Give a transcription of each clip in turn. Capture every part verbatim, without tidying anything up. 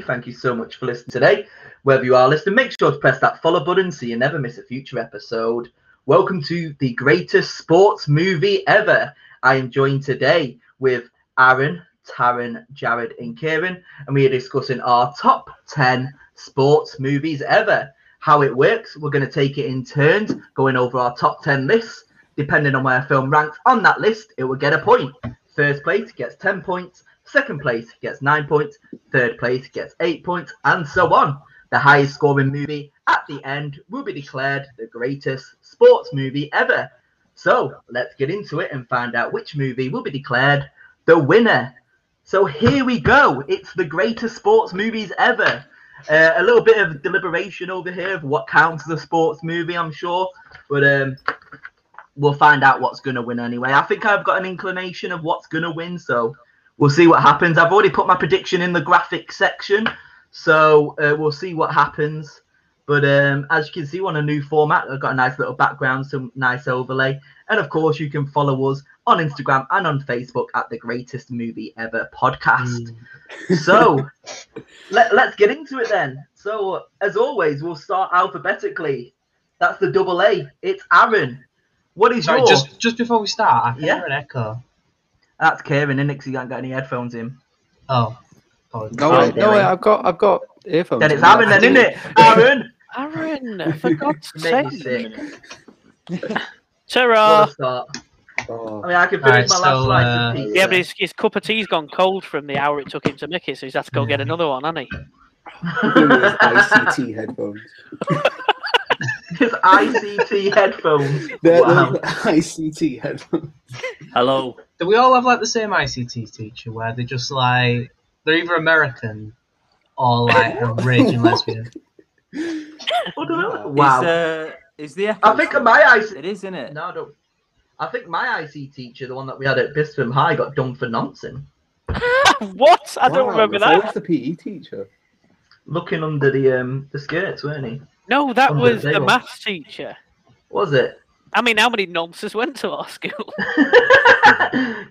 everybody. Thank you so much for listening today. Wherever you are listening, make sure to press that follow button so you never miss a future episode. Welcome to the greatest sports movie ever. I am joined today with Aaron, Taryn, Jared and Kieran, and we are discussing our top ten sports movies ever. How it works, we're going to take it in turns, going over our top ten lists. Depending on where a film ranks on that list, it will get a point. First place gets ten points, second place gets nine points, third place gets eight points, and so on. The highest scoring movie at the end will be declared the greatest sports movie ever. So let's get into it and find out which movie will be declared the winner. So here we go. It's the greatest sports movies ever. Uh, a little bit of deliberation over here of what counts as a sports movie, I'm sure. But um, we'll find out what's going to win anyway. I think I've got an inclination of what's going to win, so we'll see what happens. I've already put my prediction in the graphic section, so uh, we'll see what happens. But um, as you can see, on a new format, I've got a nice little background, some nice overlay. And, of course, you can follow us on Instagram and on Facebook at The Greatest Movie Ever Podcast. Mm. So let, let's get into it then. So, as always, we'll start alphabetically. That's the double A. It's Aaron. What is Sorry, your... Just, just before we start, I can yeah. hear an echo. That's Kieran, isn't it? Because you haven't got any headphones in. Oh. oh no, way, no way. I've got, I've got earphones. Then it's Aaron, then, isn't it? Aaron! Aaron, for God's sake. Ta-ra! Oh. I mean, I can finish right, my so, last slide. Uh, yeah, but his, his cup of tea's gone cold from the hour it took him to make it, so he's had to go get another one, hasn't he? His I C T headphones. His I C T headphones. They're wow. the I C T headphones. Hello. Do we all have like the same I C T teacher where they're just like, they're either American or like a raging lesbian? What do I wow. Is, uh, is the I think my I C... It is, isn't it? No, I don't. I think my I C teacher, the one that we had at Bispham High, got done for nonsense. What? I don't wow, remember that. What was the P E teacher? Looking under the um the skirts, weren't he? No, that under was the, the maths teacher. Was it? I mean, how many nonces went to our school?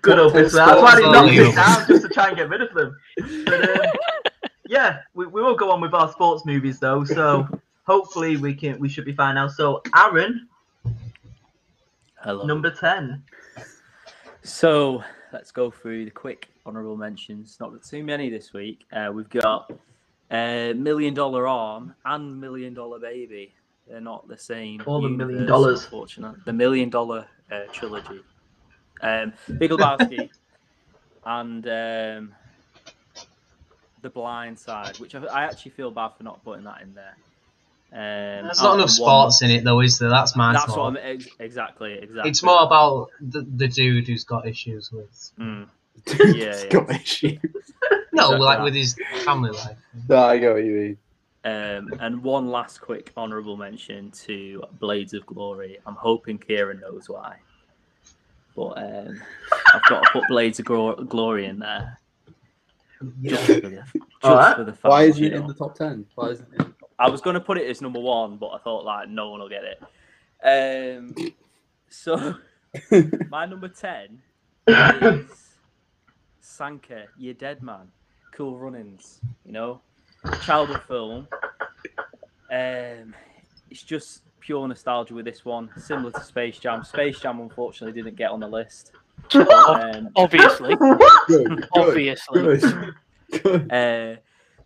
Good old Bispham. That's why they knocked it down, just to try and get rid of them. But, um, yeah, we, we will go on with our sports movies though, so hopefully we can we should be fine now. So Aaron. Hello. Number ten. So let's go through the quick honourable mentions. Not too many this week. Uh, we've got uh, Million Dollar Arm and Million Dollar Baby. They're not the same. All the Million Dollars. Unfortunately. The Million Dollar uh, Trilogy. Um, Big Lebowski and um, The Blind Side, which I, I actually feel bad for not putting that in there. Um, There's not enough sports in it though, is there? That's my That's thought. What I'm, exactly, exactly. It's more about the, the dude who's got issues with. Mm. Yeah, yeah. Got issues. No, exactly like that. With his family life. No, I get what you mean. Um, and one last quick honourable mention to Blades of Glory. I'm hoping Kieran knows why, but um, I've got to put Blades of Glory in there. Yeah. Just for the, just right. for the fact, why is it you know. in the top ten? Why isn't it? I was going to put it as number one, but I thought, like, no one will get it. Um, so, my number ten is Sanka, You're Dead Man, Cool Runnings, you know? Childhood film. Um, it's just pure nostalgia with this one, similar to Space Jam. Space Jam, unfortunately, didn't get on the list. Um, obviously. Good, obviously. Good, good. Uh,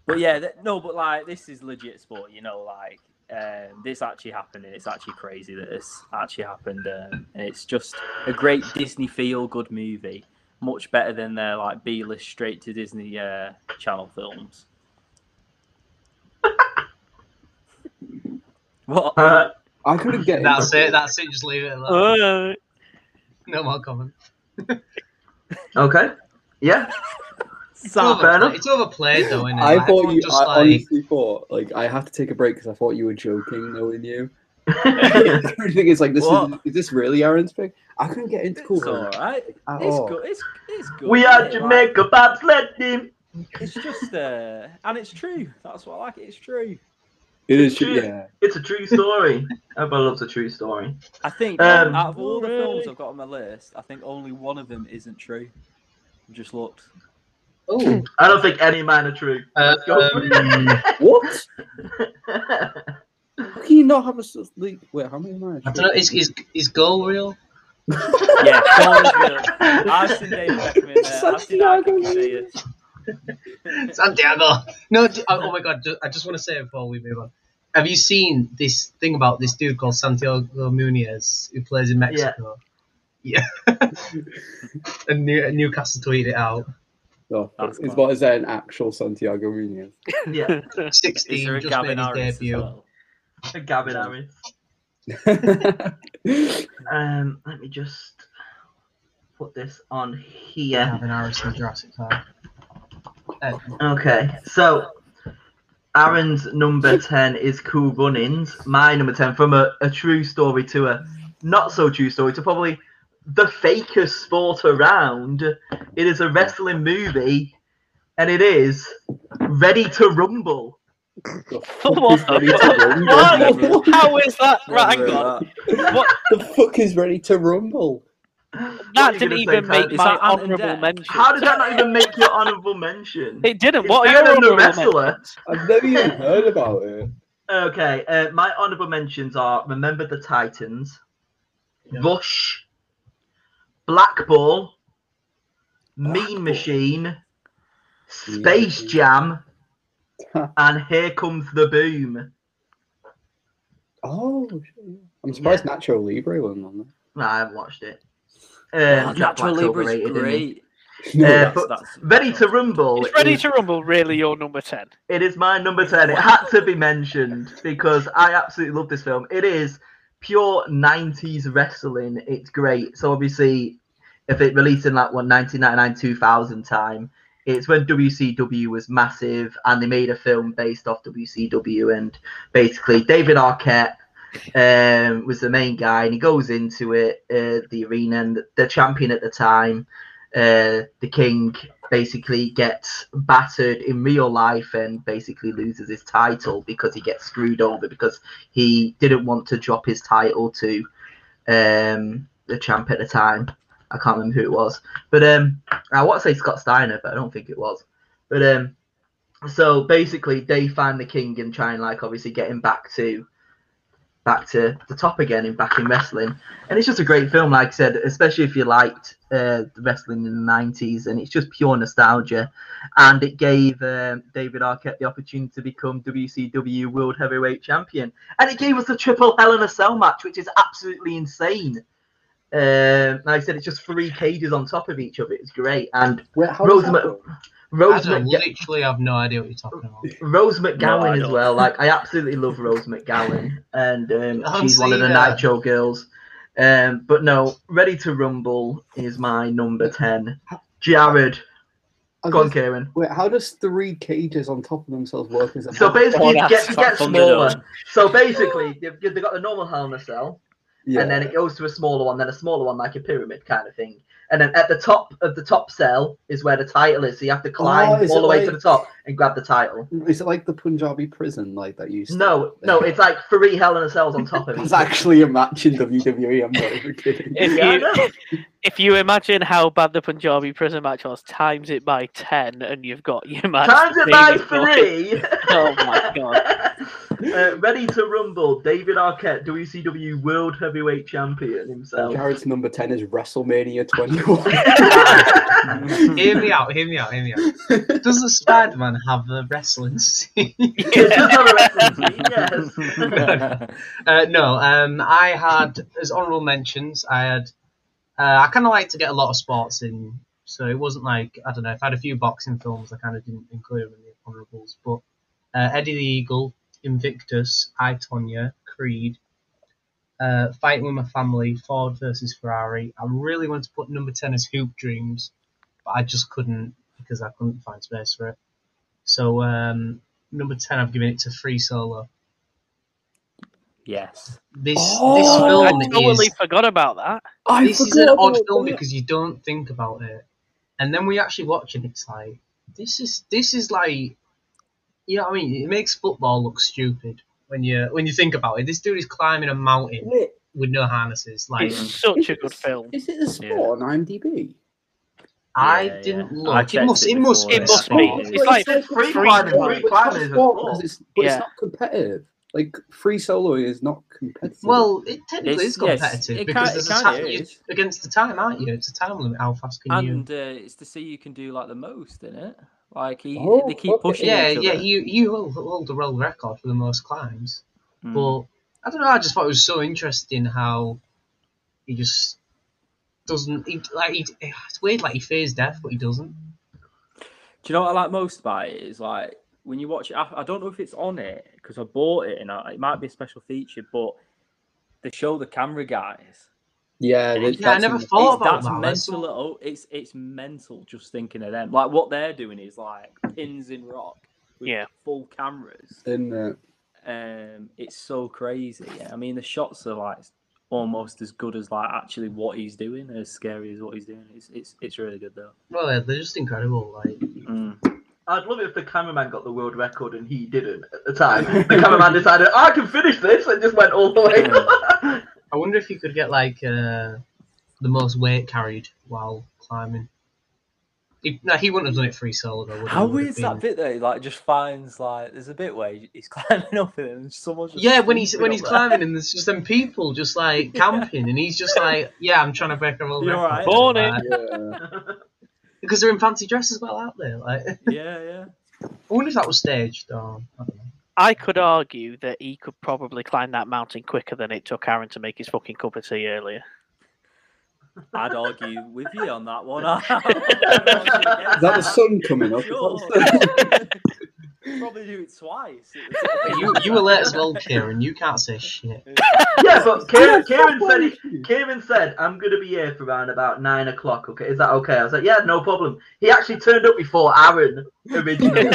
But yeah, th- no, but like this is legit sport, you know. Like um, this actually happened, and it's actually crazy that this actually happened. Um, and it's just a great Disney feel-good movie, much better than their like B-list straight to Disney uh, Channel films. What? Uh, I couldn't get. That's it. That's it. Just leave it alone. Uh, no more comments. Okay. Yeah. It's, overplay, it's overplayed though, isn't it? I like, thought you. Just, I like... honestly thought, like, I have to take a break because I thought you were joking, knowing you. The thing is, like, this is, is this really Aaron's pick? I couldn't get into cool. It's all right. It's all. good. It's it's good. We are Jamaica Babs, let him. It's just, uh, and it's true. That's what I like. It's true. It is true. Yeah. It's a true story. Everyone loves a true story. I think um, out of all the films I've got on my list, I think only one of them isn't true. I've just looked. Oh, I don't think any man are true. Uh, um, what? How can you not have a like? Wait, how many man are true? I don't know. Is is is goal real? Yeah, goal is real. I've seen David Beckham in there. I've seen that. I can see it. Santiago. No, oh my God! I just want to say it before we move on. Have you seen this thing about this dude called Santiago Muñez who plays in Mexico? Yeah. yeah. And New Newcastle tweeted it out. Oh, it's cool. What is there an actual Santiago Muñez? Yeah, sixteen. Is there a just Gavin Harris? Well? A Gavin Harris. um, let me just put this on here. Gavin Harris from Jurassic Park. Okay, so Aaron's number ten is Cool Runnings. My number ten from a, a true story to a not so true story to probably the fakest sport around. It is a wrestling movie, and it is Ready to Rumble. What? Ready to Rumble? What? How is that? Right, hang on. What the fuck is Ready to Rumble? That didn't even make my honourable mention. How did that not even make your honourable mention? It didn't. What are your honourable mentions? I've never even heard about it. Okay, uh, my honourable mentions are Remember the Titans, yeah. Rush, Blackball, Blackball, Mean Machine, Space yeah. Jam, and Here Comes the Boom. Oh, I'm surprised yeah. Nacho Libre wasn't on that. No, I haven't watched it. Um, Natural Libre is great. No, uh, that's, that's Ready to Rumble. Is Ready is, to Rumble really your number ten? It is my number ten. It had to be mentioned because I absolutely love this film. It is pure nineties wrestling. It's great. So obviously, if it released in like what nineteen ninety-nine two thousand time, it's when W C W was massive and they made a film based off W C W, and basically David Arquette Um, was the main guy, and he goes into it, uh, the arena, and the, the champion at the time, uh, the King, basically gets battered in real life and basically loses his title because he gets screwed over because he didn't want to drop his title to um, the champ at the time. I can't remember who it was, but um, I want to say Scott Steiner, but I don't think it was. But um, so basically, they find the King and try and like obviously get him back to. back to the top again and back in wrestling. And it's just a great film, like I said, especially if you liked uh, wrestling in the nineties, and it's just pure nostalgia. And it gave uh, David Arquette the opportunity to become W C W World Heavyweight Champion. And it gave us the triple Hell in a Cell match, which is absolutely insane. Uh, like I said, it's just three cages on top of each other. It's great. And well, Rosemary... Rose I literally have no idea what you're talking about. Rose McGowan no, as well. Like I absolutely love Rose McGowan, and um, she's one of the that. Nitro girls. Um, but no, Ready to Rumble is my number ten. Jared, I go was, on, Kieran. Wait, how does three cages on top of themselves work? Is so basically, you get, you get smaller. So basically, they've, they've got the normal Hell in a Cell, yeah. and then it goes to a smaller one, then a smaller one, like a pyramid kind of thing. And then at the top of the top cell is where the title is. So you have to climb oh, all the like, way to the top and grab the title. Is it like the Punjabi prison like that you No, no, it's like three Hell in a Cells on top of it. It's actually a match in W W E, I'm not even kidding. If you, if, if you imagine how bad the Punjabi prison match was, times it by ten and you've got your match. Times it by three! Oh my God. Uh, Ready to Rumble, David Arquette, W C W World Heavyweight Champion himself. Jared's number ten is WrestleMania twenty. Hear me out, hear me out, hear me out. Does the Spider-Man have a wrestling scene? It does have a wrestling scene, yes. uh, no, um, I had, as honourable mentions, I had, uh, I kind of like to get a lot of sports in, so it wasn't like, I don't know, if I had a few boxing films, I kind of didn't include them in the honourables, but uh, Eddie the Eagle, Invictus, I, Tonya, Creed, Uh, Fighting With My Family, Ford versus Ferrari. I really wanted to put number ten as Hoop Dreams, but I just couldn't because I couldn't find space for it. So um, number ten, I've given it to Free Solo. Yes. This oh, this film I totally is, forgot about that. I this is an odd film because you don't think about it, and then we actually watch it. It's like this is this is like, you know what I mean? It makes football look stupid. When you when you think about it, this dude is climbing a mountain Wait. with no harnesses. Like, it's such is a good it, film. Is it a sport yeah. on IMDb? I yeah, didn't yeah. look. I it must. It, it must. It must be. It's, it's like free climbing. Free climbing is But it's not competitive. Like free solo is not competitive. Well, it technically it's, is competitive yes, it because there's it a time, you're against the time, aren't you? It's a time limit. How fast can and, you? And uh, it's to see you can do like the most in it. Like he, oh, they keep okay. pushing. Yeah, each other. yeah. You you hold, hold the world record for the most climbs. Mm. But I don't know. I just thought it was so interesting how he just doesn't. He, like he, it's weird. Like he fears death, but he doesn't. Do you know what I like most about it is like. When you watch it, I don't know if it's on it because I bought it and I, it might be a special feature, but they show the camera guys. Yeah, they, yeah I never thought about that's that. Mental. Oh, it's it's mental just thinking of them. Like what they're doing is like pins in rock with yeah. full cameras. In the... um, it's so crazy. I mean, the shots are like almost as good as like actually what he's doing, as scary as what he's doing. It's it's it's really good though. Well, yeah, they're just incredible. Like. Mm. I'd love it if the cameraman got the world record and he didn't at the time. The cameraman decided, oh, I can finish this, and just went all the way. I wonder if you could get, like, uh, the most weight carried while climbing. He, no, he wouldn't have done it free solo, though. How weird's that bit there? Like, just finds, like, there's a bit where he's climbing up in it and someone's just... Yeah, when he's when he's there. climbing and there's just them people just, like, camping, yeah. and he's just like, yeah, I'm trying to break a world record. Morning! Because they're in fancy dress as well, aren't they? Like, yeah, yeah. I wonder if that was staged. Or, I, don't know. I could argue that he could probably climb that mountain quicker than it took Aaron to make his fucking cup of tea earlier. I'd argue with you on that one. Is that the sun coming up? Sure. Probably do it twice. you you were late as well, Kieran. You can't say shit. Yeah, but Kieran, Kieran said he, Kieran said I'm gonna be here for around about nine o'clock. Okay, is that okay? I was like, yeah, no problem. He actually turned up before Aaron originally.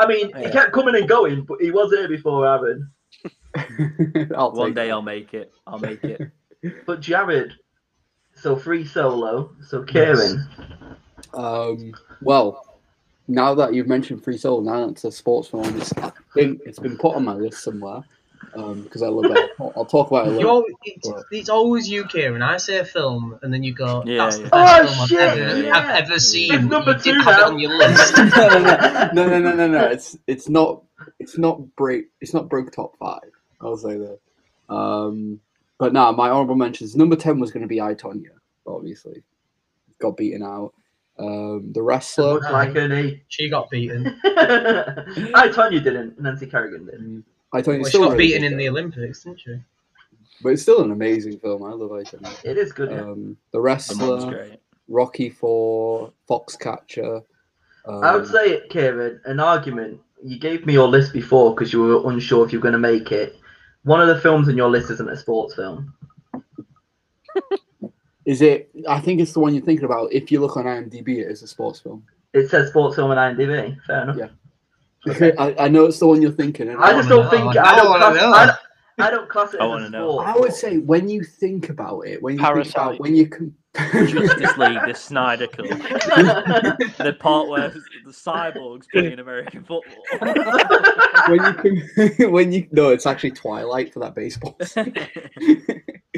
I mean, yeah. he kept coming and going, but he was here before Aaron. One day it. I'll make it. I'll make it. But Jared, so free solo. So Kieran. Yes. Um. Well. Now that you've mentioned free solo, now it's a sports film. It's, I think it's been put on my list somewhere because um, I love it. I'll talk about it later. Always, it's, it's always you, Kieran. I say a film, and then you go, "That's yeah, the yeah. best oh, film I've ever, yeah. I've ever seen." It's number you two did have it on your list. no, no, no, no, no, no, no. It's it's not it's not break it's not broke top five. I'll say that. Um, but no, nah, my honorable mentions. Number ten was going to be I, Tonya. Obviously, got beaten out. Um, the wrestler, like um, she got beaten. I told you didn't. Nancy Kerrigan didn't. I told you well, still she got really beaten in the Olympics, didn't she? But it's still an amazing film. I love it. It is good. Um, the wrestler, great. Rocky Four, Foxcatcher. Um, I would say, Kieran, an argument. You gave me your list before because you were unsure if you were going to make it. One of the films in your list isn't a sports film. Is it? I think it's the one you're thinking about. If you look on IMDb, it is a sports film. It says sports film on IMDb. Fair enough. Yeah. Okay. I, I know it's the one you're thinking. I, I just don't know. think. I, I, don't class, I, don't, I don't class it I as a know. sport. I would say when you think about it, when you Parasite. think about when you can. Justice League, the Snyder Cut, the part where the cyborgs playing American football. when you can, when you no, it's actually Twilight for that baseball.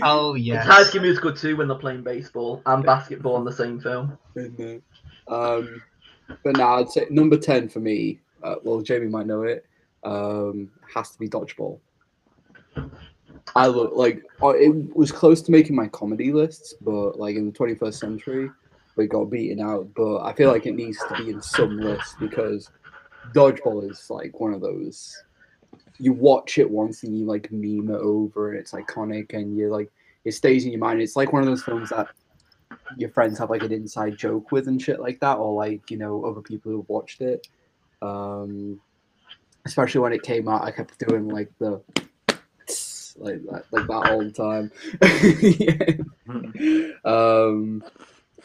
Oh yeah, High School Musical two when they're playing baseball and basketball on the same film. Mm-hmm. Um, but now nah, I'd say number ten for me. Uh, well, Jamie might know it. Um, has to be Dodgeball. I look like it was close to making my comedy lists, but like in the twenty-first century, we got beaten out. But I feel like it needs to be in some list because Dodgeball is like one of those. You watch it once and you like meme it over, and it's iconic, and you like it stays in your mind. It's like one of those films that your friends have like an inside joke with and shit like that, or like you know other people who have watched it. Um, especially when it came out, I kept doing like the. Like that, like that all the time. yeah. um,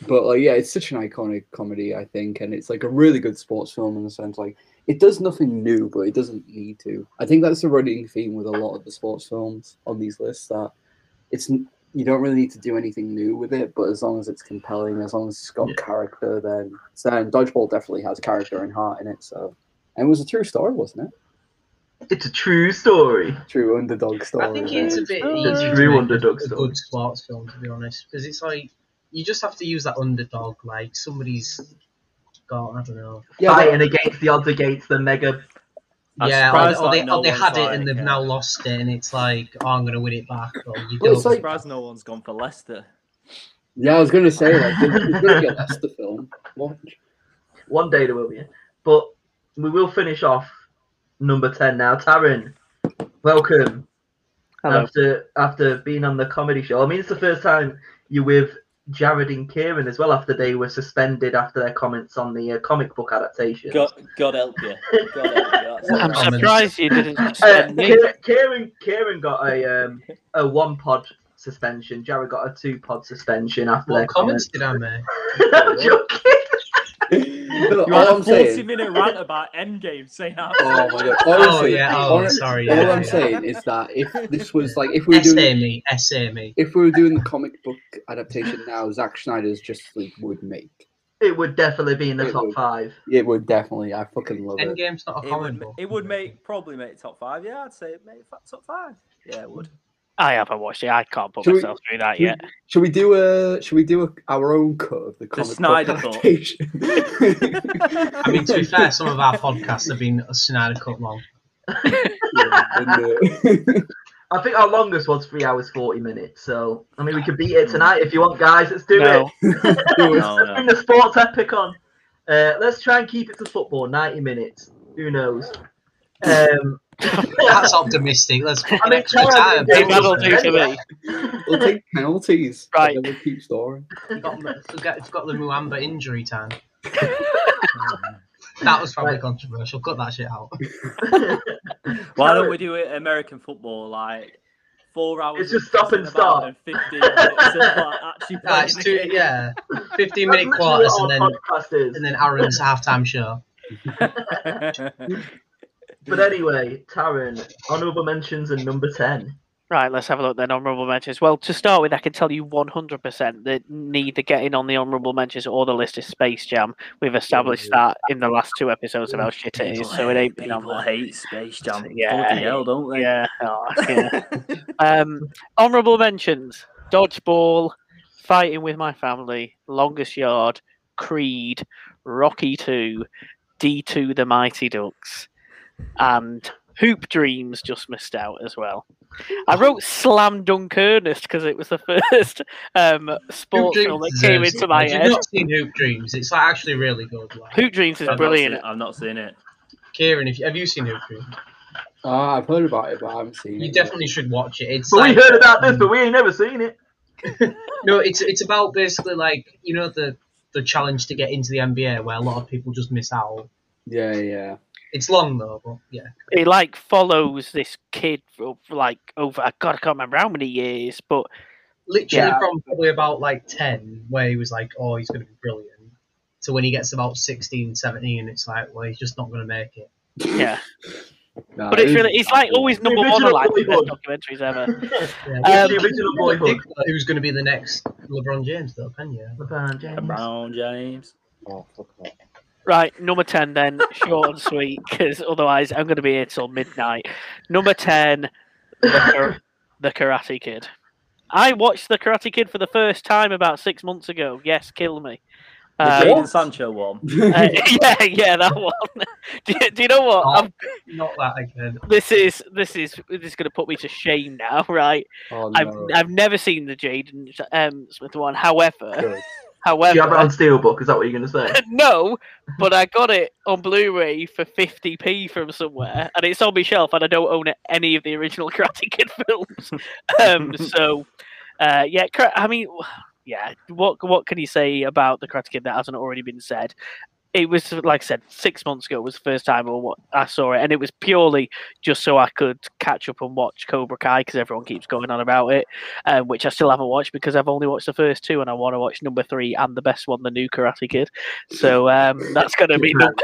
but like, yeah, it's such an iconic comedy, I think, and it's like a really good sports film in the sense like it does nothing new, but it doesn't need to. I think that's the running theme with a lot of the sports films on these lists that it's you don't really need to do anything new with it, but as long as it's compelling, as long as it's got yeah. character, then so Dodgeball definitely has character and heart in it. So, and it was a true story, wasn't it? It's a true story. True underdog story. I think it's a bit easy. It's a true underdog story. Good sports film, to be honest, because it's like you just have to use that underdog. Like somebody's got, I don't know, yeah, fighting but, against the odds against the mega. I'm yeah, or, or, they, no or they had it and they've yeah. now lost it, and it's like, oh, I'm gonna win it back. Or you well, don't. It's like, surprised no one's gone for Leicester. Yeah, I was gonna say like there's gonna be a Leicester film. Watch. One day there will be, but we will finish off number ten now. Taryn, welcome. Hello. After after being on the comedy show, I mean it's the first time you're with Jared and Kieran as well after they were suspended after their comments on the uh, comic book adaptation. God, God help you. God help you. I'm common. surprised you didn't suspend uh, me. Kieran, Kieran got a um, a one pod suspension. Jared got a two pod suspension after what their comments. What comments did I make? I'm joking. Look, you had a forty minute rant about Endgame saying that. Oh my God. All oh, saying, yeah. Oh, all sorry. All yeah, I'm yeah. saying is that if this was like, if we were doing, me, me. if we were doing the comic book adaptation now, Zack Snyder's Justice League would make. It would definitely be in the it top would, five. It would definitely. I fucking love Endgame's it. Endgame's not a comic book. It would make probably make top five. Yeah, I'd say it made top five. Yeah, it would. I haven't watched it. I can't put should myself we, through that should, yet. Should we do a? Should we do a, our own cut of the comic the Snyder book adaptation? I mean, to be fair, some of our podcasts have been a Snyder cut long. Yeah, and, uh... I think our longest was three hours forty minutes. So I mean, we could beat it tonight if you want, guys. Let's do no. it. no, let's no. bring the sports epic on. Uh, let's try and keep it to football. Ninety minutes. Who knows? Um, That's optimistic. Let's put an extra time. That'll do to me. We'll take penalties. Right. We'll keep scoring. We've got, got the Muamba injury time. That was probably right. controversial. Cut that shit out. Why don't we do it American football? Like four hours. It's just stop and start. And fifteen minutes of, like, actually yeah, it's two, yeah. fifteen minute quarters and then, and then Aaron's halftime show. But anyway, Taryn, honourable mentions and number ten. Right, let's have a look then, honourable mentions. Well, to start with, I can tell you one hundred percent that neither getting on the honourable mentions or the list is Space Jam. We've established yeah, that in the last two episodes of how shit it is, so it ain't been on People hate Space Jam. Yeah, bloody hell, don't they? Yeah. Oh, yeah. um, honourable mentions. Dodgeball, Fighting With My Family, Longest Yard, Creed, Rocky two, D two The Mighty Ducks, and Hoop Dreams just missed out as well. I wrote Slam Dunk Ernest because it was the first um, sports film that came into my head. I've not seen Hoop Dreams. It's like actually really good. Like, Hoop Dreams is I've brilliant. Not I've not seen it. Kieran, if you, have you seen Hoop Dreams? Uh, I've heard about it, but I haven't seen you it. You definitely yet. should watch it. It's but like, we heard about this, but we ain't never seen it. No, it's it's about basically like, you know, the, the challenge to get into the N B A where a lot of people just miss out. Yeah, yeah. It's long though, but yeah. It like follows this kid for like over, I God, I can't remember how many years, but literally yeah. from probably about like ten, where he was like, oh, he's going to be brilliant. So when he gets about sixteen, seventeen, it's like, well, he's just not going to make it. Yeah. No, but it's it really, it's like always number one of like the best documentaries ever. Yeah, um, the original boyhood. Who's going to be the next LeBron James though, can you? LeBron James. LeBron James. Oh, fuck that. Right, number ten then, short and sweet, because otherwise I'm going to be here till midnight. Number ten, the, the Karate Kid. I watched The Karate Kid for the first time about six months ago. Yes, kill me. The um, Jadon Sancho one. Uh, yeah, yeah, that one. do, do you know what? Oh, I'm, not that again. This is this is this is going to put me to shame now, right? Oh, no. I've I've never seen the Jadon um, Smith one. However. Good. However, do you have it on Steelbook? Is that what you're going to say? No, but I got it on Blu-ray for fifty p from somewhere, and it's on my shelf, and I don't own it, any of the original Karate Kid films. um, so, uh, yeah, I mean, yeah, what what can you say about the Karate Kid that hasn't already been said? It was, like I said, six months ago was the first time I saw it, and it was purely just so I could catch up and watch Cobra Kai because everyone keeps going on about it, um, which I still haven't watched because I've only watched the first two, and I want to watch number three and the best one, the new Karate Kid. So um, that's going to be number,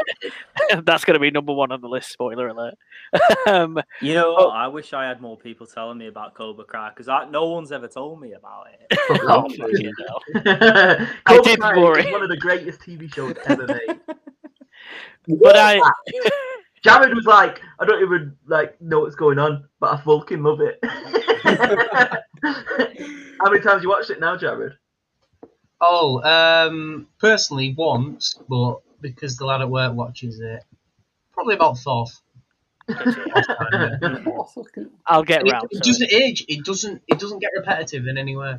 that's going to be number one on the list. Spoiler alert. um, you know, but, I wish I had more people telling me about Cobra Kai because no one's ever told me about it. Oh, you know. I did worry. It's one of the greatest T V shows ever made. But I, Jared was like, I don't even like know what's going on, but I fucking love it. How many times you watched it now, Jared? Oh, um, personally, once, but because the lad at work watches it, probably about fourth. I'll get round. It, it doesn't age. It doesn't. It doesn't get repetitive in any way.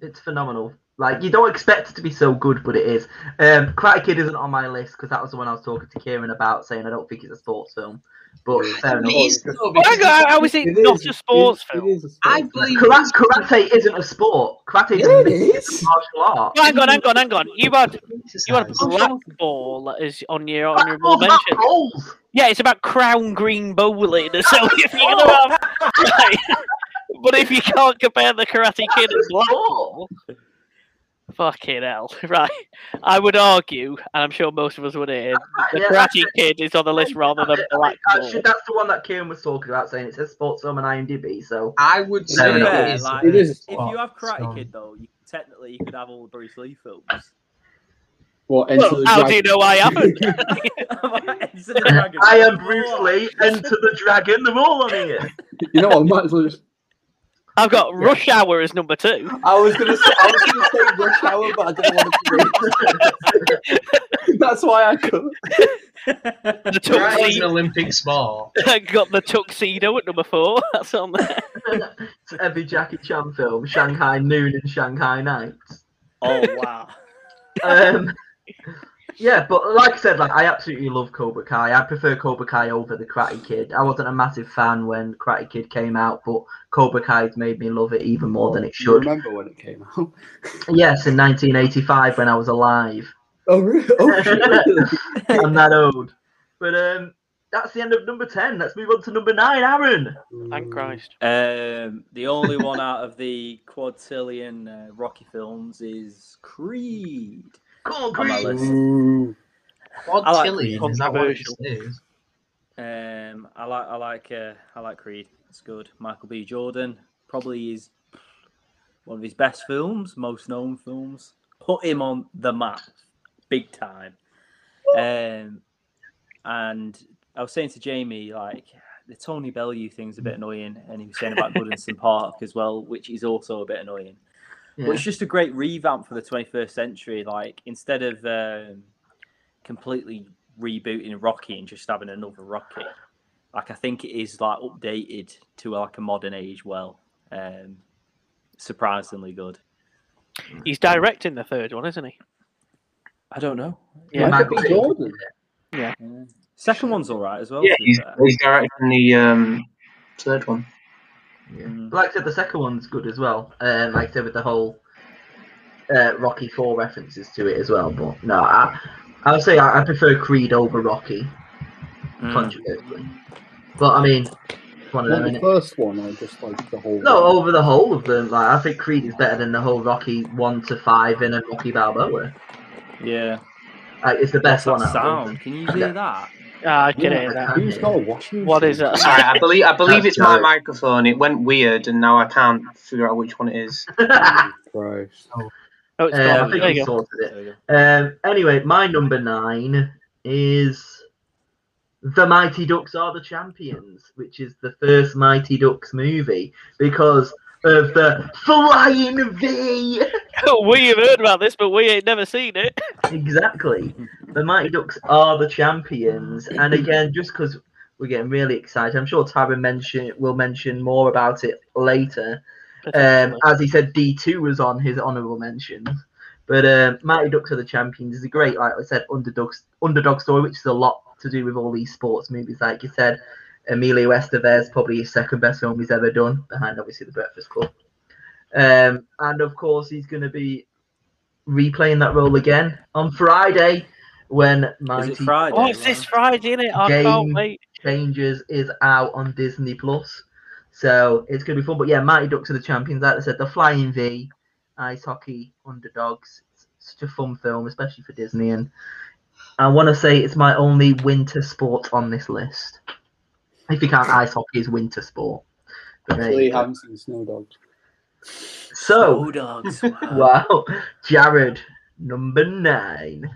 It's phenomenal. Like, you don't expect it to be so good, but it is. Um, Karate Kid isn't on my list because that was the one I was talking to Kieran about, saying I don't think it's a sports film. But fair enough. Is, no, well, I, I was thinking not just sports it, film. It is a sport. I believe karate, karate isn't a sport. Karate it isn't is a martial art. Hang on, hang on, hang on. You had you had blackball is on your honourable mention. Balls. Yeah, it's about crown green bowling. So if you know, right. But if you can't compare the Karate Kid and blackball. Fucking hell. Right. I would argue, and I'm sure most of us would hear, the yeah, Karate Kid is on the list rather than Black Ball. Actually, that's the one that Kieran was talking about, saying it says sports film on IMDb, so... I would say it, it, is, like, it is. If you have Karate Kid, though, you, technically you could have all the Bruce Lee films. Well, well how do you know I haven't? I am Bruce Lee, Enter the Dragon, they're all on here. You know what, I might as well just... I've got Rush Hour as number two. I was going to say I was going to say Rush Hour, but I didn't want to do it. That's why I could. The tuxedo is an Olympic sport. I got the tuxedo at number four. That's on there. It's every Jackie Chan film, Shanghai Noon and Shanghai Nights. Oh wow. um, yeah, but like I said, like I absolutely love Cobra Kai. I prefer Cobra Kai over the Karate Kid. I wasn't a massive fan when Karate Kid came out, but Cobra Kai's made me love it even more oh, than it should. You remember when it came out? Yes, in nineteen eighty-five when I was alive. Oh really? Oh shit! I'm that old. But um, that's the end of number ten. Let's move on to number nine, Aaron. Thank Christ. Um, the only one out of the quadrillion uh, Rocky films is Creed. Cool, Creed. I like Creed. Is that what it is? Um, I like, I like, uh, I like Creed. It's good. Michael B. Jordan probably is one of his best films, most known films. Put him on the map, big time. Um, and I was saying to Jamie, like the Tony Bellew thing's a bit annoying, and he was saying about Goodison Park as well, which is also a bit annoying. Yeah. But it's just a great revamp for the twenty-first century. Like, instead of um, completely rebooting Rocky and just having another Rocky, like, I think it is, like, updated to, like, a modern age well. Um, surprisingly good. He's directing the third one, isn't he? I don't know. Yeah, Michael B. Jordan. Yeah. yeah. Second one's all right as well. Yeah, he's, he's directing the um, third one. Yeah. But like I said, the second one's good as well. Um, like I said, with the whole uh, Rocky Four references to it as well. But no, I, I would say I, I prefer Creed over Rocky, mm. controversially. But I mean, one of them, well, the first one, I just like the whole. No, one. Over the whole of them. Like, I think Creed is better than the whole Rocky one to five in a Rocky Balboa. Yeah, like, it's the best What's one. That sound? Out Can you hear yeah. that? Ah, I get it. Yeah, who's got a washing? What is that? Sorry, I believe I believe it's my microphone. It went weird, and now I can't figure out which one it is. oh, oh, it's um, I think I sorted it. Um, anyway, my number nine is The Mighty Ducks Are the Champions, which is the first Mighty Ducks movie because of the flying V. Oh, we have heard about this, but we ain't never seen it. Exactly. The Mighty Ducks Are the Champions. And again, just because we're getting really excited, I'm sure Tyron mention, will mention more about it later. Um, as he said, D two was on his honourable mention. But uh, Mighty Ducks Are the Champions is a great, like I said, underdog, underdog story, which is a lot to do with all these sports movies. Like you said, Emilio Estevez, probably his second best film he's ever done, behind, obviously, The Breakfast Club. Um, and of course, he's going to be replaying that role again on Friday when Mighty. Is it Friday? Oh, it's this Friday, isn't it? I can't wait. Changes is out on Disney Plus, so it's going to be fun. But yeah, Mighty Ducks Are the Champions. Like I said, the flying V, ice hockey, underdogs. It's such a fun film, especially for Disney. And I want to say it's my only winter sport on this list. If you can't, ice hockey is winter sport. Actually, I haven't seen Snow Dogs. So, oh, dogs. Wow. wow, Jared, number nine.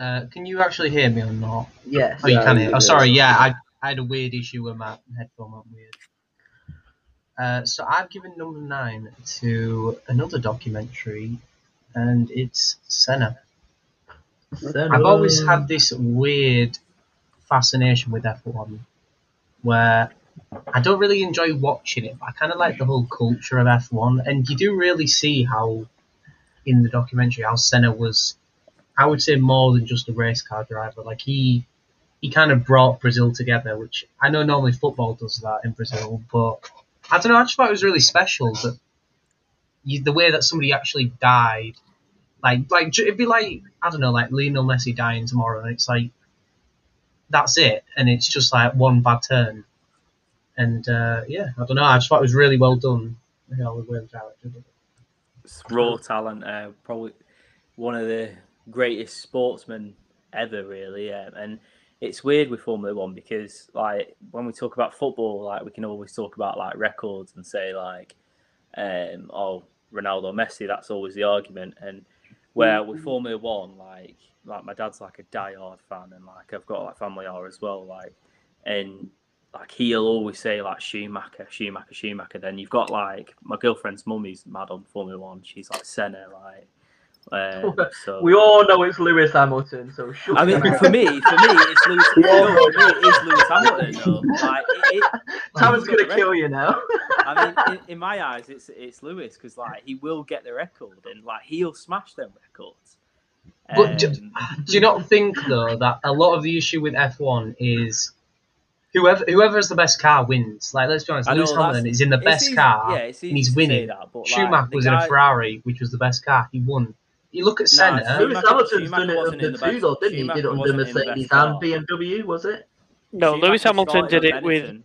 Uh, can you actually hear me or not? Yes. Oh, you can hear. Oh, sorry. Yeah, I, I had a weird issue with my headphone. Not weird. Uh, so I've given number nine to another documentary and it's senna. senna. I've always had this weird fascination with F one, where I don't really enjoy watching it, but I kind of like the whole culture of F one, and you do really see how, in the documentary, how Senna was, I would say, more than just a race car driver. Like, he he kind of brought Brazil together, which I know normally football does that in Brazil, but I don't know, I just thought it was really special that you, the way that somebody actually died, like, like it'd be like, I don't know, like Lionel Messi dying tomorrow, and it's like, that's it, and it's just like one bad turn. And uh, yeah, I don't know. I just thought it was really well done. You know, the way the director did it. It's raw talent. Uh, probably one of the greatest sportsmen ever, really. Yeah. And it's weird with Formula One because, like, when we talk about football, like, we can always talk about like records and say like, um, oh, Ronaldo, Messi. That's always the argument. And where with Formula One, like, like my dad's like a diehard fan, and like I've got like family are as well. Like, and like he'll always say like Schumacher, Schumacher, Schumacher. Then you've got like my girlfriend's mummy's mad on Formula One. She's like Senna, like. Um, so. We all know it's Lewis Hamilton. So I mean, for me, for me, it's Lewis. No, it is Lewis Hamilton. Though. Like, it, it, Tom's gonna kill you now. I mean, in, in my eyes, it's it's Lewis because like he will get the record and like he'll smash them records. Um, but do, do you not think though that a lot of the issue with F one is? Whoever whoever has the best car wins. Like, let's be honest, Lewis Hamilton is in the best easy, car, yeah, and he's winning. That, but Schumacher like, was guy... in a Ferrari, which was the best car. He won. You look at Senna. Nah, Lewis Hamilton's done it under two, though, didn't he? He did it under Mercedes and B M W, was it? No, Schumacher Lewis Hamilton did it with.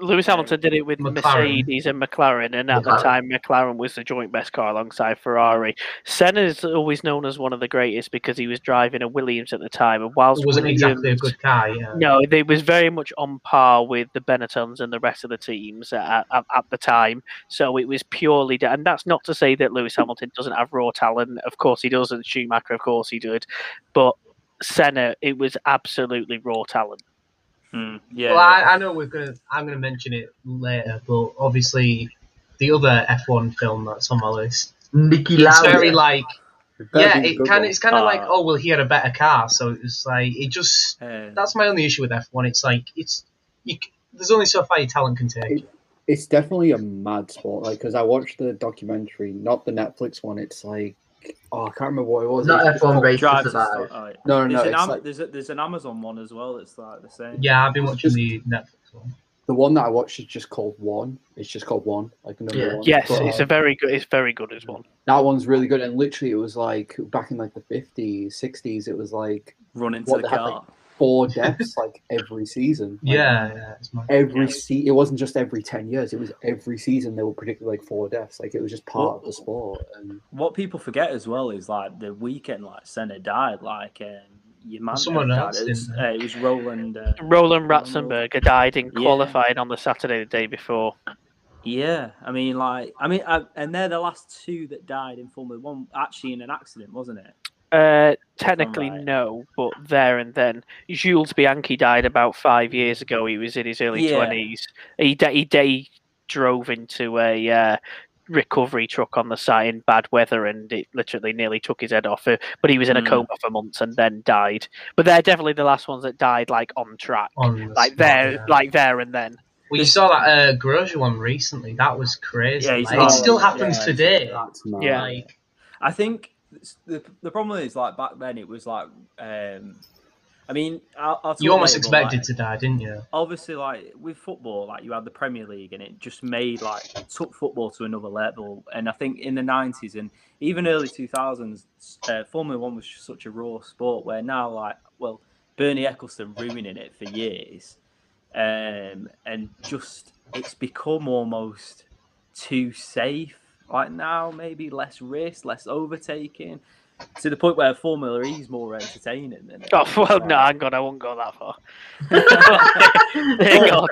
Lewis Hamilton did it with McLaren. Mercedes and McLaren, and at McLaren. the time, McLaren was the joint best car alongside Ferrari. Senna is always known as one of the greatest because he was driving a Williams at the time, and whilst it wasn't Williams, exactly a good car, yeah. No, it was very much on par with the Benettons and the rest of the teams at, at, at the time. So it was purely, and that's not to say that Lewis Hamilton doesn't have raw talent. Of course he does, and Schumacher, of course he did, but Senna, it was absolutely raw talent. Mm, yeah. Well, I, I know we're gonna. I'm gonna mention it later, but obviously, the other F one film that's on my list, Niki Lauda. It's very like, yeah, it kind of. It's kind of uh, like, oh well, he had a better car, so it was like it just. Uh, that's my only issue with F one. It's like it's. You, there's only so far your talent can take. It, it's definitely a mad sport, like because I watched the documentary, not the Netflix one. It's like. Oh, I can't remember what it was. Not it's F one race. Oh, yeah. No, no, no. There's an, Am like... there's, a, there's an Amazon one as well. That's like the same. Yeah, I've been watching just... the Netflix one. The one that I watched is just called One. It's just called One, like number yeah. one. Yes, but, it's uh, a very good. It's very good as one. That one's really good, and literally, it was like back in like the fifties, sixties. It was like run into what, the car. Had, like, four deaths like every season. Like, yeah, yeah. It's every se It wasn't just every ten years. It was every season they were predicting like four deaths. Like it was just part what, of the sport. And what people forget as well is like the weekend like Senna died. Like um, your man someone else. It was, uh, it was Roland. Uh, Roland Ratzenberger died in qualifying yeah. on the Saturday the day before. Yeah, I mean, like, I mean, I, and they're the last two that died in Formula One actually in an accident, wasn't it? Uh, technically right. no, but there and then. Jules Bianchi died about five years ago. He was in his early yeah. twenties. He, he, he drove into a uh, recovery truck on the site in bad weather and it literally nearly took his head off. But he was in mm. a coma for months and then died. But they're definitely the last ones that died like on track, on the like spot, there, yeah. like there and then. Well, you saw that uh, Grosjean one recently. That was crazy. Yeah, like, it still happens yeah, today. Yeah, like, I think. The, the problem is, like, back then it was like, um, I mean, I'll, I'll you almost later, expected like, to die, didn't you? Obviously, like, with football, like, you had the Premier League and it just made, like, took football to another level. And I think in the nineties and even early two thousands, uh, Formula One was such a raw sport where now, like, well, Bernie Ecclestone ruining it for years. Um, and just, it's become almost too safe. Like now, maybe less risk, less overtaking, to the point where Formula E is more entertaining than it. Oh well, no, hang on, I won't go that far. God.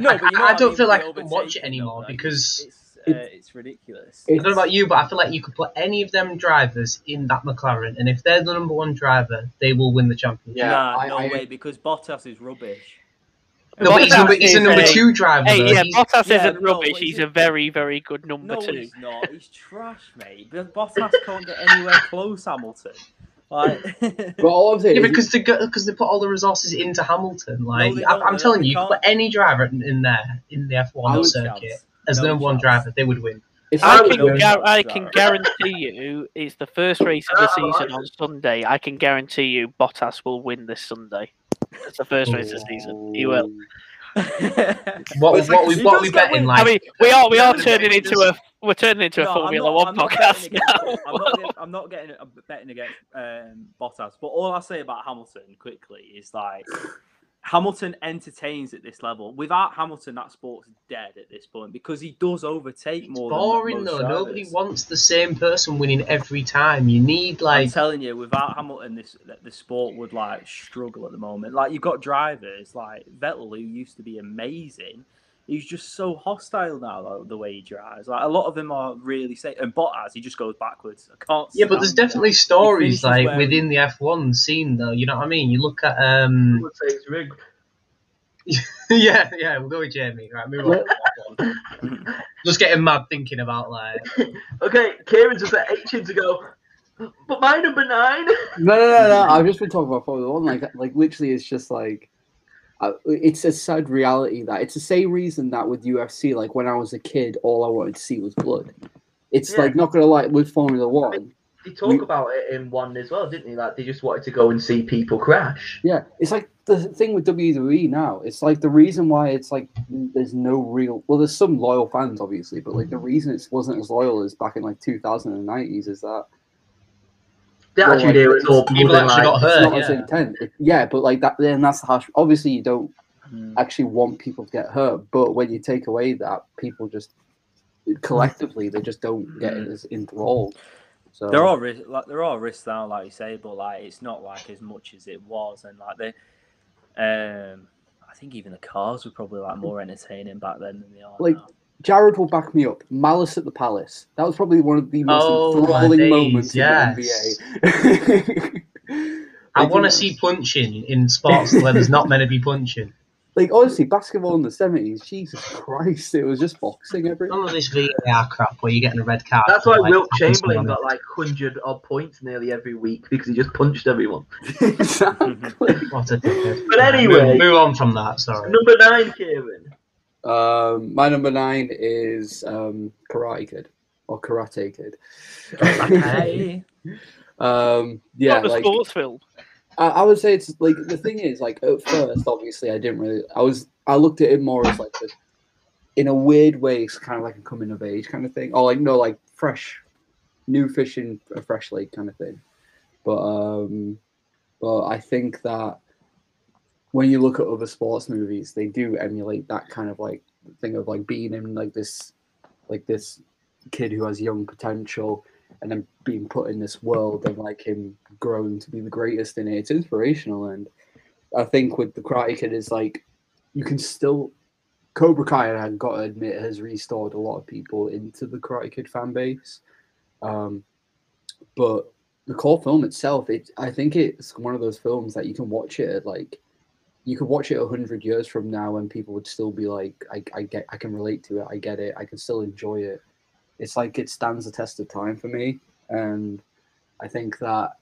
No, but you know I don't I mean, feel like I can watch it anymore though, because it's, uh, it's ridiculous. It's... I don't know about you, but I feel like you could put any of them drivers in that McLaren, and if they're the number one driver, they will win the championship. Yeah, nah, I, no I... way, because Bottas is rubbish. No, but he's, number, he's a number two driver. Hey, though. yeah, Bottas he's, isn't yeah, rubbish. No, he's a very, very good number no, two. No, he's not. He's trash, mate. Bottas can't get anywhere close, Hamilton. Like, but all I'm saying yeah, because they because they put all the resources into Hamilton. Like no, I, I'm no, telling you, can't. put any driver in, in there in the F one circuit chance. as no the number chance. one driver, they would win. I can, win I can guarantee you, it's the first race of the season on Sunday. I can guarantee you, Bottas will win this Sunday. It's the first race of the season. He will. what what, what we what we betting? Like, I mean, we are we are turning into a. We're turning into no, a Formula not, One I'm podcast against, now. I'm not getting, I'm not getting I'm betting against um, Bottas, but all I say about Hamilton quickly is like Hamilton entertains at this level. Without Hamilton, that sport's dead at this point because he does overtake it's more. Boring than most though. Drivers. Nobody wants the same person winning every time. You need like I'm telling you, without Hamilton, this the sport would like struggle at the moment. Like you've got drivers like Vettel who used to be amazing. He's just so hostile now, like, the way he drives. Like a lot of them are really safe. And Bottas, he just goes backwards. I can't. Yeah, but there's definitely stories like wearing... within the F one scene, though. You know what I mean? You look at. Um... I would say it's rigged. yeah, yeah. We'll go with Jamie. Right, move on. Just getting mad thinking about like. Okay, Kieran just at eight chins ago. But my number nine. No, no, no, no. I've just been talking about Formula One. Like, like literally, it's just like. Uh, it's a sad reality that it's the same reason that with U F C, like when I was a kid, all I wanted to see was blood. It's yeah. like not gonna lie with Formula One. I mean, they talk we, about it in one as well, didn't they? Like they just wanted to go and see people crash. Yeah, it's like the thing with W W E now. It's like the reason why it's like there's no real. Well, there's some loyal fans obviously, but like the reason it wasn't as loyal as back in like two thousand nineties is that. Well, actually, like, it was all people actually got hurt. It's not as yeah. intent. It, yeah, but like that, then that's the harsh. Obviously, you don't mm. actually want people to get hurt, but when you take away that, people just collectively they just don't mm. get as enthralled. So there are risks, like there are risks now, like you say, but like it's not like as much as it was, and like they, um, I think even the cars were probably like more entertaining back then than they are like, now. Jared will back me up. Malice at the Palace. That was probably one of the most oh, enthralling moments yes. in the N B A. I want to see punching in sports where there's not meant to be punching. Like, honestly, basketball in the seventies, Jesus Christ, it was just boxing every None of this V A R crap where you're getting a red card. That's why like, Wilt Chamberlain got like one hundred odd points nearly every week because he just punched everyone. Exactly. What a dickhead. But anyway. Move, move on from that, sorry. Number nine, Kieran. Um, my number nine is um, Karate Kid or Karate Kid. Okay. um, yeah, Not like, sports film. I, I would say it's like the thing is like at first, obviously, I didn't really. I was I looked at it more as like a, in a weird way, it's kind of like a coming of age kind of thing, or like no, like fresh, new fish in a fresh lake kind of thing. But um, but I think that. When you look at other sports movies, they do emulate that kind of like thing of like being in like this, like this kid who has young potential, and then being put in this world and like him growing to be the greatest in it. It's inspirational, and I think with the Karate Kid is like you can still Cobra Kai. I got to admit has restored a lot of people into the Karate Kid fan base, um, but the core film itself, it I think it's one of those films that you can watch it at like. You could watch it a hundred years from now, and people would still be like, I, "I get, I can relate to it. I get it. I can still enjoy it." It's like it stands the test of time for me, and I think that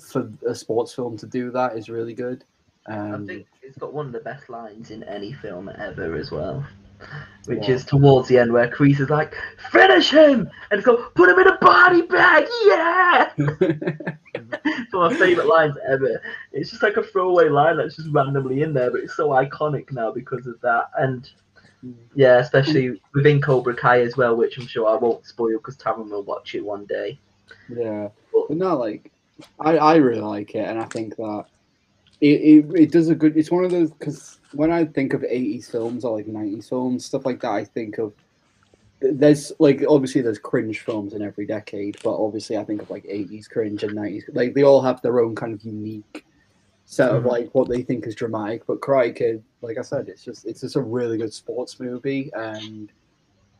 for a sports film to do that is really good. Um, I think it's got one of the best lines in any film ever as well, which yeah. is towards the end where Kreese is like, "Finish him!" and it's called, "Put him in a body bag." Yeah. It's one of my favourite lines ever. It's just like a throwaway line that's just randomly in there, but it's so iconic now because of that. And yeah, especially within Cobra Kai as well, which I'm sure I won't spoil because Taryn will watch it one day. Yeah, but, but no, like I, I really like it, and I think that it, it, it does a good. It's one of those because when I think of eighties films or like nineties films, stuff like that, I think of. There's like obviously there's cringe films in every decade, but obviously I think of like eighties cringe and nineties like they all have their own kind of unique set of like what they think is dramatic. But Karate Kid, like I said, it's just it's just a really good sports movie and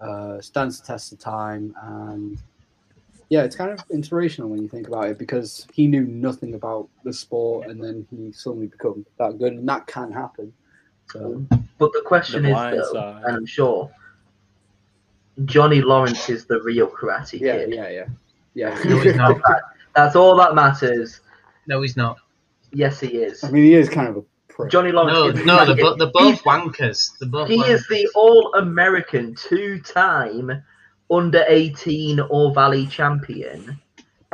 uh, stands the test of time. And yeah, it's kind of inspirational when you think about it because he knew nothing about the sport and then he suddenly became that good, and that can happen. So, but the question the is, though, side. and I'm sure Johnny Lawrence is the real Karate yeah, Kid. Yeah, yeah, yeah. No, he's not. That, that's all that matters. No, he's not. Yes, he is. I mean, he is kind of a prick. Johnny Lawrence. No, no, they're, they're both wankers. They're both he wankers. is the All-American two-time under eighteen All Valley champion,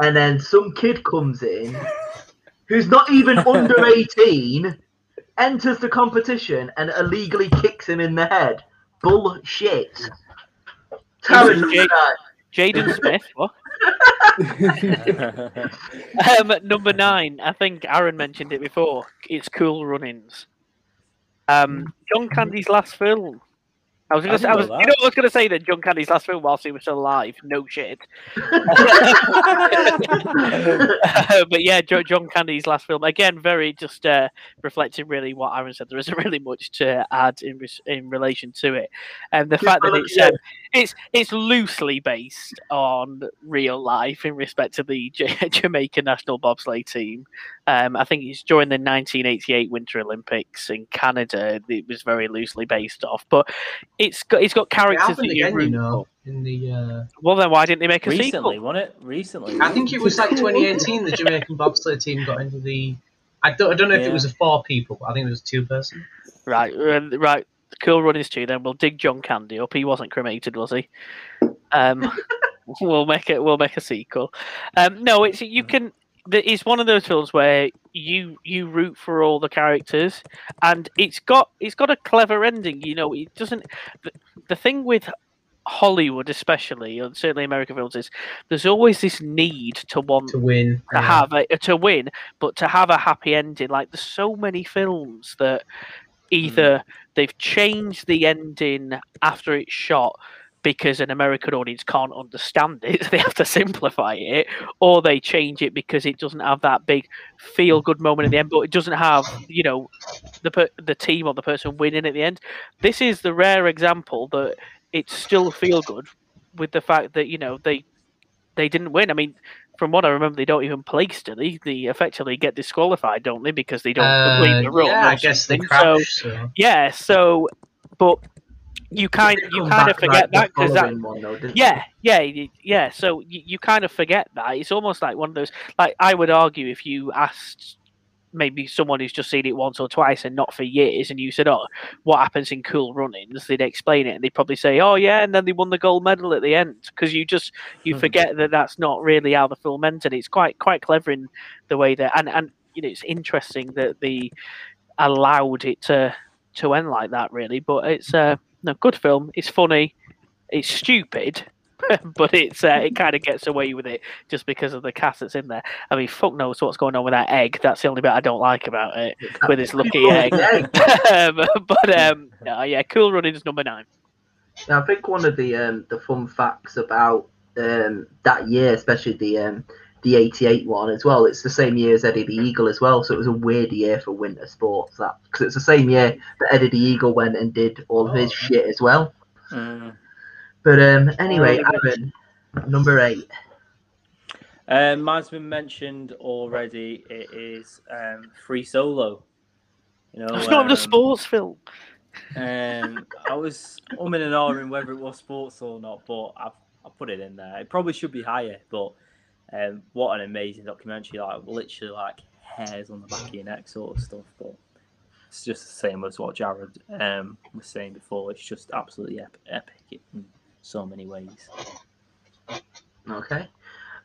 and then some kid comes in who's not even under eighteen, enters the competition and illegally kicks him in the head. Bullshit. Jaden Smith, what? um, number nine, I think Aaron mentioned it before. It's Cool Runnings. Um, John Candy's last film. I was going to, I was, you know, what I was going to say that John Candy's last film, whilst he was still alive, no shit. uh, but yeah, jo John Candy's last film again, very just uh, reflecting really what Aaron said. There isn't really much to add in in relation to it, and the fact that it's um, it's it's loosely based on real life in respect to the J Jamaica national bobsleigh team. Um, I think it's during the nineteen eighty-eight Winter Olympics in Canada. It was very loosely based off, but It's got it's got characters that you root for. In the uh, well, then why didn't they make a recently, sequel? Recently, wasn't it? Recently, I think it was like twenty eighteen. The Jamaican bobsleigh team got into the. I don't. I don't know yeah. if it was a four people. I think it was a two person. Right, right. Cool Runnings two. Then we'll dig John Candy up. He wasn't cremated, was he? Um, we'll make it. We'll make a sequel. Um, no, it's you can. It's one of those films where you you root for all the characters, and it's got it's got a clever ending. You know, it doesn't. The, the thing with Hollywood, especially, and certainly American films, is there's always this need to want to win, to yeah. have a, to win, but to have a happy ending. Like there's so many films that either mm. they've changed the ending after it's shot, because an American audience can't understand it, so they have to simplify it, or they change it because it doesn't have that big feel-good moment at the end, but it doesn't have, you know, the per the team or the person winning at the end. This is the rare example that it's still feel-good with the fact that, you know, they they didn't win. I mean, from what I remember, they don't even place, do they? They effectively get disqualified, don't they, because they don't uh, complete the run. Yeah, I guess they crash. So, so. Yeah, so, but... You kind you kind of forget that because that one, though, yeah yeah yeah so you, you kind of forget that. It's almost like one of those, like I would argue if you asked maybe someone who's just seen it once or twice and not for years, and you said, oh, what happens in Cool Runnings, they'd explain it and they'd probably say, oh yeah, and then they won the gold medal at the end, because you just you forget that that's not really how the film ends. And it's quite quite clever in the way that, and and you know, it's interesting that they allowed it to to end like that, really. But it's uh no, good film. It's funny. It's stupid, but it's uh, it kind of gets away with it just because of the cast that's in there. I mean, fuck knows what's going on with that egg. That's the only bit I don't like about it, with its lucky egg. um, but um, no, yeah, Cool Runnings number nine. Now, I think one of the um, the fun facts about um, that year, especially the um, the eighty-eight one as well, it's the same year as Eddie the Eagle as well. So it was a weird year for winter sports, that, because it's the same year that Eddie the Eagle went and did all of his oh. shit as well. Mm. But um, anyway, Aaron, number eight. Um, mine's been mentioned already. It is um, Free Solo. You know, it's um, not a sports film. Um, I was umming and ahhing whether it was sports or not, but I I put it in there. It probably should be higher, but um, what an amazing documentary! Like literally, like hairs on the back of your neck, sort of stuff. But it's just the same as what Jared um, was saying before. It's just absolutely epic, epic in so many ways. Okay.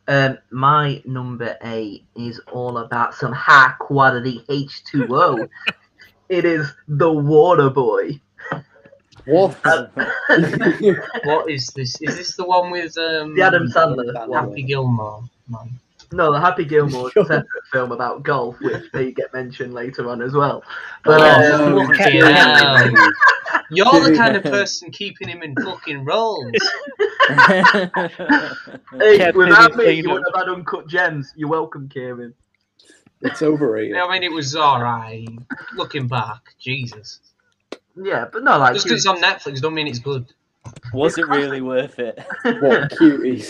Um, my number eight is all about some high quality H two O. It is The Water Boy. What? Um, what is this? Is this the one with um, the Adam Sandler, Happy Gilmore? Man. No, the Happy Gilmore sure. separate film about golf, which they get mentioned later on as well. But, oh, um, yeah. You're the kind of person keeping him in fucking roles. Hey, without me, you wouldn't have had Uncut Gems. You're welcome, Kieran. It's overrated. I mean, it was all right. Looking back, Jesus. Yeah, but no, like, just because it's on Netflix don't mean it's good. Was it really worth it? What cuties?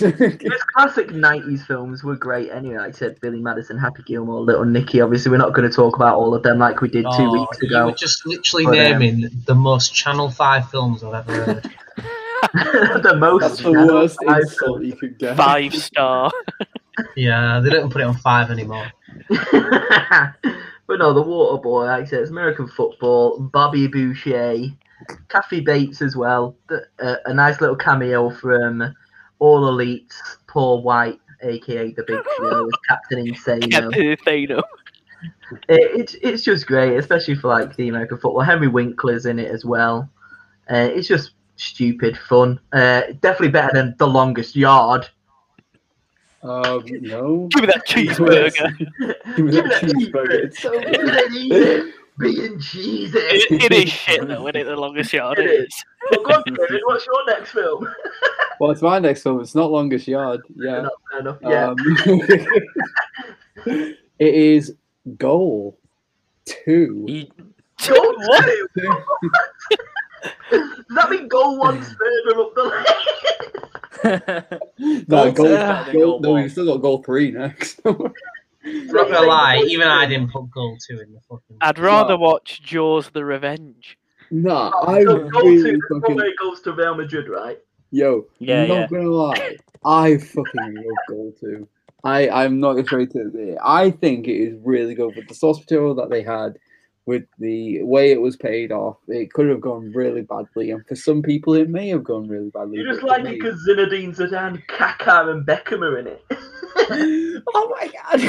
Those classic nineties films were great anyway. Like I said, Billy Madison, Happy Gilmore, Little Nicky. Obviously, we're not going to talk about all of them like we did oh, two weeks ago. We're just literally but, naming um, the most Channel five films I've ever heard. The most. That's the worst insult you could get. Five star. Yeah, they don't put it on five anymore. But no, The Waterboy, like I said, it's American football, Bobby Boucher, Kathy Bates as well, uh, a nice little cameo from All Elite's Paul White, a k a. The Big Show, as Captain Insano. Captain Insano. It, it, it's just great, especially for like the American football. Henry Winkler's in it as well. Uh, it's just stupid fun. Uh, definitely better than The Longest Yard. Um, no. Give me that cheeseburger. Give me that cheeseburger. It's so good. Being cheesy. It, it is shit though, isn't it? The Longest Yard it is. Well, go on, David, what's your next film? Well, it's my next film. It's not Longest Yard. Yeah. Fair enough, fair enough. Yeah. Um, it is Goal Two. You... Goal Two. Does that mean Goal One's further up the lane? No, goal, uh, goal, no, we've still got Goal Three next. Not gonna lie, even I didn't put Goal Two in the fucking. I'd rather no. watch Jaws: The Revenge. Nah, oh, I so goal really two, fucking. Goal goes to Real Madrid, right? Yo, yeah, I'm not yeah. gonna lie, I fucking love Goal Two. I I'm not afraid to. I think it is really good with the source material that they had, with the way it was paid off. It could have gone really badly, and for some people it may have gone really badly. You just like it because Zinedine Zidane, Kaká and Beckham are in it. Oh my god.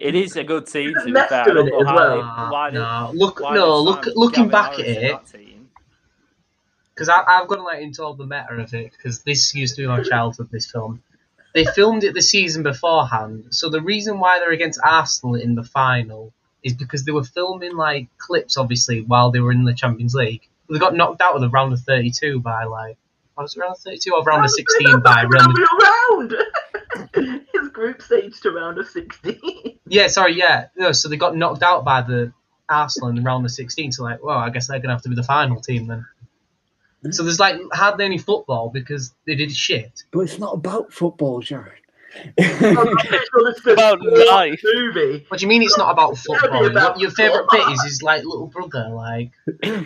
It is a good team to be fair. No, look, looking back at it, because I've got to let into all the meta of it, because this used to be my childhood, this film. They filmed it the season beforehand, so the reason why they're against Arsenal in the final is because they were filming like clips, obviously, while they were in the Champions League. They got knocked out of the round of thirty-two by like, oh, was it round of thirty-two or round of sixteen by round? round. His group stage to round of sixteen. Yeah, sorry, yeah, no. So they got knocked out by the Arsenal in the round of sixteen. So like, well, I guess they're gonna have to be the final team then. Mm. So there's like hardly any football because they did shit. But it's not about football, Jared. It's about life. Movie. What do you mean it's not about football? About your favourite bit is his like little brother, like.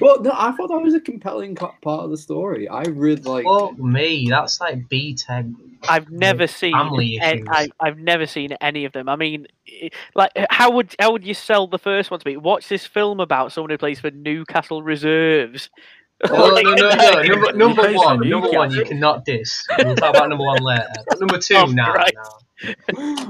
Well, no, I thought that was a compelling part of the story. I really like. Fuck me, that's like B ten. I've never seen. An, I, I've never seen any of them. I mean, like, how would how would you sell the first one to me? What's this film about? Someone who plays for Newcastle Reserves. Oh, no, no, no, no. Number, number one, number one, you cannot diss. We'll talk about number one later. Number two, oh, now. Right. now.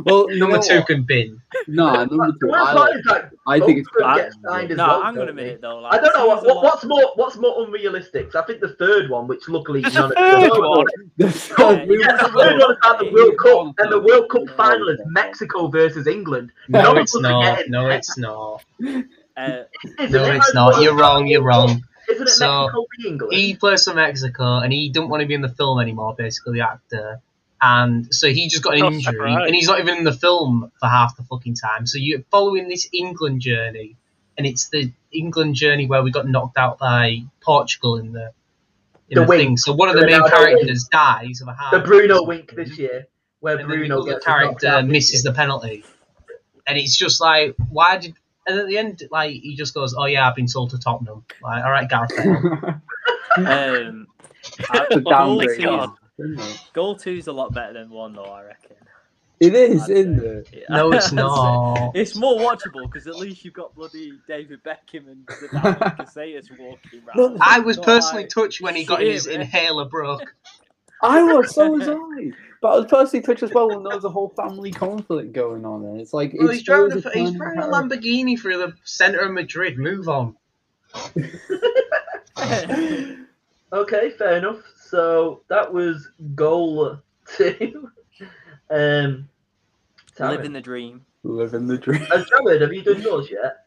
Well, number two what? Can bin. No, nah, number two. I, like, I think it's bad. No, well, I'm going to make it though. Like, I don't know what, what's more. What's more unrealistic? So I think the third one, which luckily you know, the third one, the third one is about the World Cup, and the World Cup no, final is Mexico versus England. No, no it's not. No, it's not. Uh, no, it's not. You're wrong. You're wrong. Isn't it so Mexico v England? He plays for Mexico and he didn't want to be in the film anymore, basically, the actor. And so he just got an oh, injury right. and he's not even in the film for half the fucking time. So you're following this England journey, and it's the England journey where we got knocked out by Portugal in the, in the, the thing. So one of the, the main Ronaldo characters wink. dies of a heart. The Bruno wink this year, where and Bruno the character misses the penalty. And it's just like, why did... And at the end, like, he just goes, "Oh yeah, I've been sold to Tottenham." Like, all right, Gareth. um, Goal Goal two's a lot better than one, though. I reckon. It is, isn't it? Yeah. No, it's not. It's more watchable because at least you've got bloody David Beckham and Zidane and Casillas walking around. I was personally like, touched when he got shit, his man. inhaler broke. I was, so was I. But I was personally touched as well when there was a whole family conflict going on. And it's like, well, it's he's driving a, he's driving a Lamborghini through the centre of Madrid. Move on. Okay, fair enough. So that was Goal Two. um, Living the dream. Living the dream. Uh, Jared, have you done yours yet?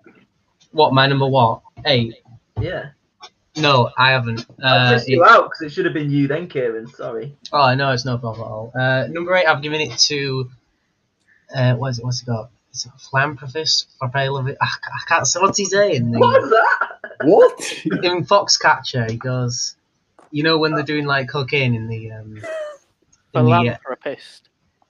What, my number what? Eight. Yeah. No, I haven't. Uh, just you it, out because it should have been you then, Kieran. Sorry. Oh no, it's no problem at all. Uh, number eight, I've given it to. Uh, what is it? What's it got? Is it a philanthropist? I love it. I, I can't say what's he saying. What's that? What? In Foxcatcher, he goes. you know when they're doing like cocaine in the um, in philanthropist.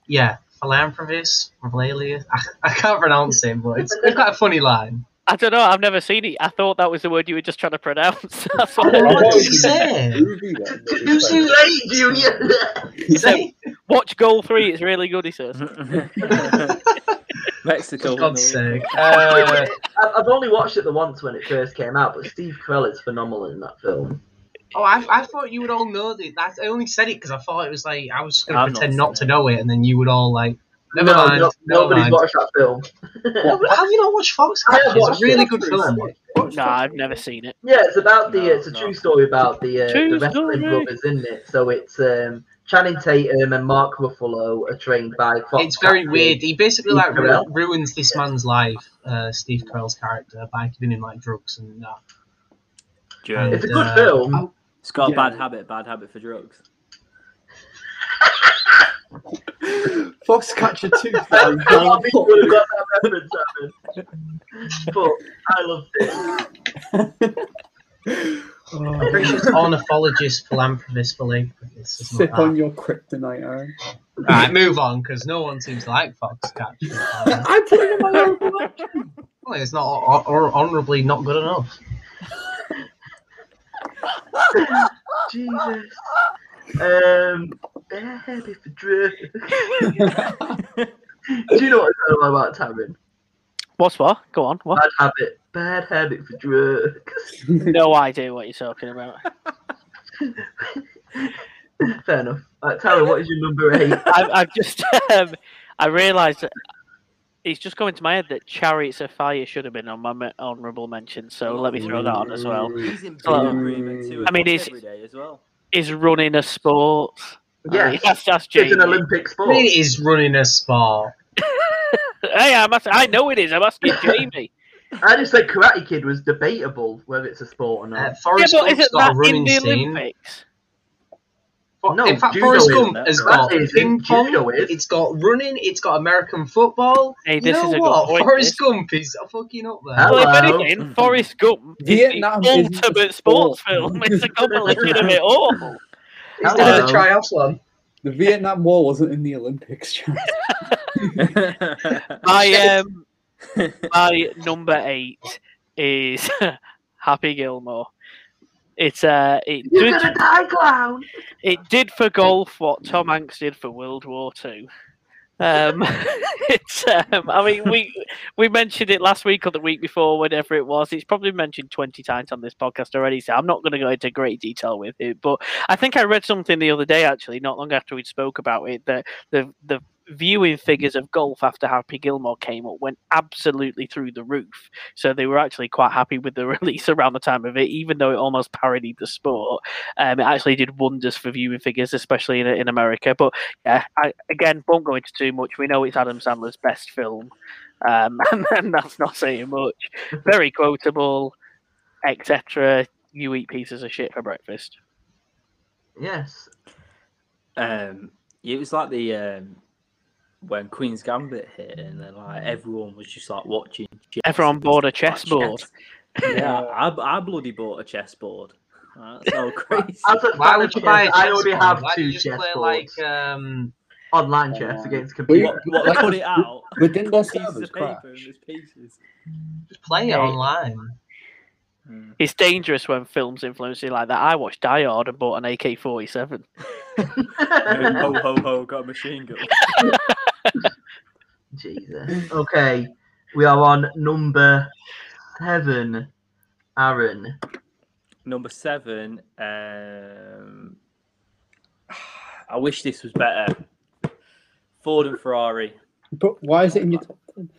The, yeah, philanthropist, Revalius. I, I can't pronounce it, but it's it's quite a funny line. I don't know. I've never seen it. I thought that was the word you were just trying to pronounce. That's what I what did you say? Too soon, late, Junior. He said, "Watch Goal Three. It's really good." He says. Mexico. For God's sake. Uh, I've only watched it the once when it first came out, but Steve Carell is phenomenal in that film. Oh, I, I thought you would all know that. I only said it because I thought it was like I was going to pretend not to know it, and then you would all like. Never no, mind. No, nobody's mind. watched that film. What, have you not watched Fox? I have watched it's a really it. good film. No, I've never seen it. Yeah, it's about the. No, it's a no. true story about the, uh, the wrestling brothers, isn't it? So it's um, Channing Tatum and Mark Ruffalo are trained by Fox. It's very weird. He basically Steve like Carell. ruins this yeah. man's life, uh, Steve Carell's character, by giving him like drugs and that. And, it's a good uh, film. Oh, it's got yeah. a bad habit. Bad habit for drugs. Foxcatcher two. I think got that reference, but I loved it. Oh, I'm pretty sure it's ornithologist, philanthropist, philanthropist. Sip on your kryptonite, Aaron. Alright, move on, because no one seems to like Foxcatcher. Um, I put it in my own collection. Well, it's not or, or honourably not good enough. Jesus. Um, they're heavy for drugs. Do you know what I know about Taryn? What's what? Go on. What? Bad habit. Bad habit for drugs. No idea what you're talking about. Fair enough. Right, Taryn, what is your number eight? I've, I've just um, I realised that it's just going to my head that Chariots of Fire should have been on my honourable mention. So let me throw that on as well. He's in so, too, I mean, it's every day as well. Is running a sport. Yeah, I mean, that's, that's it's an Olympic sport. It is running a sport. Hey, I must. I know it is. I'm asking Jamie. I just said Karate Kid was debatable whether it's a sport or not. Uh, Forrest yeah, but Gump's got a running in the Olympics? But, no, in fact, Forrest Gump has got ping pong. It's got running. It's got American football. Hey, this you know is what? A good Forrest point, Gump is fucking up there. Hello. Well, if anything, Forrest Gump is Vietnam the ultimate sports film. It's a compilation of it all. He's done a triathlon. The Vietnam War wasn't in the Olympics. my um, my number eight is Happy Gilmore. It's uh, it You're did, gonna die, clown. It did for golf what Tom Hanks did for World War Two. Um, it's um, I mean we we mentioned it last week or the week before, whenever it was. It's probably mentioned twenty times on this podcast already, so I'm not going to go into great detail with it. But I think I read something the other day, actually, not long after we spoke about it, that the the viewing figures of golf after Happy Gilmore came up went absolutely through the roof. So they were actually quite happy with the release around the time of it, even though it almost parodied the sport. Um, it actually did wonders for viewing figures, especially in, in America. But yeah, I, again, won't go into too much. We know it's Adam Sandler's best film, um, and, and that's not saying much. Very quotable, et cetera. You eat pieces of shit for breakfast. Yes. Um, it was like the... Um... when Queen's Gambit hit, and then like everyone was just like watching. Chess. Everyone bought a chessboard. Chess. Yeah, I, I bloody bought a chessboard. That's so crazy. Why would you buy a chessboard? I already have Why two chessboards. Like um, online chess uh, against computers. What, what, put it out. We didn't go pieces of paper and just pieces. Just play it online. Mm. It's dangerous when films influence you like that. I watched Die Hard and bought an A K forty-seven. Ho ho ho! Got a machine gun. Jesus. Okay, we are on number seven, Aaron. Number seven. Um, I wish this was better. Ford and Ferrari. But why is it in your top ten?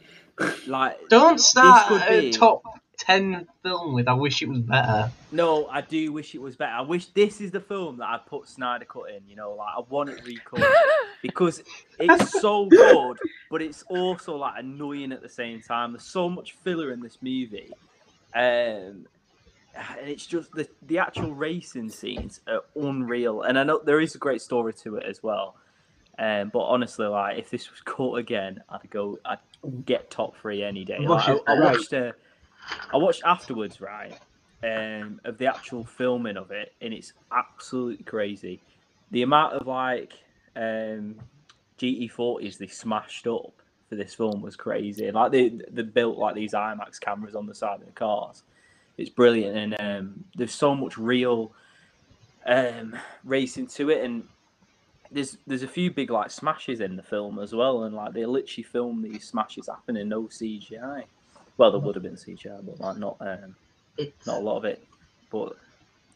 Like, don't start a top ten film with I wish it was better. No, I do wish it was better. I wish this is the film that I put Snyder Cut in. You know, like I want it recut because it's so good, but it's also like annoying at the same time. There's so much filler in this movie, um, and it's just the the actual racing scenes are unreal. And I know there is a great story to it as well. Um, but honestly, like if this was cut again, I'd go. I'd get top three any day. Like, I, I watched a. I watched afterwards, right? um, of the actual filming of it, and it's absolutely crazy. The amount of like um, G T forties they smashed up for this film was crazy. Like they they built like these IMAX cameras on the side of the cars. It's brilliant, and um, there's so much real um, racing to it, and there's there's a few big like smashes in the film as well, and like they literally filmed these smashes happening, no C G I. Well, there would have been C G I, but like not um, not a lot of it. But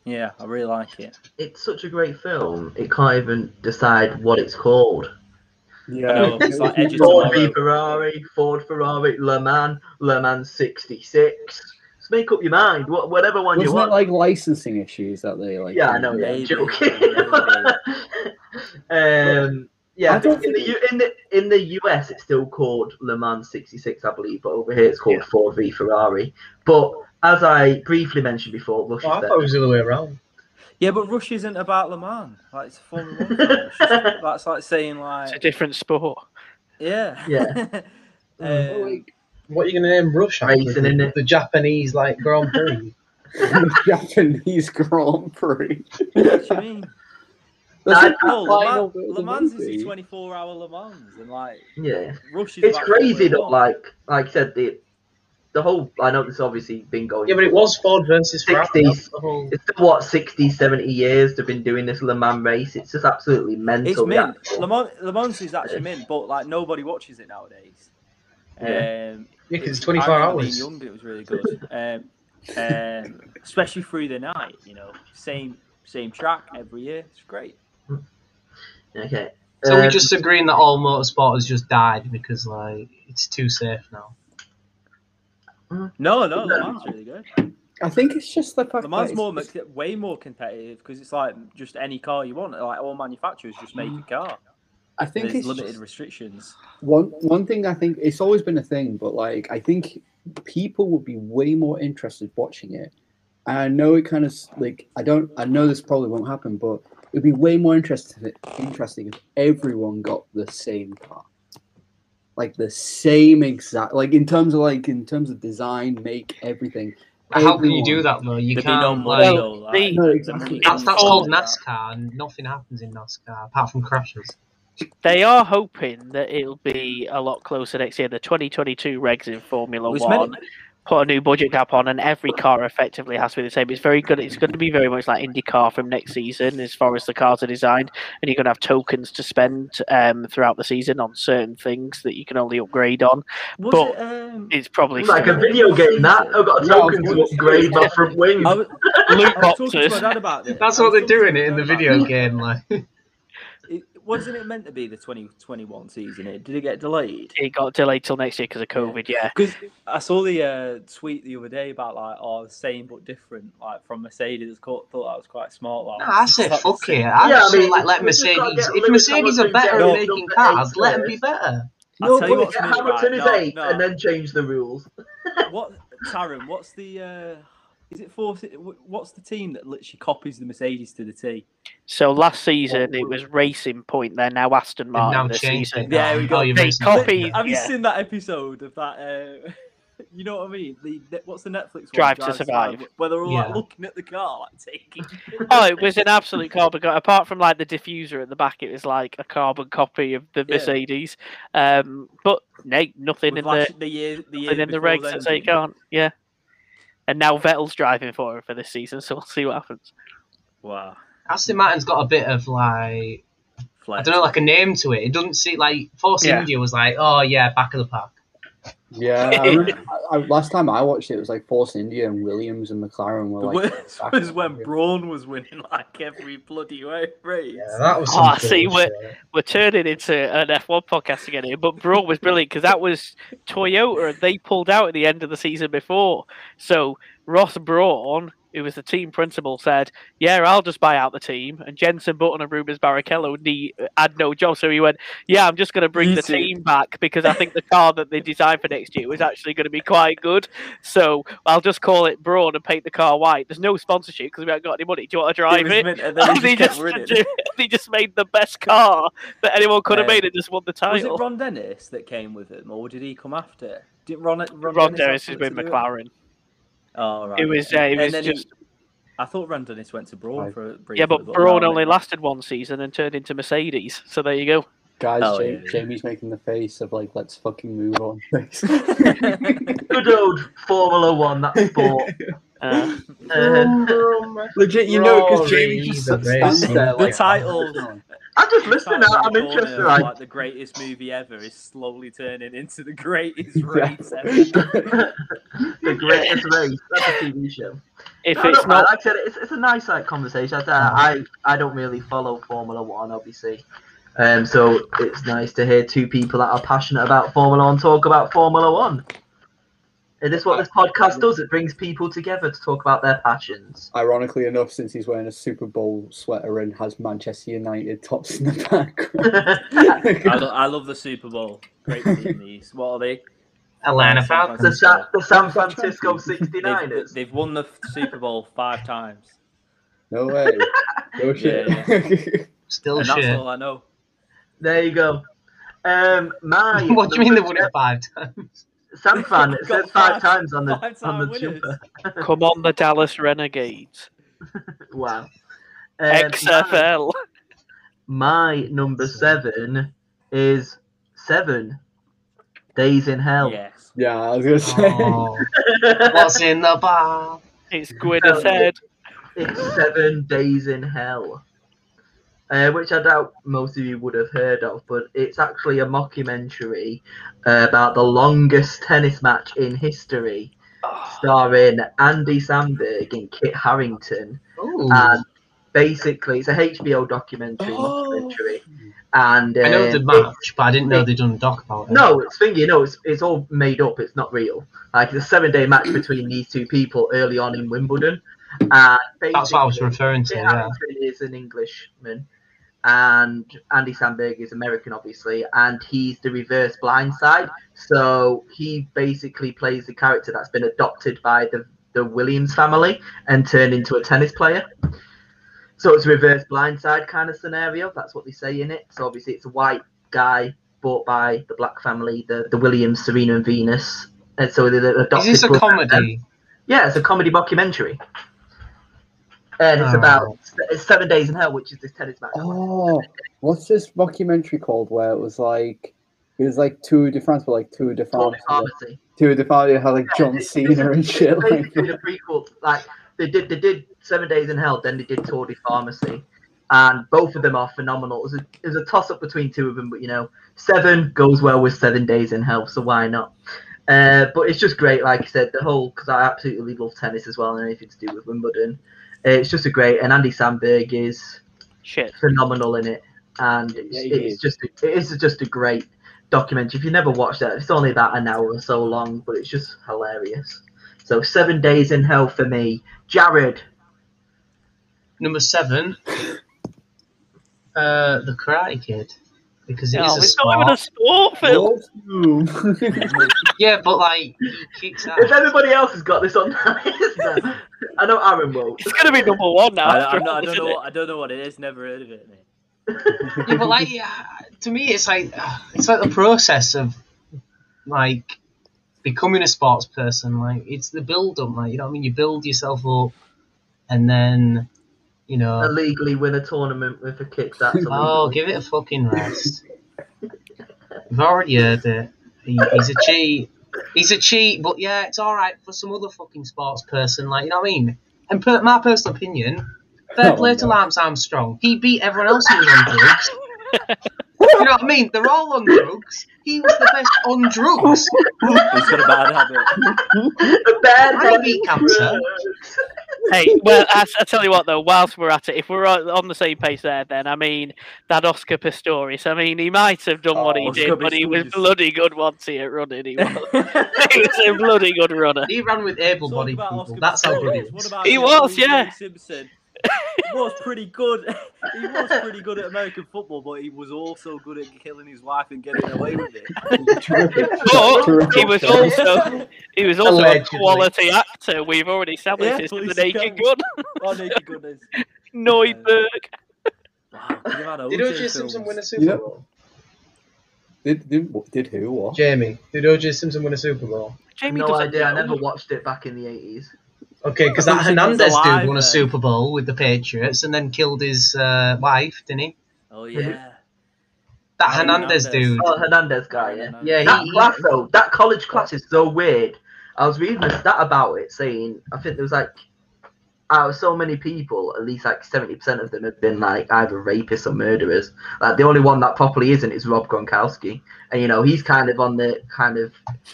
yeah, I really like it. It's such a great film. It can't even decide what it's called. Yeah, no, it's like Edge of Tomorrow. Ford v Ferrari, Ford Ferrari, Le Mans, Le Mans sixty-six. Make up your mind, whatever one Wasn't you want. It like licensing issues that they like. Yeah, I know. Yeah, you're joking. um, yeah, in the, you... in the in the U S, it's still called Le Mans sixty-six, I believe, but over here it's called yeah. Ford v Ferrari. But as I briefly mentioned before, Rush. Oh, I thought it was the other way around. Yeah, but Rush isn't about Le Mans. Like it's a Formula One. That's like saying like it's a different sport. Yeah. Yeah. um, oh, like... What are you going to name Rush? Racing, in the Japanese like Grand Prix. The Japanese Grand Prix. What do you mean? That's no, Le, Le Mans is a twenty-four hour Le Mans, and like yeah, Rush is it's crazy that like like I said the the whole I know this obviously been going. Yeah, but it was Ford versus Ferrari. Whole... It's been, what sixty, seventy years they've been doing this Le Mans race. It's just absolutely mental. It's Le Mans, Le Mans is actually mint, but like nobody watches it nowadays. Yeah. Um, yeah, because it's twenty-four hours. Young, it was really good, um, um, especially through the night. You know, same same track every year. It's great. Okay, so um, we're just agreeing that all motorsport has just died because like it's too safe now. No, no, Le Mans really good. I think it's just the fact Le Mans more just... way more competitive because it's like just any car you want. Like all manufacturers just make a car. I think There's it's limited restrictions. One one thing I think it's always been a thing, but like I think people would be way more interested watching it. And I know it kind of like I don't I know this probably won't happen, but it'd be way more interesting interesting if everyone got the same car, like the same exact like in terms of like in terms of design, make everything. How can you do that though? You There'd can't. No money, like, though, like, no, exactly. That's, that's called NASCAR, and nothing happens in NASCAR apart from crashes. They are hoping that it'll be a lot closer next year. The twenty twenty-two regs in Formula One many... put a new budget cap on, and every car effectively has to be the same. It's very good. It's going to be very much like IndyCar from next season as far as the cars are designed, and you're going to have tokens to spend um, throughout the season on certain things that you can only upgrade on. Was but it, um... it's probably it's like a video game that I've got a token no, to upgrade my front wing. Loot boxes. That's what they're doing it in the video game, like. Wasn't it meant to be the twenty twenty-one season? It did it get delayed? It got delayed till next year because of COVID. Yeah, because yeah. I saw the uh, tweet the other day about like, "Oh, same but different," like from Mercedes. Thought that was quite smart. Like, no, I said, "Fuck it." I yeah, just I mean, like let Mercedes. If Mercedes are better at making cars, let them be better. No, but get Hamilton is eight and then change the rules. What, Taryn? What's the? Uh... Is it for what's the team that literally copies the Mercedes to the T? So last season oh, it was Racing Point. They're now Aston Martin. Now this season. There we go. Oh, they copied. Have yeah. you seen that episode of that? Uh, you know what I mean? The, the, what's the Netflix one? Drive, Drive to Survive. Survive. Where they're all yeah. like, looking at the car, like taking. Oh, it was an absolute carbon copy. Apart from like the diffuser at the back, it was like a carbon copy of the Mercedes. Yeah. Um, but no, nothing With in the the year, the year in the regs that say you can't. Yeah. And now Vettel's driving for him for this season, so we'll see what happens. Wow. Aston Martin's got a bit of, like, Flex. I don't know, like a name to it. It doesn't seem like Force yeah. India was like, oh, yeah, back of the pack. Yeah. I remember, I, I, last time I watched it, it was like Force India and Williams and McLaren were like... It was when Brawn was winning, like, every bloody race. Yeah, that was... Oh, I see, we're, we're turning into an F one podcast again here, but Brawn was brilliant because that was Toyota and they pulled out at the end of the season before. So Ross Brawn, who was the team principal, said, yeah, I'll just buy out the team. And Jenson Button and Rubens Barrichello need, had no job. So he went, yeah, I'm just going to bring you the too. team back because I think the car that they designed for next year was actually going to be quite good. So I'll just call it Brawn and paint the car white. There's no sponsorship because we haven't got any money. Do you want to drive it? it? And and they, just just, they just made the best car that anyone could have um, made and just won the title. Was it Ron Dennis that came with him or did he come after? Did Ron, Ron, Ron Dennis, Dennis is with McLaren. Oh, right. It was, uh, it was just... He, I thought Randonis went to Brawn right. for a brief... Yeah, but Brawn only right. lasted one season and turned into Mercedes, so there you go. Guys, oh, Jamie, yeah. Jamie's making the face of, like, let's fucking move on. Good old Formula One, that sport. Uh, uh, legit, you know, because Jamie just stands the there. Like, the title... I'm just listening now, I'm interested. Like, like, the greatest movie ever is slowly turning into the greatest race ever. The greatest race. That's a T V show. If no, it's not... Like I said, it's, it's a nice like conversation. I, I, I don't really follow Formula One, obviously. Um, so it's nice to hear two people that are passionate about Formula One talk about Formula One. And this is what this podcast does. It brings people together to talk about their passions. Ironically enough, since he's wearing a Super Bowl sweater and has Manchester United tops in the background. I, lo- I love the Super Bowl. Great team, these. What are they? Atlanta Falcons. The San, the San Francisco sixty-niners. They've, they've won the Super Bowl five times. No way. No shit. Yeah. Still and shit. That's all I know. There you go. Um, my, what do you mean they won it five times? Sam fan, it says five, five times on the on the jumper. Come on, the Dallas Renegades. Wow. Um, X F L. My, my number seven is seven. Days in Hell. Yes. Yeah, I was going to say. Oh, what's in the bar? It's Gwyneth's head. It's Seven Days in Hell. Uh, which I doubt most of you would have heard of, but it's actually a mockumentary uh, about the longest tennis match in history, oh. starring Andy Samberg and Kit Harington. Ooh. And basically, it's a H B O documentary, oh. mockumentary. And, uh, I know the match, but I didn't know they'd done a doc about it. No, it's thingy, no, it's, it's all made up, it's not real. Like, it's a seven-day match between these two people early on in Wimbledon. Uh, That's what I was referring to, Kit Harington yeah. is an Englishman. And Andy Samberg is American, obviously, and he's the reverse Blindside. So he basically plays the character that's been adopted by the, the Williams family and turned into a tennis player. So it's a reverse Blindside kind of scenario. That's what they say in it. So obviously it's a white guy bought by the black family, the, the Williams, Serena and Venus. And so they're adopted. Is this a comedy? Them. Yeah, it's a comedy documentary. And it's oh. about it's Seven Days in Hell, which is this tennis match. Oh, what's this documentary called? Where it was like it was like Tour de France, but like Tour de France, like, Tour de France had like yeah, John it's, Cena it's, and it's, shit. They like did a prequel, like they did. They did Seven Days in Hell, then they did Tour de Pharmacy, and both of them are phenomenal. It was a, it was a toss up between two of them, but you know, Seven goes well with Seven Days in Hell, so why not? Uh, but it's just great, like I said, the whole because I absolutely love tennis as well and anything to do with Wimbledon. It's just a great, and Andy Samberg is Shit. phenomenal in it, and it's, yeah, it's just a, it is just a great documentary. If you've never watched it, it's only about an hour or so long, but it's just hilarious. So Seven Days in Hell for me. Jared, number seven, uh, the Karate Kid, because it no, is a sport. It's not even a sport film. Yeah, but like, kicks out. If everybody else has got this on, that, I know Aaron won't. It's gonna be number one now. I, I, not, I don't know. It? I don't know what it is. Never heard of it. Yeah, but like, yeah, to me, it's like it's like the process of like becoming a sports person. Like, it's the build-up. Like, you know what I mean? You build yourself up, and then. You know, illegally win a tournament with a kick. That's illegal. Oh, give it a fucking rest. I've already heard it. He, he's a cheat. He's a cheat. But yeah, it's all right for some other fucking sports person. Like, you know what I mean? And per, my personal opinion, fair oh, play no. to Lance Armstrong. He beat everyone else who was on drugs. You know what I mean? They're all on drugs. He was the best on drugs. He's got a bad habit. A bad habit. I beat cancer. Hey, well, I, I tell you what, though, whilst we're at it, if we're on the same pace there, then, I mean, that Oscar Pistorius, I mean, he might have done oh, what he Oscar did, Pistorius. But he was bloody good once he had running. He was, he was a bloody good runner. He ran with able-bodied people. Oscar That's Pistorius. How good he was. He was, yeah. Simpson? He was pretty good. He was pretty good at American football, but he was also good at killing his wife and getting away with it. But he was also he was also Allegedly. a quality actor. We've already established this. Yeah, the Naked Gun. Oh, Naked Gun. Neudberg. Wow, did O J Simpson win a Super Bowl? Did did did who? What? Jamie. Did O J Simpson win a Super Bowl? Jamie no idea. Know. I never watched it back in the eighties. Okay, because that Hernandez alive, dude won a Super Bowl with the Patriots and then killed his uh, wife, didn't he? Oh, yeah. Mm-hmm. That oh, Hernandez, Hernandez dude. Oh, Hernandez guy, yeah. Hernandez. Yeah, he, that he, class, though, that college class is so weird. I was reading a stat about it saying, I think there was like, out of so many people, at least like seventy percent of them have been like either rapists or murderers. Like the only one that properly isn't is Rob Gronkowski, and you know he's kind of on the kind of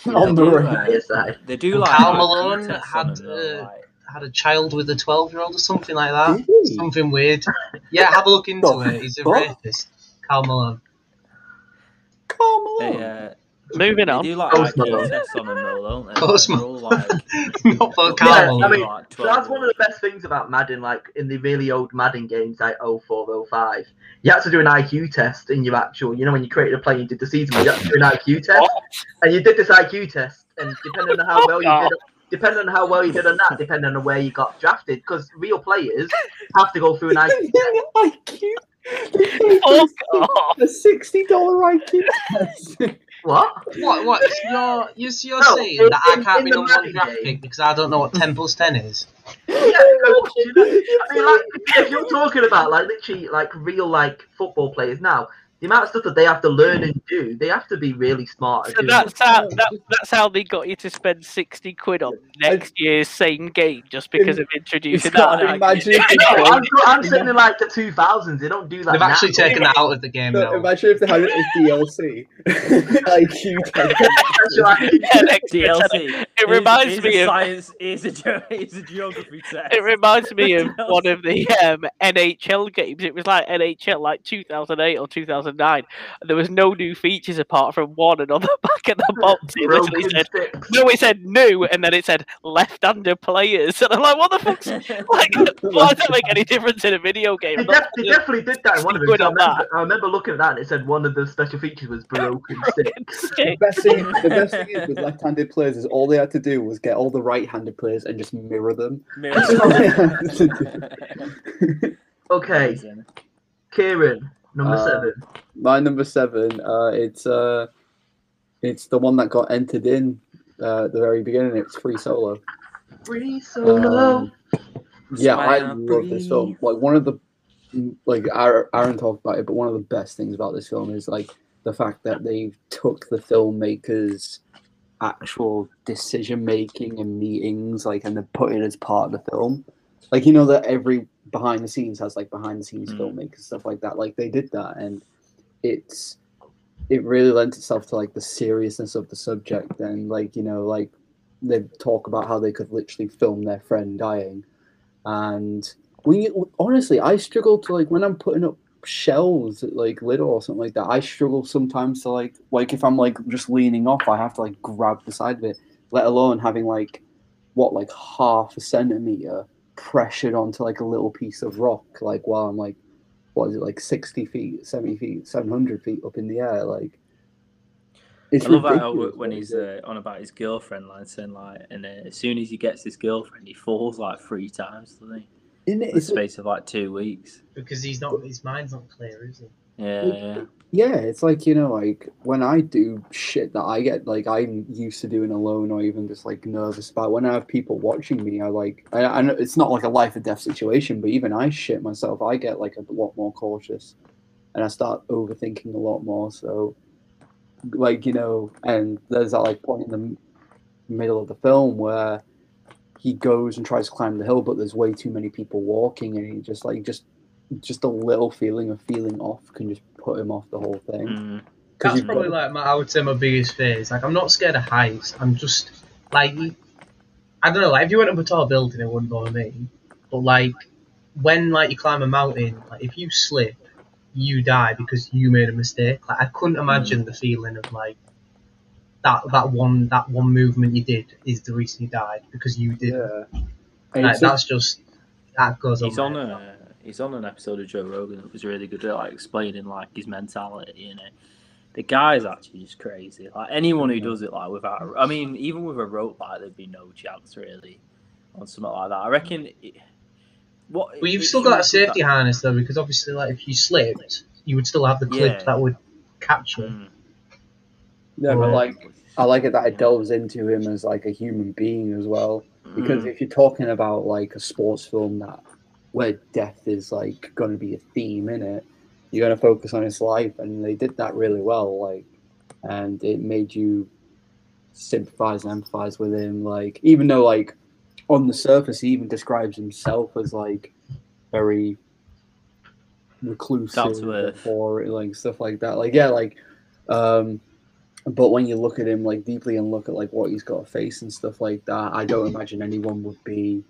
on know, the right side. They do like Karl Malone had uh, had a child with a twelve-year-old or something like that. Really? Something weird. Yeah, have a look into it. He's a rapist, Karl Malone. Karl Malone. They, uh, Moving on. They do like Post Malone. Post Malone. Not for Carl. I mean, so that's one of the best things about Madden. Like in the really old Madden games, like oh four, oh five, you had to do an I Q test in your actual. You know, when you created a play, you did the season. You had to do an I Q test, and you did this I Q test, and depending on how well you did, depending on how well you did on that, depending on where you got drafted, because real players have to go through an I Q test. Oh, God. The sixty dollar I Q test. What? What? What? You're, you're, you're no, saying in, that I can't be on one draft pick because I don't know what ten plus ten is? Yeah, no, you know, I mean, like, if you're talking about, like, literally, like, real, like, football players now, the amount of stuff that they have to learn and do, they have to be really smart. So that's how, that, that's how they got you to spend sixty quid on next year's same game just because of introducing that. Imagine I no, I'm, I'm saying in like the two thousands, they don't do that. They've actually now. taken that out of the game no, now. Imagine if they had it as D L C. D L C. It reminds is, is me of... Science is a, is a geography test. It reminds me of one of the um, N H L games. It was like N H L, like two thousand eight or two thousand nine. Nine. There was no new features apart from one, and on the back of the box it literally said no, it said new, and then it said left-hander players, and I'm like, what the fuck's like, why does that make any difference in a video game? They, def they definitely did that in one of them. I remember, I remember looking at that and it said one of the special features was broken, broken sticks. The best thing, the best thing is with left-handed players is all they had to do was get all the right-handed players and just mirror them. Mirror them. Okay, Kieran. Number uh, seven. My number seven. Uh, it's uh, it's the one that got entered in uh, at the very beginning. It's Free Solo. Free Solo. Um, yeah, I love this film. Like one of the, like Aaron talked about it, but one of the best things about this film is like the fact that they took the filmmakers' actual decision making and meetings, like, and they put it as part of the film. Like, you know that every behind the scenes has like behind the scenes mm. filmmakers, stuff like that. Like they did that, and it's it really lent itself to like the seriousness of the subject, and like, you know, like they talk about how they could literally film their friend dying. And we honestly, I struggle to like when I'm putting up shelves at like Lidl or something like that. I struggle sometimes to like like if I'm like just leaning off, I have to like grab the side of it. Let alone having like what like half a centimeter pressured onto like a little piece of rock, like while I'm like, what is it, like sixty feet, seventy feet, seven hundred feet up in the air? Like, it's I love that when he's uh, on about his girlfriend, like saying like, and uh, as soon as he gets his girlfriend, he falls like three times, doesn't he? In the space of like two weeks, because he's not, his mind's not clear, is he? Yeah, like, yeah, yeah. It's like, you know, like when I do shit that I get like I'm used to doing alone, or even just like nervous about. When I have people watching me, I like, I, I know it's not like a life or death situation, but even I shit myself. I get like a lot more cautious, and I start overthinking a lot more. So, like, you know, and there's that like point in the middle of the film where he goes and tries to climb the hill, but there's way too many people walking, and he just like just. just a little feeling of feeling off can just put him off the whole thing. Mm. That's probably got... like my, I would say my biggest fear is like I'm not scared of heights. I'm just like, I don't know. Like if you went up a tall building, it wouldn't bother me. But like when like you climb a mountain, like if you slip, you die because you made a mistake. Like I couldn't imagine mm. the feeling of like that that one that one movement you did is the reason you died because you did. Yeah. Like, that's just that goes on. He's on a. He's on an episode of Joe Rogan that was really good at like explaining like his mentality, you know. The guy's actually just crazy. Like anyone who does it like without a, I mean, even with a rope like there'd be no chance really on something like that. I reckon it, what But you've still got a safety harness though, because obviously like if you slipped you would still have the clip yeah. that would catch you. Mm. No, but like I like it that it delves into him as like a human being as well. Because mm. if you're talking about like a sports film that where death is like going to be a theme in it, you're going to focus on his life, and they did that really well. Like, and it made you sympathize and empathize with him. Like, even though like on the surface he even describes himself as like very reclusive or like stuff like that. Like, yeah, like. Um, But when you look at him like deeply and look at like what he's got to face and stuff like that, I don't imagine anyone would be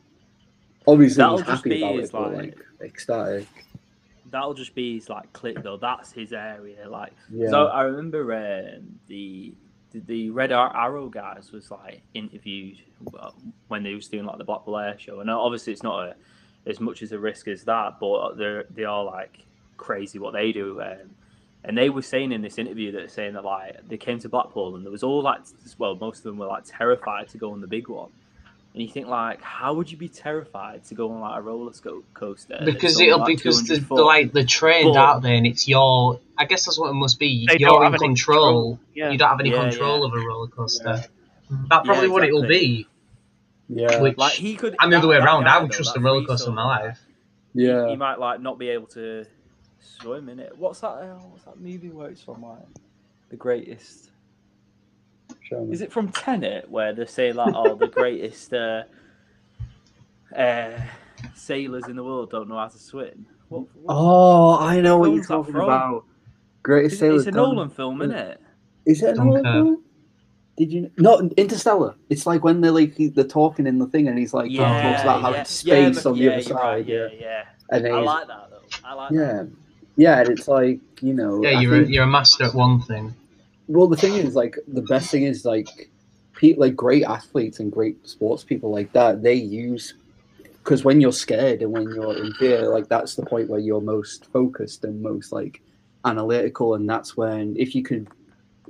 obviously that'll he's happy be about it, like, but, like ecstatic. That'll just be his like clip though. That's his area. Like, yeah. So I remember um, the, the the Red Arrow guys was like interviewed when they was doing like the Black Belair show, and obviously it's not a, as much as a risk as that, but they they are like crazy what they do. Um, And they were saying in this interview that saying that like they came to Blackpool and there was all like well most of them were like terrified to go on the big one, and you think like how would you be terrified to go on like a roller coaster? Because it'll like, because the, like they're trained but, out there and it's your I guess that's what it must be. You're in control. control. Yeah. You don't have any yeah, control yeah. of a roller coaster. Yeah. That's probably yeah, exactly. what it'll be. Yeah, which, like he could. I'm the other way around. I would trust a roller coaster in my life. Yeah, you might like not be able to. Swim in it. What's that? Uh, what's that movie where it's from? Like the greatest. Is it from Tenet where they say like, "Oh, the greatest uh, uh, sailors in the world don't know how to swim"? What, what, oh, I know what you're talking about. Greatest sailors. It's a Nolan film, isn't it? Is it a Nolan film? Did you know? No, Interstellar. It's like when they're like they're talking in the thing, and he's like, yeah, talks about how yeah. space yeah, on yeah, the other side. Right. Yeah, yeah. And I like that though. I like yeah. that. Yeah, and it's like, you know... Yeah, you're, think, a, you're a master at one thing. Well, the thing is, like, the best thing is, like, pe like great athletes and great sports people like that, they use... Because when you're scared and when you're in fear, like, that's the point where you're most focused and most, like, analytical, and that's when, if you can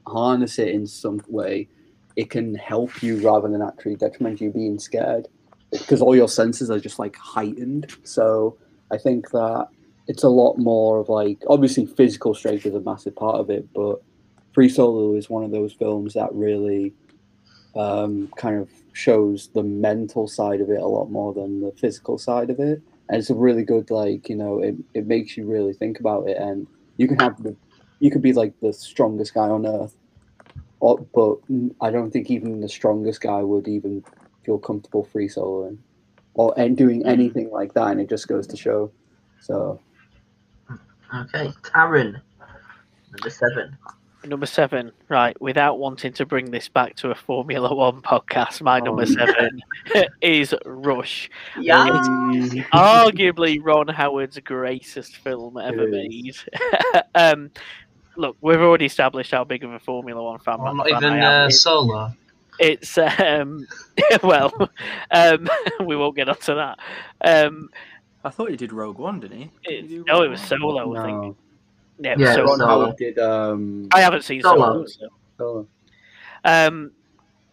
harness it in some way, it can help you rather than actually detriment you being scared. Because all your senses are just, like, heightened. So I think that... It's a lot more of like, obviously physical strength is a massive part of it, but Free Solo is one of those films that really um, kind of shows the mental side of it a lot more than the physical side of it. And it's a really good, like, you know, it, it makes you really think about it. And you can have, the, you could be like the strongest guy on earth, or, but I don't think even the strongest guy would even feel comfortable free soloing or and doing anything like that. And it just goes to show. So. Okay, Karen, number seven. Number seven, right. Without wanting to bring this back to a Formula One podcast, my oh. number seven is Rush. Yeah. It's arguably Ron Howard's greatest film ever made. um, look, we've already established how big of a Formula One fan. Well, not fan even I am. Uh, Solo. It's, um, well, um, we won't get onto that. Um, I thought he did Rogue One, didn't he? It, did he no, it was Solo, I think. Yeah, yeah Solo. Solo did, um, I haven't seen Solo. Solo. So. Solo. Um,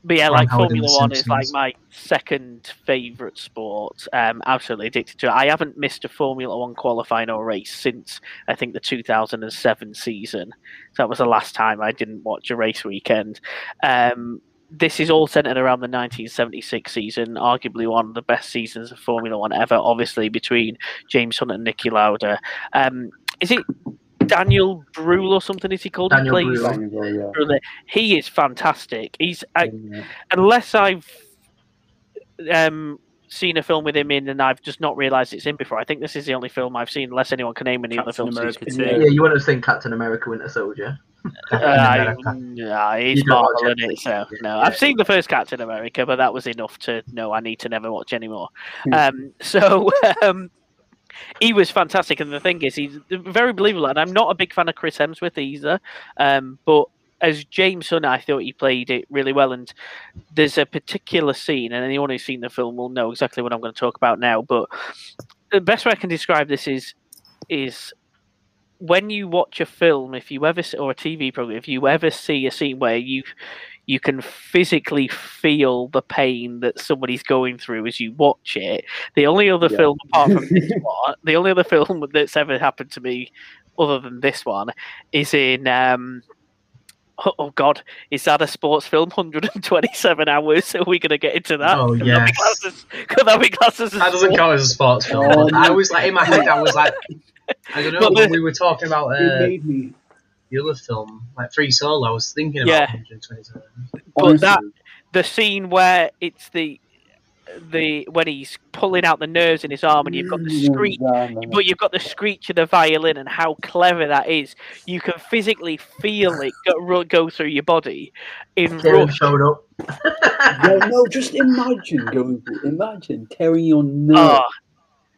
but yeah, like Ron Formula One is like my second favourite sport. Um, absolutely addicted to it. I haven't missed a Formula One qualifying or race since, I think, the two thousand seven season. So that was the last time I didn't watch a race weekend. Um, This is all centered around the nineteen seventy-six season, arguably one of the best seasons of Formula One ever, obviously between James Hunt and Niki Lauda. Um, is it Daniel Brühl or something? Is he called? Daniel Brühl, yeah. He is fantastic. He's I, yeah. unless I've um, seen a film with him in and I've just not realised it's in before. I think this is the only film I've seen, unless anyone can name any Captain other films. He's been yeah, you wouldn't have seen Captain America: Winter Soldier. Uh, yeah, he's Marvel in it, so no. I've seen the first Captain America, but that was enough to know I need to never watch anymore. Um, so um, he was fantastic, and the thing is, he's very believable. And I'm not a big fan of Chris Hemsworth either, um, but as James Hunt, I thought he played it really well. And there's a particular scene, and anyone who's seen the film will know exactly what I'm going to talk about now. But the best way I can describe this is is. when you watch a film, if you ever or a T V program, if you ever see a scene where you you can physically feel the pain that somebody's going through as you watch it, the only other yeah. film apart from this one, the only other film that's ever happened to me other than this one is in um, oh, oh God, is that a sports film? one hundred twenty-seven hours. Are we going to get into that? Oh, yeah. Could that be classed as a That doesn't count as a sports film. um, I was like, in my head, I was like, I don't know, when we were talking about uh, the other film, like Free Solo, I was thinking about yeah. one hundred twenty-seven. But that, the scene where it's the, the when he's pulling out the nerves in his arm, and you've got the screech, but you've got the screech of the violin, and how clever that is. You can physically feel it go, go through your body. In Rush, up. yeah, no, just imagine going, through, imagine tearing your nerve, oh.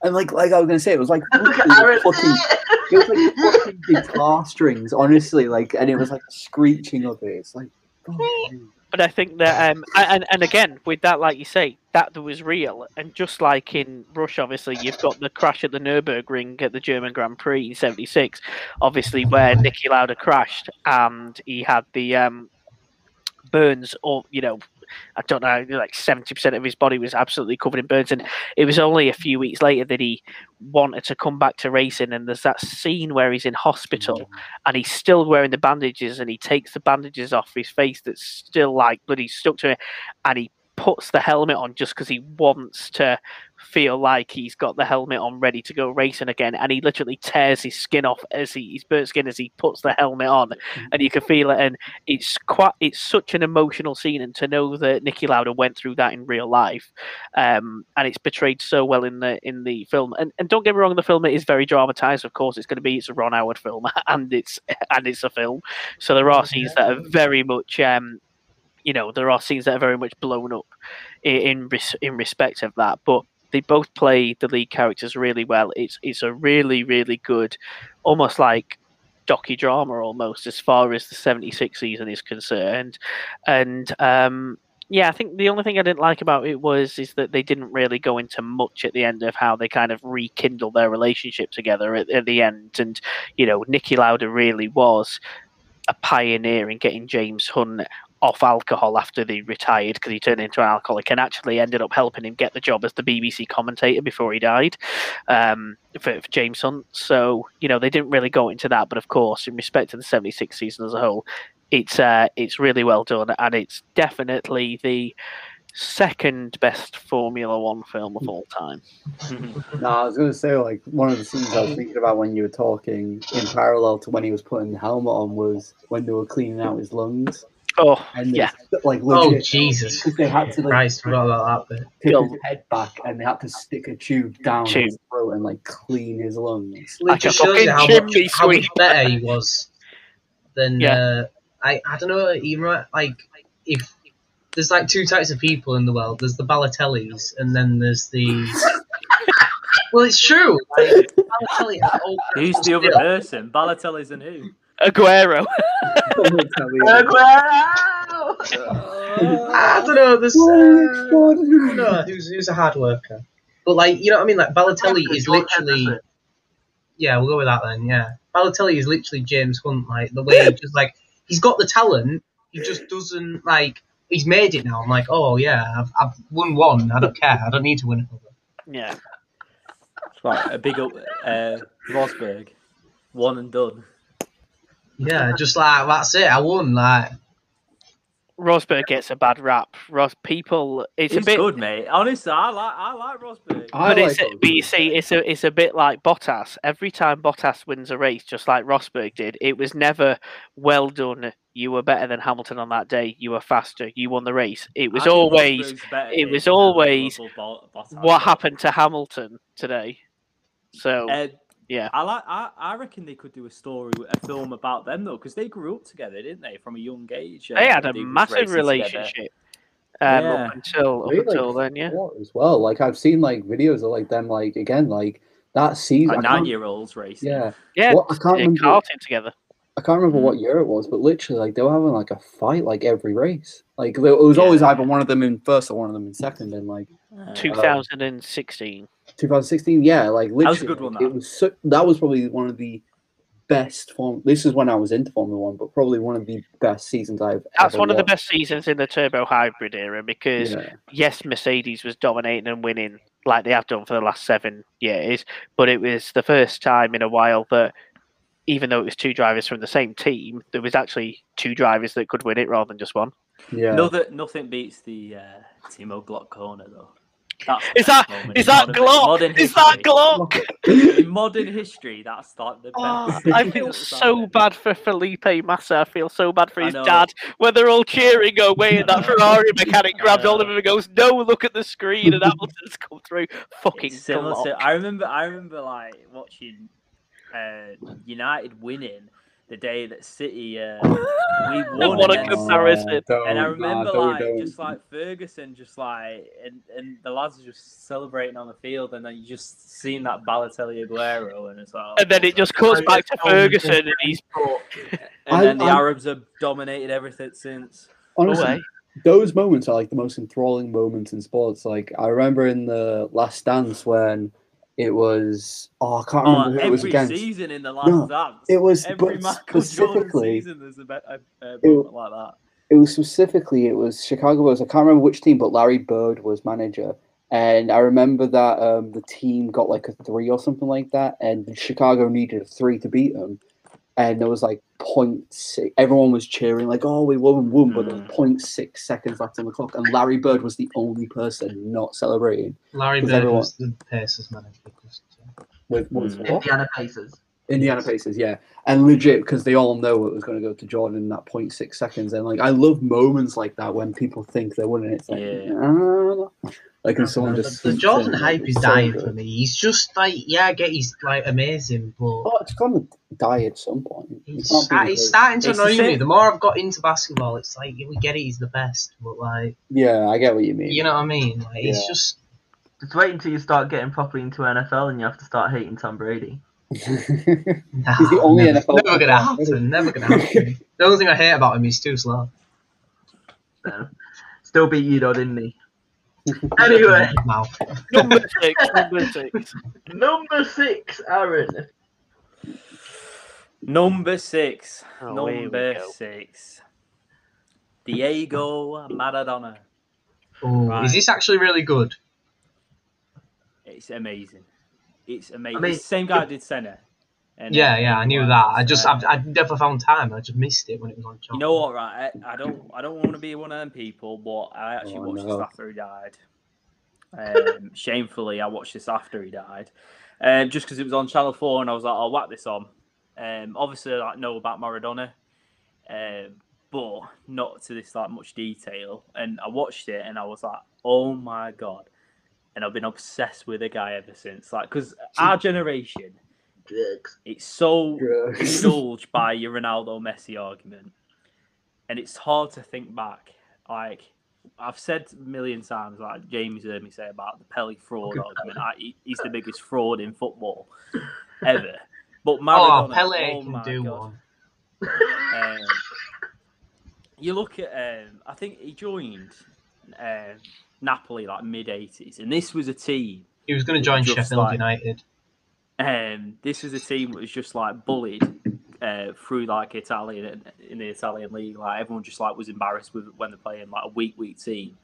and like, like I was gonna say, it was like, it was like fucking, it was like fucking guitar strings, honestly, like, and it was like screeching of it. It's like. Oh, but I think that, um, and and again with that, like you say, that was real, and just like in Rush, obviously you've got the crash at the Nürburgring at the German Grand Prix in seventy-six, obviously where Niki Lauda crashed, and he had the um, burns, or you know, I don't know, like seventy percent of his body was absolutely covered in burns, and it was only a few weeks later that he wanted to come back to racing. And there's that scene where he's in hospital and he's still wearing the bandages, and he takes the bandages off his face that's still like bloody stuck to it, and he puts the helmet on just because he wants to feel like he's got the helmet on ready to go racing again, and he literally tears his skin off as he his burnt skin as he puts the helmet on, and you can feel it. And it's quite it's such an emotional scene, and to know that Niki Lauda went through that in real life, um, and it's portrayed so well in the in the film. And and don't get me wrong, the film is very dramatized. Of course, it's going to be it's a Ron Howard film, and it's and it's a film, so there are scenes that are very much. Um, You know, there are scenes that are very much blown up in in respect of that, but they both play the lead characters really well. It's it's a really really good, almost like docudrama almost as far as the seventy-six season is concerned, and um, yeah, I think the only thing I didn't like about it was is that they didn't really go into much at the end of how they kind of rekindle their relationship together at, at the end, and you know, Niki Lauda really was a pioneer in getting James Hunt off alcohol after they retired, because he turned into an alcoholic, and actually ended up helping him get the job as the B B C commentator before he died, um, for, for James Hunt. So, you know, they didn't really go into that, but of course, in respect to the seventy-six season as a whole, it's uh, it's really well done, and it's definitely the second best Formula One film of all time. No, I was going to say, like, one of the scenes I was thinking about when you were talking in parallel to when he was putting the helmet on was when they were cleaning out his lungs. Oh, and yeah. Like, legit, oh, Jesus. They had to, like, Christ, take that, his head back, and they had to stick a tube down tube. his throat and, like, clean his lungs. Like, just shows you how much, how much better he was than, yeah. uh, I, I don't know, even, like, if there's, like, two types of people in the world. There's the Balotellis, and then there's the... Well, it's true. Like, Balotelli, who's the other person? Balotellis and who? Aguero. Aguero! Uh, I don't know, this, uh, I don't know who's, who's a hard worker. But, like, you know what I mean? Like, Balotelli is literally... Yeah, we'll go with that then, yeah. Balotelli is literally James Hunt, like, the way he just, like... He's got the talent, he just doesn't, like... He's made it now, I'm like, oh, yeah, I've, I've won one, I don't care, I don't need to win another. Yeah. Right, a big up... Uh, Rosberg. One and done. Yeah, just like, that's it, I won, like. Rosberg gets a bad rap. Ros people, it's, it's a bit good, mate. Honestly, I like, I like Rosberg. I but, like it's, Rosberg. But you see, it's a, it's a bit like Bottas. Every time Bottas wins a race, just like Rosberg did, it was never well done. You were better than Hamilton on that day. You were faster. You won the race. It was always, it was always what happened to Hamilton today. So. Uh, Yeah, I like. I, I reckon they could do a story, a film about them though, because they grew up together, didn't they? From a young age, uh, they had a massive relationship um, yeah. up until up really? until then. Yeah, as well. Like I've seen like videos of like them, like again, like that season. Like nine-year-olds racing. Yeah, yeah. What, I can't remember, karting together. I can't remember what year it was, but literally, like they were having like a fight, like every race. Like it was yeah. always either one of them in first or one of them in second, and like two thousand sixteen. two thousand sixteen, yeah, like literally, that was a good one, it was so, that was probably one of the best form. This is when I was into Formula One, but probably one of the best seasons I've. That's ever one watched. of the best seasons in the turbo hybrid era because yeah. yes, Mercedes was dominating and winning like they have done for the last seven years, but it was the first time in a while that even though it was two drivers from the same team, there was actually two drivers that could win it rather than just one. Yeah. No, that nothing beats the uh, Timo Glock corner though. That's is that is that, Glock? Is that Glock? In modern history, that's like the best. Oh, I feel so bad for Felipe Massa. I feel so bad for his dad. When they're all cheering away and that Ferrari mechanic grabs all of them and goes, "No, look at the screen," and Hamilton's come through. Fucking Glock. To, I remember I remember like watching uh, United winning the day that City uh, we won. What a comparison! Oh, and I remember nah, don't, like don't. just like Ferguson, just like and, and the lads just celebrating on the field, and then you just seeing that Balotelli Aguero, and it's like, and then it just cuts back to Ferguson, and he's brought. And I, then the I, Arabs have dominated everything since. Honestly, away. Those moments are like the most enthralling moments in sports. Like I remember in the Last Dance when. It was oh, I can't remember oh, who it was against. Every season in the Last no, Dance, it was every Michael specifically. Season there's a, a, a it, like that. It was specifically it was Chicago Bulls. I can't remember which team, but Larry Bird was manager, and I remember that um, the team got like a three or something like that, and Chicago needed a three to beat them, and there was like point six. Everyone was cheering like, "Oh, we won, won!" But there was point six seconds left on the clock, and Larry Bird was the only person not celebrating. Larry Bird everyone... was the Pacers manager. With, with mm. Indiana Pacers. Indiana Pacers, yeah, and legit because they all know it was going to go to Jordan in that point six seconds, and like I love moments like that when people think they're winning. It's like, yeah. ah. Like when someone know, just the, the Jordan hype is so dying good. For me. He's just like, yeah, I get he's like amazing, but oh, it's going to die at some point. It's start, starting to annoy me. The more I've got into basketball, it's like we get it. He's the best, but like, yeah, I get what you mean. You know what I mean? Like, yeah. It's just. Just wait until you start getting properly into N F L and you have to start hating Tom Brady. He's the only never, N F L never gonna happen. Never gonna happen. The only thing I hate about him is too slow. So, still beat you though, didn't he? Anyway, number six, number six, number six, Aaron. Number six, oh, number six. Diego Maradona. Ooh, right. Is this actually really good? It's amazing. It's amazing. I mean, it's the same guy it, did Senna. And, yeah, um, yeah, I knew that. I just, I, I never found time. I just missed it when it was on. Channel. You know what, right? I, I don't, I don't want to be one of them people, but I actually oh, watched no. this after he died. Um, shamefully, I watched this after he died, um, just because it was on Channel Four, and I was like, I'll whack this on. Um, obviously, I know about Maradona, um, but not to this like much detail. And I watched it, and I was like, oh my god. And I've been obsessed with the guy ever since. Like, because our generation, Drugs. It's so Drugs. Indulged by your Ronaldo Messi argument. And it's hard to think back. Like, I've said a million times, like James heard me say about the Pelé fraud Good argument. Like, he, he's the biggest fraud in football ever. But Maradona, oh, Pelé oh can do God. One. um, you look at, um, I think he joined. Um, Napoli, like mid eighties, and this was a team. He was going to join Sheffield like, United. Um, this was a team that was just like bullied uh, through like Italian in the Italian league. Like everyone just like was embarrassed with when they're playing like a weak, weak team.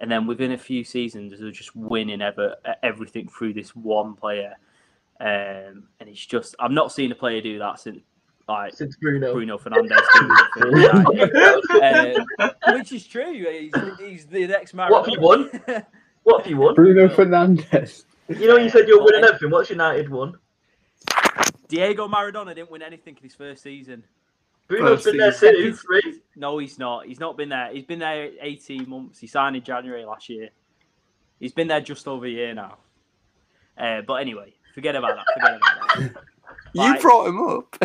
And then within a few seasons, they're just winning ever everything through this one player. Um, and it's just I've not seen a player do that since. Like Since Bruno. Bruno Fernandes, uh, which is true. He's, he's the next Maradona. What have you won? What have you won? Bruno Fernandes. You know, you said you were winning everything. What's United won? Diego Maradona didn't win anything in his first season. Bruno's been there since three. No, he's not. He's not been there. He's been there eighteen months. He signed in January last year. He's been there just over a year now. Uh, but anyway, forget about that. Forget about that. Like, you brought him up.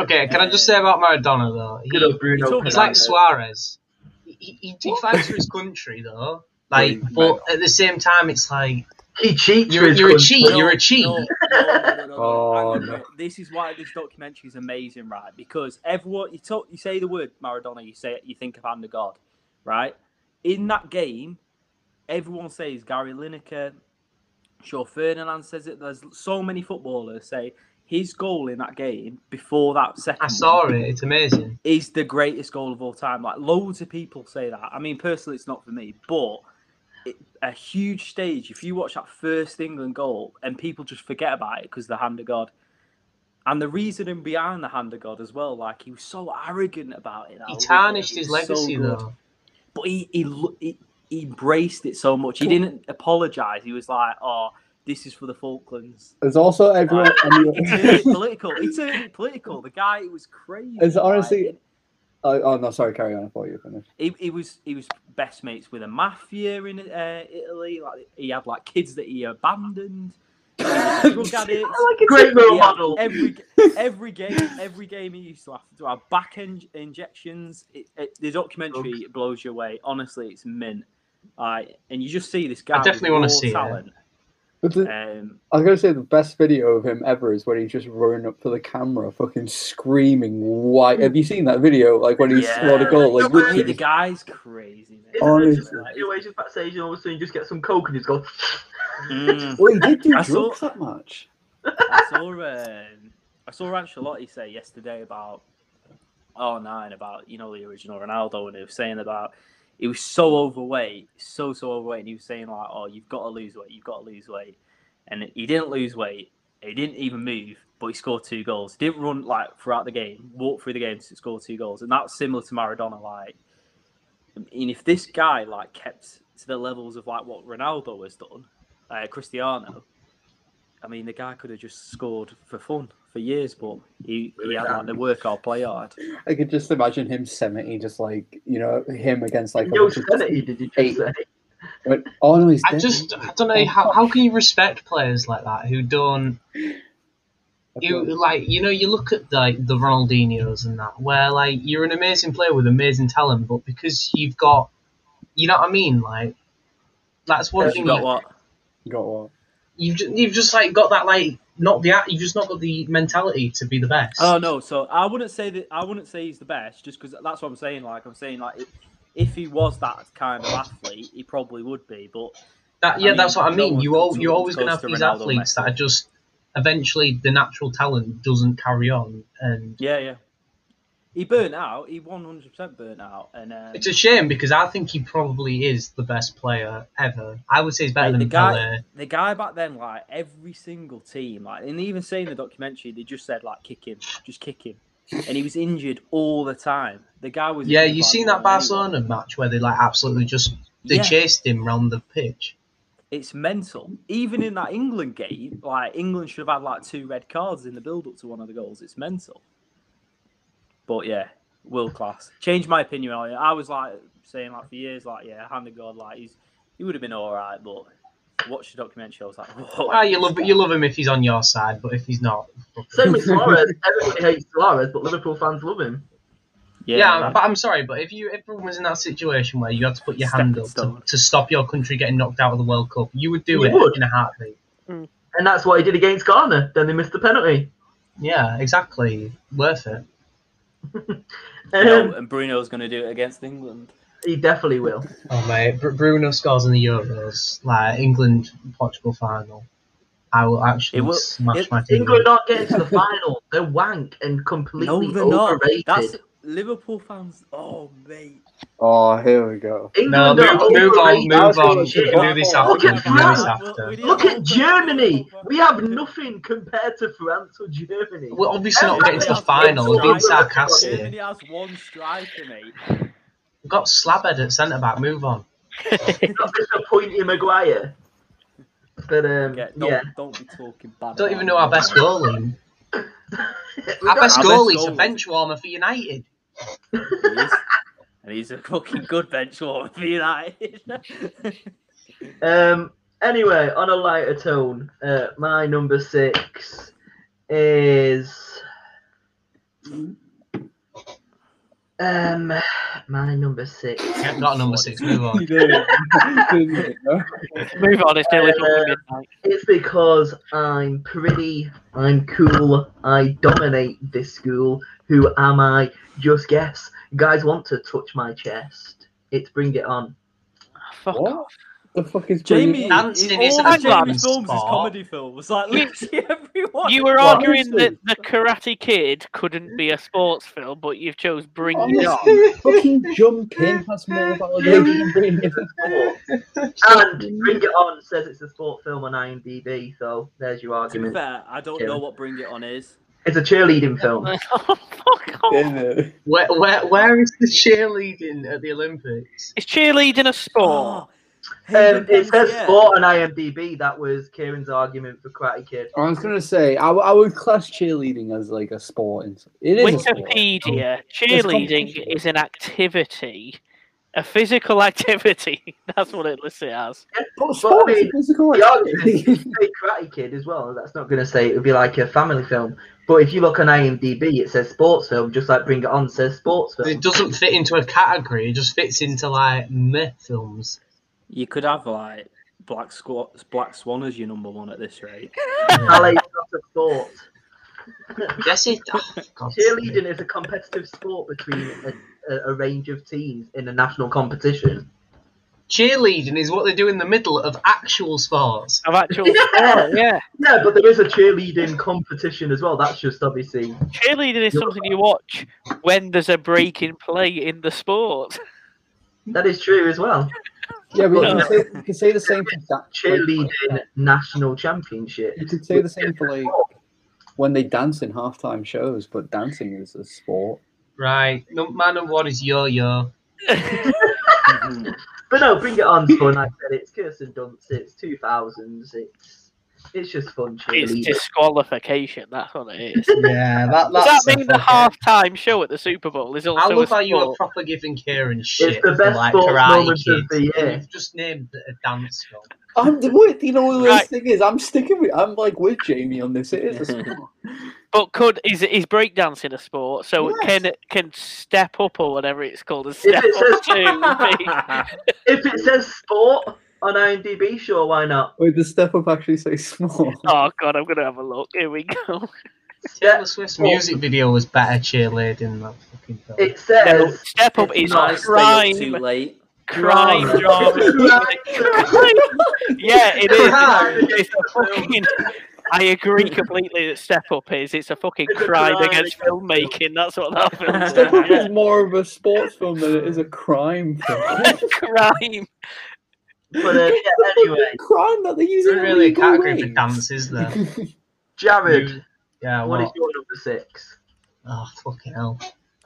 Okay, can I just say about Maradona, though? He, Good old Bruno he's like Suarez. He, he, he fights for his country, though. Like, but at the same time, it's like... He cheats You're, you're a cheat. No, you're a cheat. No, no, no, no, no, oh, no. This is why this documentary is amazing, right? Because everyone... You, talk, you say the word Maradona, you say it, you think of I'm the God, right? In that game, everyone says Gary Lineker, Shaw Ferdinand says it. There's so many footballers say... His goal in that game before that second, I saw it. It's amazing. Is the greatest goal of all time. Like loads of people say that. I mean, personally, it's not for me, but it, a huge stage. If you watch that first England goal, and people just forget about it because the hand of God, And the reasoning behind the Hand of God as well, like, he was so arrogant about it. He tarnished his legacy, though. But he, he he he embraced it so much. He didn't apologise. He was like, oh, this is for the Falklands. There's also everyone... He turned it political. He turned it political. The guy, it was crazy. It's honestly... Like, Oh, oh no! Sorry, carry on. I thought you were finished. He, he was he was best mates with a mafia in uh, Italy. Like, he had like kids that he abandoned. He drug addicts. Like great role model. Every every game, every game he used to have to have back in, injections. It, it, the documentary it blows you away. Honestly, it's mint. Uh, and you just see this guy. I definitely want to see talent. It. The, um, I was going to say the best video of him ever is when he's just running up to the camera, fucking screaming white. Have you seen that video? Like when he yeah, scored a goal. Like, like, the, the guy's crazy. Honestly, he's just backstage and all of a sudden you just get some coke and he's gone. Mm. Well, he did do drugs saw, that much. I saw um, I saw Ancelotti say yesterday about oh nine about you know the original Ronaldo, and he was saying about. He was so overweight, so, so overweight. And he was saying, like, oh, you've got to lose weight, you've got to lose weight. And he didn't lose weight. He didn't even move, but he scored two goals. He didn't run, like, throughout the game, walk through the game to score two goals. And that's similar to Maradona, like. And if this guy, like, kept to the levels of, like, what Ronaldo has done, uh, Cristiano, I mean, the guy could have just scored for fun for years, but he, he had like, the work hard, play hard. I could just imagine him seventy, just like, you know, him against like... No, seventy, did you just say? But, oh, no, he's I dead. just, I don't know, how, how can you respect players like that who don't... You like, you know, you look at like the Ronaldinhos and that, where like, you're an amazing player with amazing talent, but because you've got, you know what I mean? Like, that's one thing... You got what? You got what? You've just, you've just like got that like not the you've just not got the mentality to be the best. Oh no, so I wouldn't say that I wouldn't say he's the best just because that's what I'm saying. Like I'm saying, like if, if he was that kind of athlete, he probably would be. But that, yeah, I mean, that's what I mean. No you all, you're always going to have these Ronaldo athletes Messi. That are just eventually the natural talent doesn't carry on. And yeah, yeah, he burnt out. He one hundred percent burnt out, and um, it's a shame because I think he probably is the best player ever. I would say he's better like than the guy. Pele. The guy back then, like every single team, like and even saying the documentary, they just said like kick him, just kick him, and he was injured all the time. The guy was yeah. You seen that Barcelona match where they like absolutely just they yeah. chased him around the pitch. It's mental. Even in that England game, like England should have had like two red cards in the build up to one of the goals. It's mental. But yeah, world class. Changed my opinion on it. I was like saying like for years, like yeah, Hand of God, like he's he would have been all right, but watch the documentary. I was like, whoa. Ah, you love you love him if he's on your side, but if he's not, same with Suarez. Everybody hates Suarez, but Liverpool fans love him. Yeah, yeah but I'm sorry, but if you if everyone was in that situation where you had to put your hand up to, to stop your country getting knocked out of the World Cup, you would do you it would. in a heartbeat. Mm. And that's what he did against Ghana. Then they missed the penalty. Yeah, exactly. Worth it. um, no, and Bruno's going to do it against England. He definitely will. Oh mate, Br Bruno scores in the Euros, like England Portugal final. I will actually it will, smash it, my team. England aren't getting to the final. They're wank and completely no, they're overrated. Not. That's Liverpool fans. Oh mate. Oh here we go. England no, move, move on, move on. You can do this after. Look at France. Look at Germany. We have nothing compared to France or Germany. We're obviously not getting to the final. We're being sarcastic. Germany has one striker, mate. We've got Slabhead at centre back. Move on. Not disappointing Maguire. But um, yeah, don't, yeah. don't be talking bad. Don't even know our best goalie. Our best goalie's a bench warmer for United. And he's a fucking good bench warmer for United. um, anyway, on a lighter tone, uh, my number six is... Um, my number six... Yeah, not number six, move on. Move on, it's nearly midnight. Uh, it's because I'm pretty, I'm cool, I dominate this school. Who am I? Just guess. Guys want to touch my chest. It's Bring It On. Fuck what? Off. The fuck is Jamie? Dancing is all Jamie films is comedy films. Like literally everyone. You were arguing that the Karate Kid couldn't be a sports film, but you've chose Bring It On. Fucking jump in. That's more validation than Bring It On. And Bring It On says it's a sport film on IMDb. So there's your argument. To be fair, I don't know what Bring It On is. It's a cheerleading film. Oh, fuck off. Yeah. Where, where, where is the cheerleading at the Olympics? Is cheerleading a sport? Oh. Hey, um, it says yeah. sport on I M D B. That was Kieran's argument for Karate Kid. I was going to say, I, I would class cheerleading as like a sport. It is Wikipedia. A sport. Cheerleading is an activity, a physical activity. That's what it lists it as. Yeah, but sport but, I mean, is a physical activity. The argument is Karate Kid as well. That's not going to say it would be like a family film. But if you look on I M D B, it says sports film, just like Bring It On says sports film. It doesn't fit into a category. It just fits into like myth films. You could have like Black Squat, Black Swan as your number one at this rate. Ballet's not a sport. Yes, it. Cheerleading is a competitive sport between a, a, a range of teams in a national competition. Cheerleading is what they do in the middle of actual sports. Of actual yeah. sport, yeah. Yeah, but there is a cheerleading competition as well. That's just obviously. Cheerleading is something you watch when there's a break in play in the sport. That is true as well. Yeah, but no. you, can say, you can say the same for that cheerleading like, national championship. You could say the same for like when they dance in halftime shows, but dancing is a sport. Right. No, my number one is yo-yo. mm-hmm. But no, Bring It On fun. Like I said, it's Curse and Dunce. It's two thousands. It's it's just fun cheerleading. It's disqualification. That's what it is. Yeah. That, that's Does that mean the halftime show at the Super Bowl is also I love a how you were proper giving Kieran shit. It's the best like sports moment kids. Of the year. You've just named a dance film. I'm with you know what the right. thing is. I'm sticking with. I'm like with Jamie on this. It is a sport. But could is is breakdancing a sport? So yes. can can step up or whatever it's called. A step if, it up says, to if it says sport. On I M D B, sure, why not? Wait, does Step Up actually say small? Oh, God, I'm going to have a look. Here we go. Yeah, the Swiss music video was better cheerleading that fucking film. It says... No, Step Up is not crime. Too late. Crime, crime drama. Yeah, it is. It's, it's a fucking... I agree completely that Step Up is. It's a fucking it's crime, a crime against filmmaking. That's what that film is. Step Up is more of a sports film than it is a crime film. Crime. But uh, yeah, anyway, crime that they use in really a category ways. For dances, though. Jared, you, yeah, what, what is your number six? Oh fucking hell!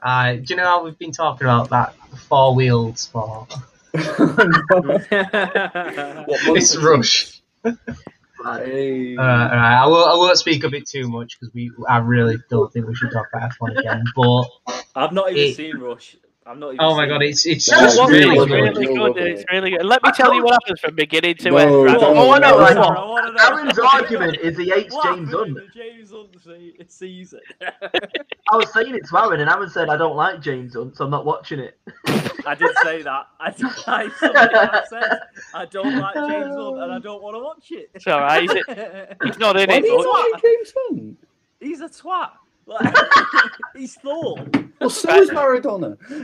Uh, do you know how we've been talking about that four wheeled sport? It's Rush. Hey. Uh, all right, I won't, I won't speak of it too much because we, I really don't think we should talk about F one again. But I've not even it, seen Rush. I'm not even oh my god, it's it's no, just really, really, really good. good. It's really good. Let me tell you what happens from beginning to end. No, oh, I know. No, no, no, no. Aaron's argument is he hates James Hunt. James Hunt season. I was saying it to Aaron, and Aaron said I don't like James Hunt, so I'm not watching it. I did say that. I did I, I, said, I don't like James Hunt, and I don't want to watch it. It's all right. He's, a, he's not in Why it. He's like James Hunt. He's a twat. Like, he's Thor. Well, so is Maradona. he,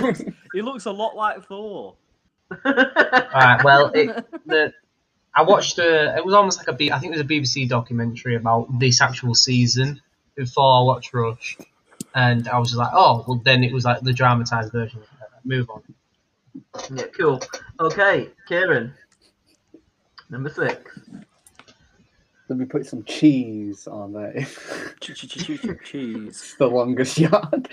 looks, he looks a lot like Thor. All right. Well, it, the, I watched a. It was almost like a B. I think it was a B B C documentary about this actual season before I watched Rush, and I was just like, oh, well, then it was like the dramatized version. Move on. Yeah. Cool. Okay, Kieran. Number six. Let me put some cheese on there. Cheese. The Longest Yard.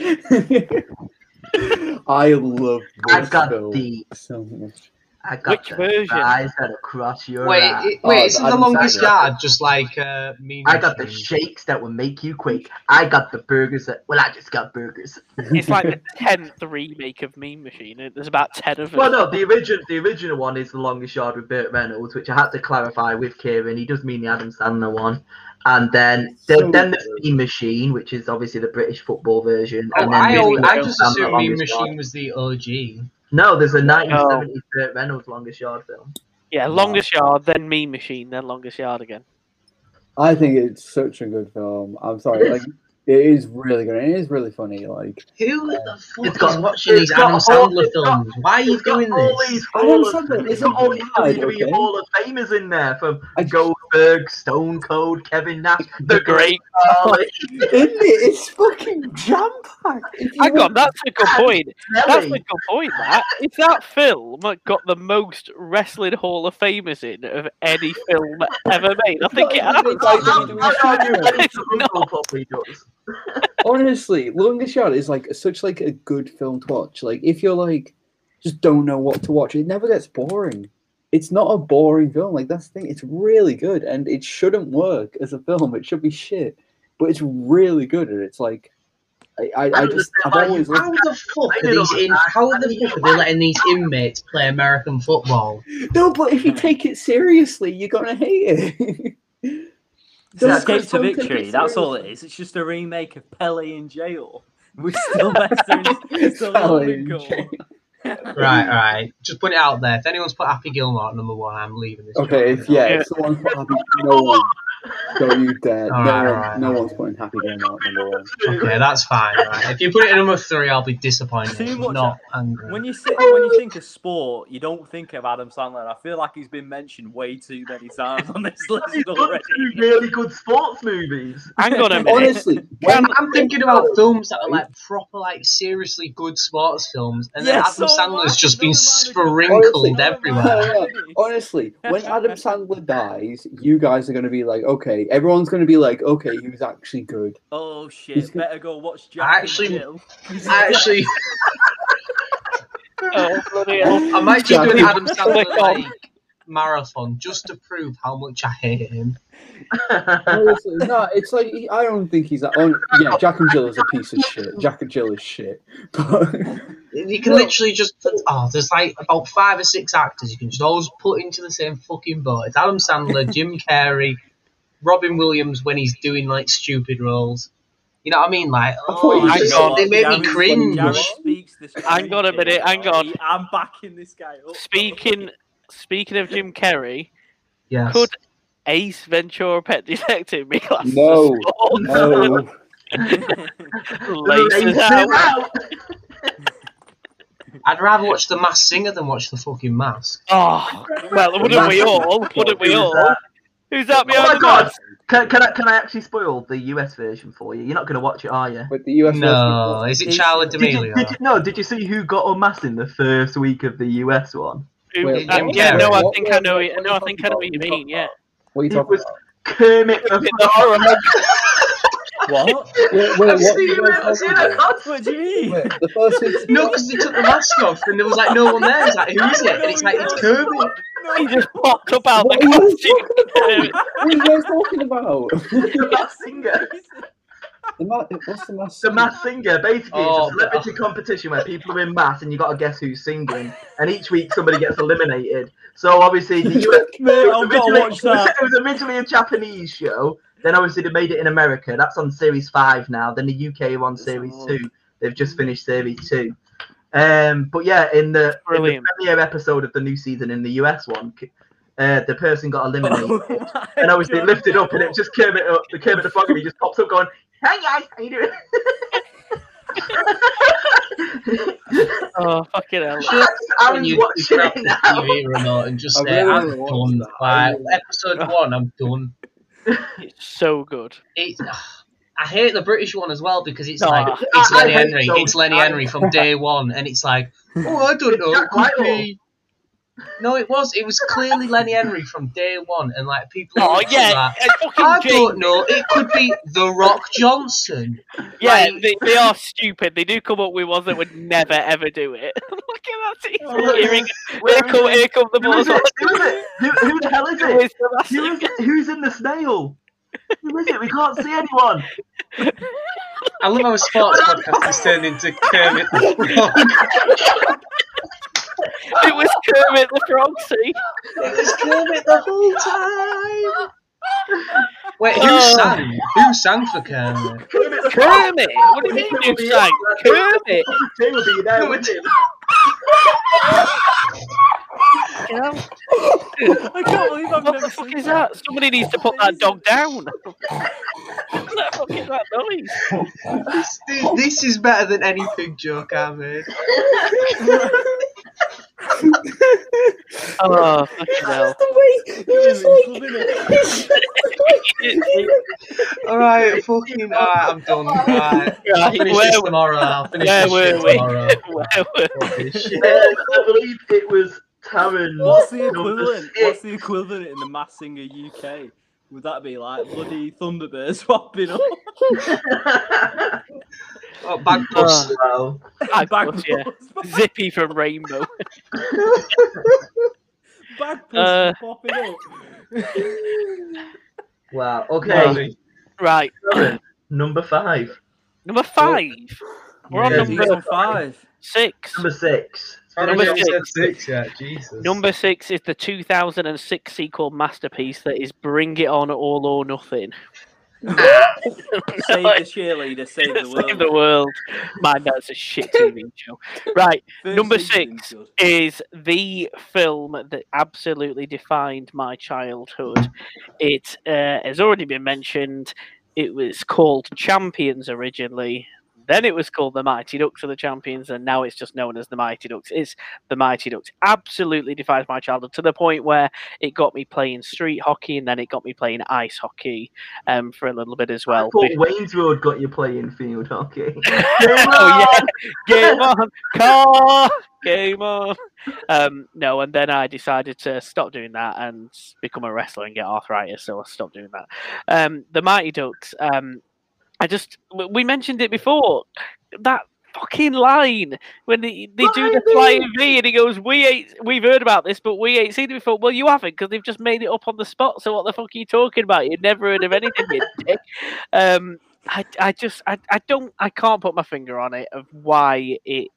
I love this I got film the, so much. I got Which the version? Fries that across your Wait, it, wait oh, isn't The Longest Yard just like uh, me? I got the shakes that will make you quake. I got the burgers that... Well, I just got burgers. It's like the tenth remake of Mean Machine. There's about ten of them. Well, no, the original, the original one is The Longest Yard with Burt Reynolds, which I had to clarify with Kieran. He does mean the Adam Sandler one. And then, so then, then the Mean Machine, which is obviously the British football version. Oh, and then I, always, I just assumed Mean Machine Yard. Was the O G. No, there's a nineteen seventy Burt oh. Reynolds Longest Yard film. Yeah, Longest Yard, then Mean Machine, then Longest Yard again. I think it's such a good film. I'm sorry, it like it is really good. It is really funny. Like who uh, the fuck it's got, is watching these Adam Sandler films? Why are you doing this? It's got all these Hall of Famers in there from I, Goldberg Goldberg, Stone Cold, Kevin Nash, the Great Carly. Isn't it? It's fucking jam-packed. Hang on, that's a good point. That's a good point, Matt. Is that film got the most Wrestling Hall of Famers in of any film ever made? I think it has. Honestly, Longest Yard is like such like a good film to watch. Like if you're like just don't know what to watch, it never gets boring. It's not a boring film. Like that's the thing. It's really good, and it shouldn't work as a film. It should be shit, but it's really good, and it's like I, I, I just I've always how the fuck are these in, how the fuck are they letting these inmates play American football? No, but if you take it seriously, you're gonna hate it. So that's Escape to Victory. That's all it is. It's just a remake of Pele in jail. We're still better in jail. Right, right. Just put it out there. If anyone's put Happy Gilmore at number one, I'm leaving this. Okay, if, yeah, if someone's put Happy Gilmore, no one. Don't you dare. All right, no, all right, no right. one's putting Happy Gilmore at number one. Okay, that's fine. Right. If you put it at number three, I'll be disappointed. Too much not angry. When you sit, when you think of sport, you don't think of Adam Sandler. I feel like he's been mentioned way too many times on this list he's already. He's done two really good sports movies. Hang on a minute. Honestly, when I'm thinking about films that are like proper, like seriously good sports films, and then yes, Adam so Sandler's just been sprinkled honestly, everywhere. Honestly, when Adam Sandler dies, you guys are going to be like, okay, everyone's going to be like, okay, he was actually good. Oh shit! He's better go watch Jack I actually, and Jill. I actually, oh, bloody hell. I might just do an Adam Sandler like, marathon just to prove how much I hate him. Honestly, no, it's like I don't think he's that. On, yeah, Jack and Jill is a piece of shit. Jack and Jill is shit. But you can literally just oh, there's like about five or six actors you can just always put into the same fucking boat. It's Adam Sandler, Jim Carrey, Robin Williams when he's doing like stupid roles. You know what I mean? Like, oh, I God, they made me cringe. Hang on a minute, hang on. I'm backing this guy up. Speaking, speaking of Jim Carrey, yes. Could Ace Ventura Pet Detective be classed? No, no. Laces out. I'd rather watch The Masked Singer than watch The fucking Mask. Oh, well, wouldn't we all? Wouldn't we all? Who's that behind oh my God. Can, can I can I actually spoil the U S version for you? You're not going to watch it, are you? But the U S no, version is it Charlie D'Amelio? Did you, did you, no, did you see who got unmasked in the first week of the U S one? Wait, um, yeah, no, I think I know. It, no, I think I know what you mean. Yeah, what are you talking it was about? Kermit the Frog. What? Wait, wait, I've what seen you I've seen that concert, do you mean? Wait, the first no, because they took the mask off and there was like no one there. It's like, who is it? And it's like, it's Kermit. He just popped up out what the costume. What are you guys talking about? The Masked Singer. The ma what's the Masked Singer? The Masked Singer, basically, oh, it's a celebrity God. competition where people are in masks and you've got to guess who's singing. And each week somebody gets eliminated. So obviously, the U S, it, was it was originally a Japanese show. Then obviously they made it in America. That's on series five now. Then the U K are on series oh. two. They've just finished series two. Um, but yeah, in the, in the premiere episode of the new season in the U S one, uh, the person got eliminated, oh and obviously God. lifted up, and it just Kermit up. The Kermit the Frog and he just pops up going, "Hey guys, how you doing?" Oh fucking hell! When you grab the T V remote and just say, "I'm done." Like, episode one, I'm done. It's so good. It's, uh, I hate the British one as well because it's oh, like it's I, Lenny I Henry, so it's Lenny Henry from day one, and it's like, oh, I don't know, it could be. No, it was, it was clearly Lenny Henry from day one, and like people, oh yeah, like, I Jane. don't know, it could be The Rock Johnson. Yeah, like, they, they are stupid. They do come up with ones that would never ever do it. Look at that! Oh, hearing, here come, here come the balls. Who, who, who the hell is it? Who is, who's in the snail? Who is it? We can't see anyone. I love how a sports podcast has turned into Kermit the Frog. It was Kermit the Frog, see? It was Kermit the whole time. Wait, who oh. sang? Who sang for Kermit? Kermit! Kermit. What do you mean who sang? Kermit! They would be there, wouldn't they? I can't believe I've what never the fuck seen is that? that? Somebody needs to put that dog down. What the fuck is that noise? This, this, this is better than any pig joke I made. Oh, fucking hell. It was like... Alright, fucking... Alright, I'm done. Alright, I'll finish this tomorrow. I'll finish this tomorrow. Where were we? I believe it was Taron. What's the equivalent? What's the equivalent in the Masked Singer U K? Would that be like bloody Thunderbirds swapping up? Oh, bag plus, oh. Bag plus, yeah. Zippy from Rainbow. Bag plus uh, swapping up. Wow, okay. Right. Sorry. Number five. Number five? We're yeah, on number five. Six. Number six. Number six. Six, yeah. Jesus. Number six is the two thousand six sequel masterpiece that is Bring It On All or Nothing. Save the cheerleader, save the world. Save the world. Man, that's a shit T V show. Right, first number six is the film that absolutely defined my childhood. It uh, has already been mentioned. It was called Champions originally. Then it was called The Mighty Ducks of the Champions, and now it's just known as The Mighty Ducks. It's The Mighty Ducks. Absolutely defines my childhood to the point where it got me playing street hockey, and then it got me playing ice hockey um, for a little bit as well. I thought Before... Wayne's Road got you playing field hockey. Game oh, on! Yeah. Game on! Car! Game on! Um, no, and then I decided to stop doing that and become a wrestler and get arthritis, so I stopped doing that. Um, The Mighty Ducks... Um, I just, we mentioned it before, that fucking line when they, they do the flying V and he goes, we ain't, we've heard about this, but we ain't seen it before. Well, you haven't, because they've just made it up on the spot. So what the fuck are you talking about? You've never heard of anything, you dick. Um, I, I just, I, I don't, I can't put my finger on it of why it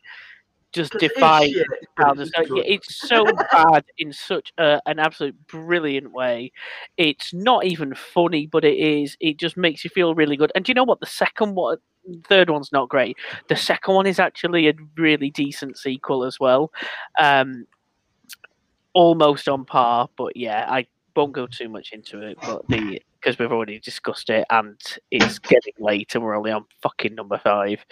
just defies. It's, it's so bad in such a, an absolute brilliant way. It's not even funny, but it is. It just makes you feel really good. And do you know what? The second one, third one's not great. The second one is actually a really decent sequel as well. Um, almost on par, but yeah, I won't go too much into it. But the because we've already discussed it, and it's getting late, and we're only on fucking number five.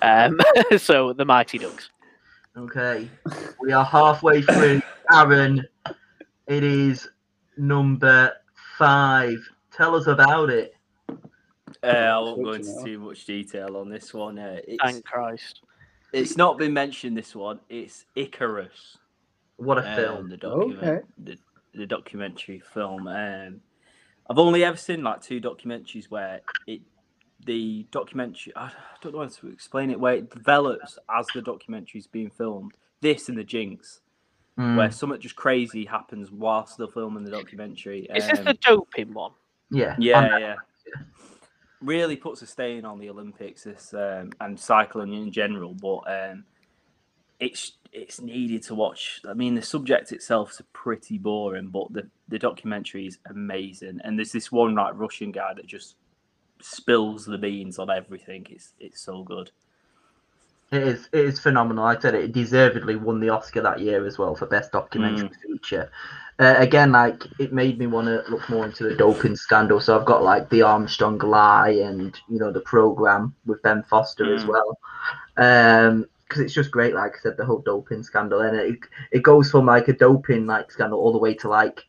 Um, so The Mighty Ducks. Okay, we are halfway through. Aaron, it is number five. Tell us about it. Uh, I won't go into too much detail on this one. Uh, it's, Thank Christ. It's not been mentioned, this one. It's Icarus. What a uh, film. The, docu okay. the, the documentary film. Um, I've only ever seen like two documentaries where it the documentary, I don't know how to explain it, where it develops as the documentary's being filmed. This and The Jinx, mm. where something just crazy happens whilst they're filming the documentary. Is um, this the doping one? Yeah. Yeah, yeah. Really puts a stain on the Olympics, this um, and cycling in general, but um, it's it's needed to watch. I mean, the subject itself is pretty boring, but the, the documentary is amazing. And there's this one like Russian guy that just spills the beans on everything. It's it's so good. It is it is phenomenal. I said it deservedly won the Oscar that year as well for best documentary mm. feature. Uh, again, like it made me want to look more into the doping scandal. So I've got like the Armstrong lie and you know the program with Ben Foster mm. as well. Um, because it's just great. Like I said, the whole doping scandal, and it it goes from like a doping like scandal all the way to like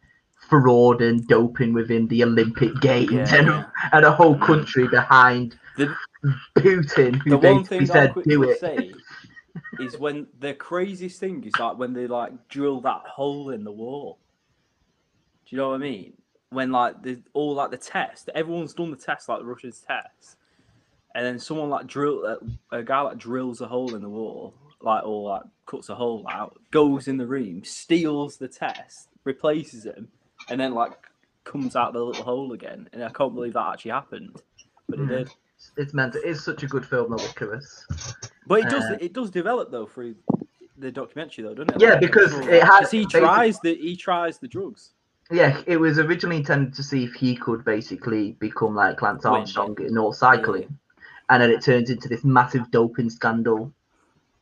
fraud and doping within the Olympic Games yeah. and, and a whole country behind the, Putin who the basically said do it. Say is when the craziest thing is like when they like drill that hole in the wall. Do you know what I mean? When like the all like the test, everyone's done the test like Russia's test, and then someone like drill a guy like drills a hole in the wall, like or like cuts a hole out, goes in the room, steals the test, replaces him. And then, like, comes out the little hole again. And I can't believe that actually happened. But it mm. did. It's meant to, it's such a good film, though, Icarus. But it uh, does it does develop, though, through the documentary, though, doesn't it? Yeah, like, because it had, because he, tries the, he tries the drugs. Yeah, it was originally intended to see if he could basically become, like, Lance Armstrong in all cycling. Yeah. And then it turns into this massive doping scandal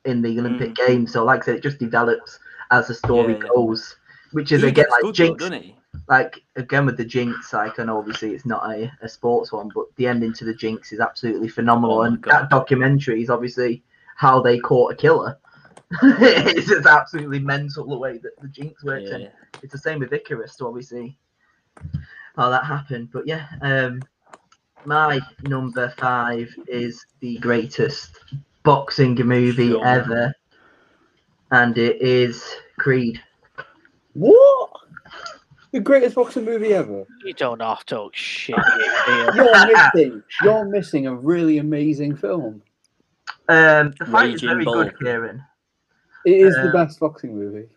in the Olympic mm. Games. So, like I said, it just develops as the story yeah, yeah. goes. Which is, he again, like, Jinx... Like, again, with the Jinx, like, and obviously it's not a, a sports one, but the ending to the Jinx is absolutely phenomenal. Oh, and God. That documentary is obviously how they caught a killer. It's just absolutely mental the way that the Jinx works, yeah. And it's the same with Icarus, so obviously how that happened. But yeah, um, my number five is the greatest boxing movie sure. ever, and it is Creed. What? The greatest boxing movie ever? You don't have to talk shit. You're missing. You're missing a really amazing film. Um, the fight Raging is very Bull. Good, Kieran. It is um, the best boxing movie.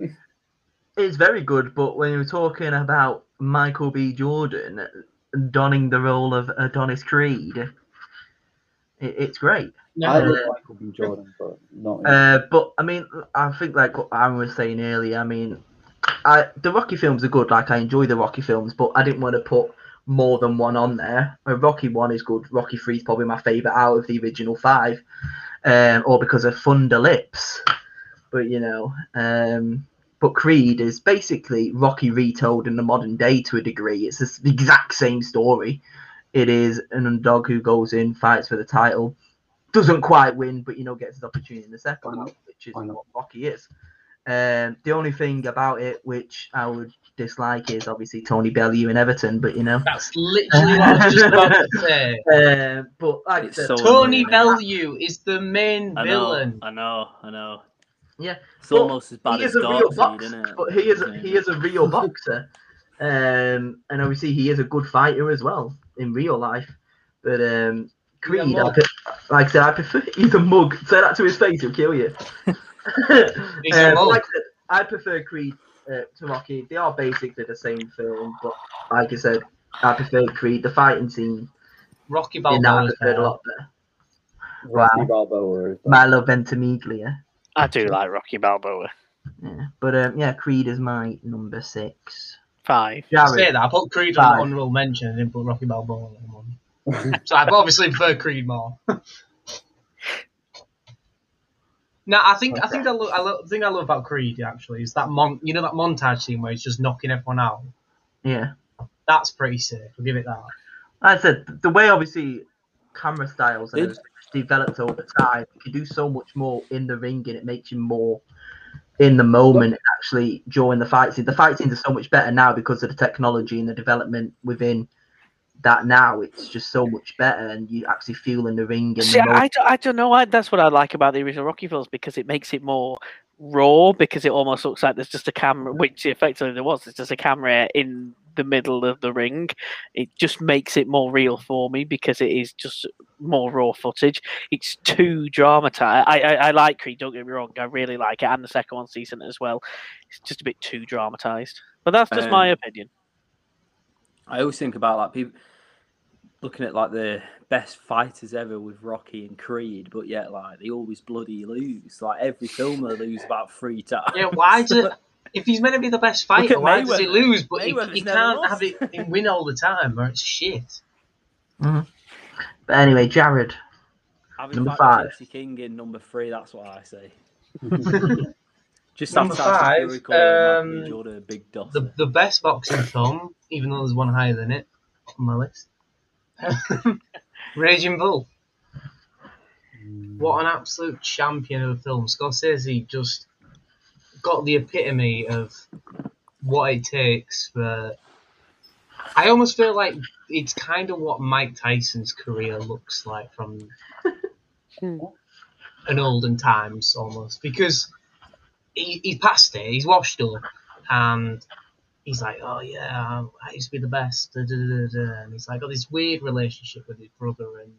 It's very good, but when you're talking about Michael B. Jordan donning the role of Adonis Creed, it, it's great. No, I love uh, Michael B. Jordan, but not. Uh, but I mean, I think like what Aaron was saying earlier. I mean. I, the Rocky films are good, like I enjoy the Rocky films, but I didn't want to put more than one on there. A Rocky one is good. Rocky three is probably my favourite out of the original five, um, or because of Thunder Lips. But, you know, um, but Creed is basically Rocky retold in the modern day to a degree. It's the exact same story. It is an underdog who goes in, fights for the title, doesn't quite win, but, you know, gets his opportunity in the second, which is what Rocky is. Um, the only thing about it which I would dislike is obviously Tony Bellew in Everton, but you know that's literally what I was just about to say. Uh, but like said, so Tony Bellew is the main I villain. Know, I know, I know. Yeah, it's but almost as bad he as is a real boxer, isn't it? But he is a, he is a real boxer, um, and obviously he is a good fighter as well in real life. But um, Creed, yeah, I pre- like I said, I prefer he's a mug. Say that to his face, he'll kill you. um, like I said, I prefer Creed uh, to Rocky. They are basically the same film, but like I said, I prefer Creed. The fighting scene, Rocky Balboa, I a lot better. Rocky wow. Balboa, Milo Ventimiglia. I do like Rocky Balboa. Yeah, but um, yeah, Creed is my number six. Five. Jared, I say that I put Creed five. on honorable mention and didn't put Rocky Balboa on one. So I obviously prefer Creed more. No, I think okay. I think I, lo- I lo- the thing I love about Creed actually is that mon- you know that montage scene where he's just knocking everyone out. Yeah, that's pretty sick. I'll give it that. Like I said, the way obviously camera styles have developed over time, you can do so much more in the ring, and it makes you more in the moment. What? Actually, during the fight scene, the fight scenes are so much better now because of the technology and the development within. That now it's just so much better, and you actually feel in the ring. And See, the I, I don't know. I, that's what I like about the original Rocky films, because it makes it more raw, because it almost looks like there's just a camera, which effectively there was. There's just a camera in the middle of the ring. It just makes it more real for me because it is just more raw footage. It's too dramatized. I, I, I like Creed, don't get me wrong. I really like it, and the second one's decent as well. It's just a bit too dramatized, but that's just um... my opinion. I always think about like people looking at like the best fighters ever with Rocky and Creed, but yet like they always bloody lose. Like every film they lose about three times. Yeah, why does it, if he's meant to be the best fighter, why does he lose? But he, he can't lost. have it and win all the time, or it's shit. Mm-hmm. But anyway, Jared, having number five, Jesse King in number three. That's what I say. Just number five, um, Jordan, big the, the best boxing film, even though there's one higher than it on my list. Raging Bull. What an absolute champion of a film. Scorsese just got the epitome of what it takes for... I almost feel like it's kind of what Mike Tyson's career looks like from an olden times, almost, because... He, he passed it, he's washed up, and he's like, oh yeah, I used to be the best, da, da, da, da. And he's like got this weird relationship with his brother, and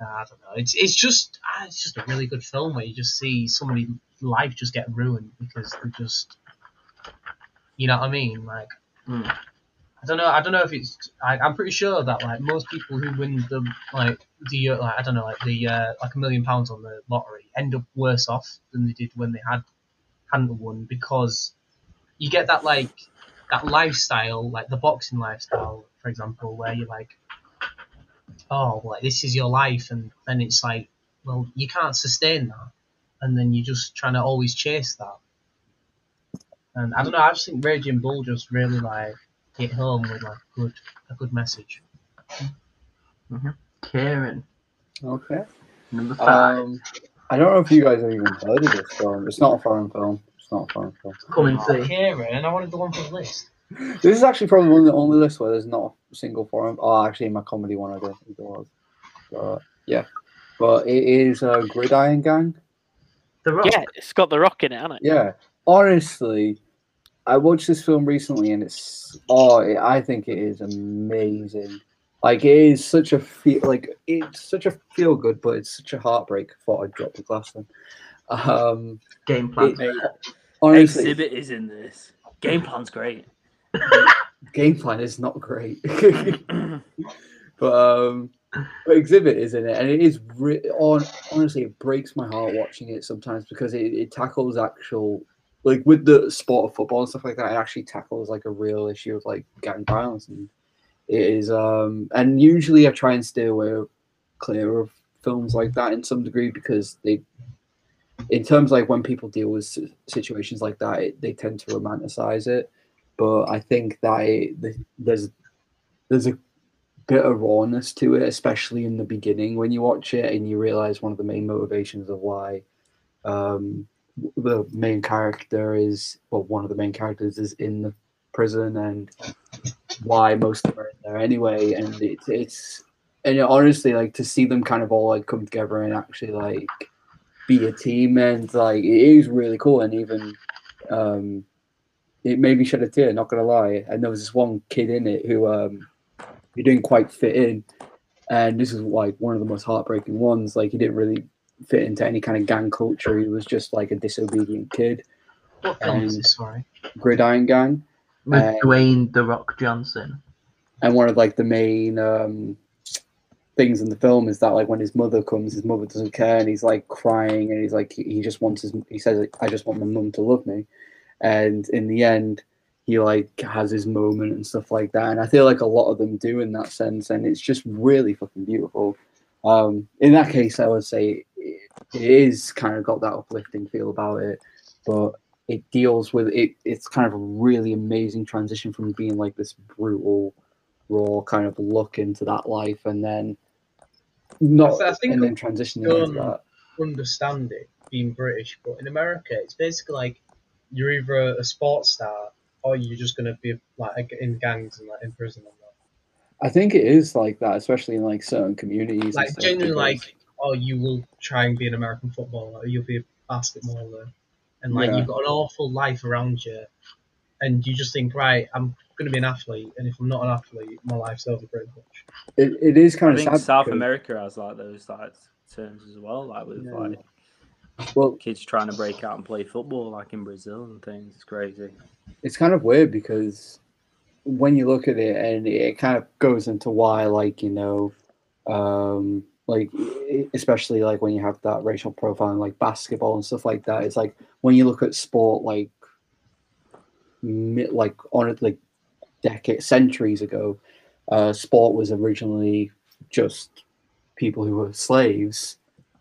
uh, I don't know, it's it's just uh, it's just a really good film where you just see somebody's life just get ruined because they just, you know what I mean, like, mm. I don't know, I don't know if it's, I, I'm pretty sure that like most people who win the, like, the, like, I don't know, like the, uh, like a million pounds on the lottery end up worse off than they did when they had, hadn't won, because you get that like, that lifestyle, like the boxing lifestyle, for example, where you're like, oh, like this is your life, and then it's like, well, you can't sustain that, and then you're just trying to always chase that. And I don't know, I just think Raging Bull just really like, hit home with like good a good message. Mm-hmm. Kieran, okay, number five. Um, I don't know if you guys have even heard of this film. It's not a foreign film. It's not a foreign film. Come and see. Kieran, I wanted the one from the list. This is actually probably one of the only lists where there's not a single foreign. Oh, actually, in my comedy one, I don't think there was. But, yeah. But it is uh, Gridiron Gang. The Rock. Yeah, it's got The Rock in it, hasn't it? Yeah. Honestly, I watched this film recently, and it's... Oh, it, I think it is amazing. Like, it is such a feel... Like, it's such a feel-good, but it's such a heartbreak. I thought I'd drop the glass then. Um, Game plan. It, honestly, Exhibit is in this. Game plan's great. Game plan is not great. But um but Exhibit is in it, and it is re- on honestly it breaks my heart watching it sometimes, because it, it tackles actual, like, with the sport of football and stuff like that, it actually tackles like a real issue of like gang violence, and it is um and usually I try and stay away clear of films like that in some degree, because they, in terms like when people deal with situations like that, it, they tend to romanticize it. But I think that it, there's there's a bit of rawness to it, especially in the beginning when you watch it, and you realize one of the main motivations of why um, the main character is, well, one of the main characters is in the prison, and why most of them are in there anyway. And it, it's and it, honestly, like, to see them kind of all like come together and actually like be a team, and like, it is really cool. And even um, it made me shed a tear, not gonna lie. And there was this one kid in it who um he didn't quite fit in, and this is like one of the most heartbreaking ones. Like, he didn't really fit into any kind of gang culture. He was just like a disobedient kid. What film is this? Sorry, Gridiron Gang with um, Dwayne The Rock Johnson. And one of like the main um things in the film is that, like, when his mother comes, his mother doesn't care, and he's like crying, and he's like, he just wants his. He says, "I just want my mum to love me." And in the end, he like has his moment and stuff like that. And I feel like a lot of them do in that sense. And it's just really fucking beautiful. Um, in that case, I would say it, it is kind of got that uplifting feel about it, but it deals with it. It's kind of a really amazing transition from being like this brutal, raw kind of look into that life, and then not I think and then transitioning into that. Understand it being British, but in America, it's basically like, you're either a sports star or you're just going to be like in gangs and like in prison and that. I think it is like that, especially in like certain communities. Like genuinely, like, oh, you will try and be an American footballer, or you'll be a basketballer, and like, yeah, you've got an awful life around you, and you just think, right, I'm going to be an athlete, and if I'm not an athlete, my life's over pretty much. It it is kind I of. I think sad South America has like those like terms as well, like with yeah. like. Well, kids trying to break out and play football, like in Brazil and things. It's crazy. It's kind of weird, because when you look at it, and it kind of goes into why, like, you know, um, like, especially like when you have that racial profiling, like basketball and stuff like that. It's like when you look at sport, like, like on it, like decades, centuries ago, uh, sport was originally just people who were slaves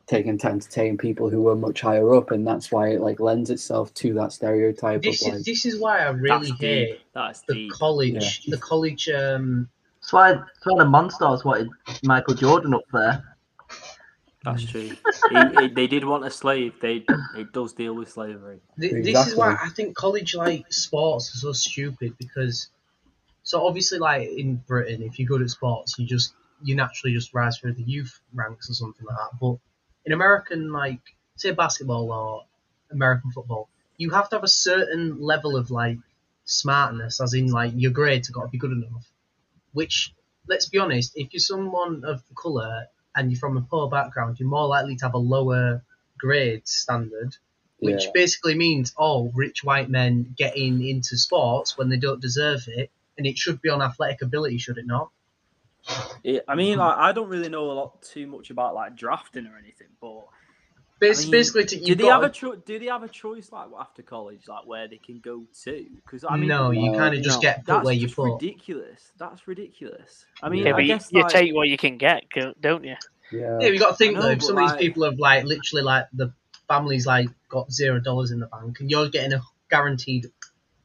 taken to entertain people who were much higher up, and that's why it like lends itself to that stereotype. This of, is like, this is why I really that's hate that's the deep. college, yeah. the college. Um, that's why that's why the Monsters wanted Michael Jordan up there. That's true. it, it, they did want a slave. They it does deal with slavery. The, exactly. This is why I think college like sports is so stupid, because so obviously like in Britain, if you're good at sports, you just you naturally just rise through the youth ranks or something like that, but in American, like, say basketball or American football, you have to have a certain level of, like, smartness, as in, like, your grades have got to be good enough. Which, let's be honest, if you're someone of colour and you're from a poor background, you're more likely to have a lower grade standard, which yeah. basically means, oh, rich white men getting into sports when they don't deserve it, and it should be on athletic ability, should it not? It, I mean, like, I don't really know a lot too much about like drafting or anything, but basically, I mean, basically to, do they have a, a cho- do they have a choice like after college, like where they can go to? Because I mean, no, you kind of just know, get put where you put. That's ridiculous. That's ridiculous. I mean, yeah, I guess you, like, you take what you can get, don't you? Yeah, yeah. You got to think know, though. Some like, of these people have like literally like the families like got zero dollars in the bank, and you're getting a guaranteed,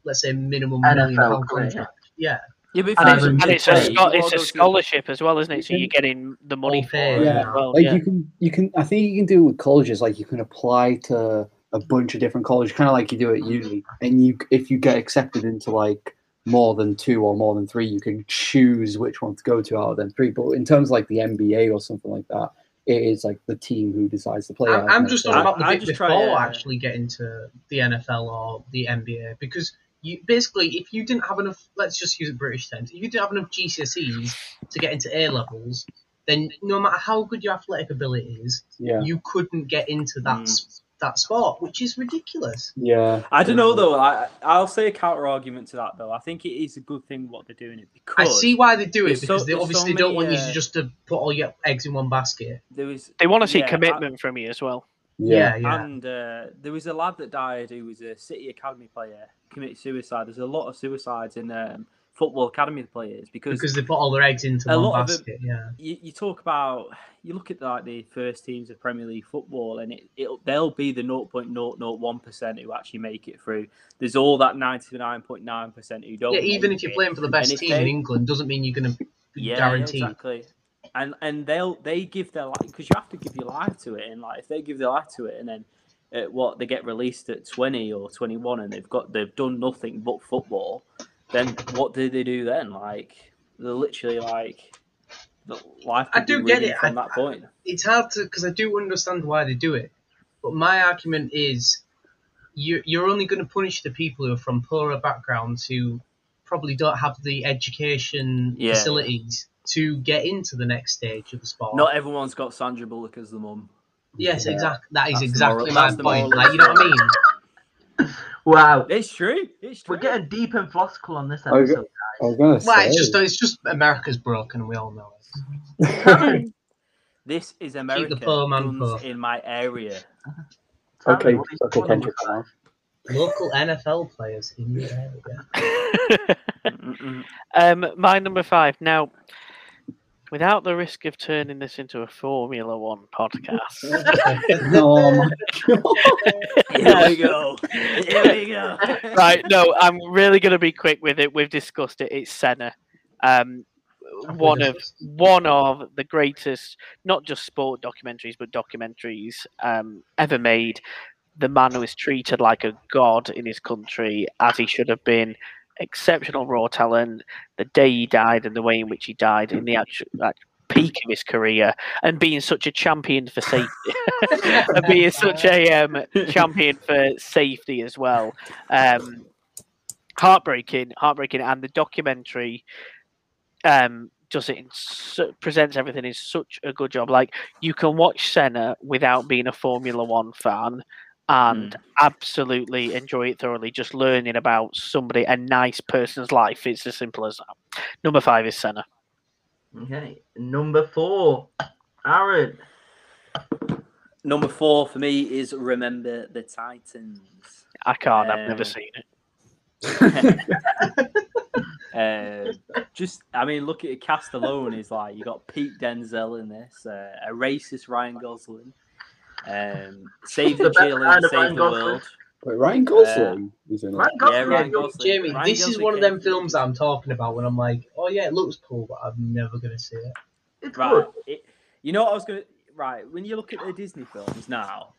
let's say, minimum N F L million pound contract. Yeah. Yeah, but and it's, and it's, a, sco- it's a scholarship as well, isn't it? So you're getting the money for it yeah. as well. Like yeah. you can, you can. I think you can do it with colleges. Like you can apply to a bunch of different colleges, kind of like you do at uni. And you, if you get accepted into like more than two or more than three, you can choose which one to go to out of them three. But in terms of like the N B A or something like that, it is like the team who decides to play. I, I'm just talking about the bit before try, yeah. actually get into the N F L or the N B A, because. You, basically, if you didn't have enough, let's just use a British term, if you didn't have enough G C S Es to get into A-levels, then no matter how good your athletic ability is, yeah. you couldn't get into that mm. that sport, which is ridiculous. Yeah, I don't know, though. I, I'll say a counter-argument to that, though. I think it is a good thing what they're doing. It because I see why they do it, because so, they obviously so many, don't want uh, you to just to put all your eggs in one basket. There was, they want to see yeah, commitment I, from you as well. Yeah, yeah. And uh, there was a lad that died who was a City Academy player, committed suicide. There's a lot of suicides in um, football academy players because because they put all their eggs into a one lot basket. Of it, yeah, you, you talk about you look at like the first teams of Premier League football, and it it'll, they'll be the zero point zero zero one percent who actually make it through. There's all that ninety-nine point nine percent who don't. Yeah, even if you're it. playing for the best team they, in England, doesn't mean you're going to be yeah, guaranteed. Exactly. And and they'll they give their life because you have to give your life to it, and like if they give their life to it, and then at what they get released at twenty or twenty one, and they've got they've done nothing but football, then what do they do then? Like they're literally like the life. I do get it from I, that point. I, it's hard to because I do understand why they do it, but my argument is you you're only going to punish the people who are from poorer backgrounds who probably don't have the education yeah. facilities. To get into the next stage of the sport. Not everyone's got Sandra Bullock as the mum. Yes, yeah. exactly. That is that's exactly my point. Like, you know what I mean? Wow. It's true. It's true. We're getting deep and philosophical on this episode, guys. Well, say. It's just it's just America's broken and we all know it. This is America. Keep the poor man poor. In my area. Okay, me, okay, Kendrick. Local N F L players in your area. um, my number five. Now... Without the risk of turning this into a Formula One podcast. um, Here we go. Here we go. Right, no, I'm really going to be quick with it. We've discussed it. It's Senna. Um, one of one of the greatest, not just sport documentaries, but documentaries um, ever made. The man who is treated like a god in his country, as he should have been. Exceptional raw talent, the day he died and the way in which he died in the actual like, peak of his career and being such a champion for safety and being such a um, champion for safety as well. Um, heartbreaking, heartbreaking. And the documentary um, does it in su- presents everything in such a good job. Like you can watch Senna without being a Formula One fan and mm. absolutely enjoy it thoroughly. Just learning about somebody, a nice person's life. It's as simple as that. Number five is Senna. Okay. Number four, Aaron. Number four for me is Remember the Titans. I can't. Um, I've never seen it. uh, just, I mean, look at it. Cast alone is like, you got Pete Denzel in this, uh, a racist Ryan Gosling. Um, save the children, save the world. Wait, Ryan Gosling uh, is in it. Ryan Gosling, yeah, Ryan Gosling. Jamie, Ryan this Gosling is one of them films that I'm talking about when I'm like, oh yeah, it looks cool, but I'm never going to see it. It's right. Cool. It, you know what I was going to... Right, when you look at the Disney films now,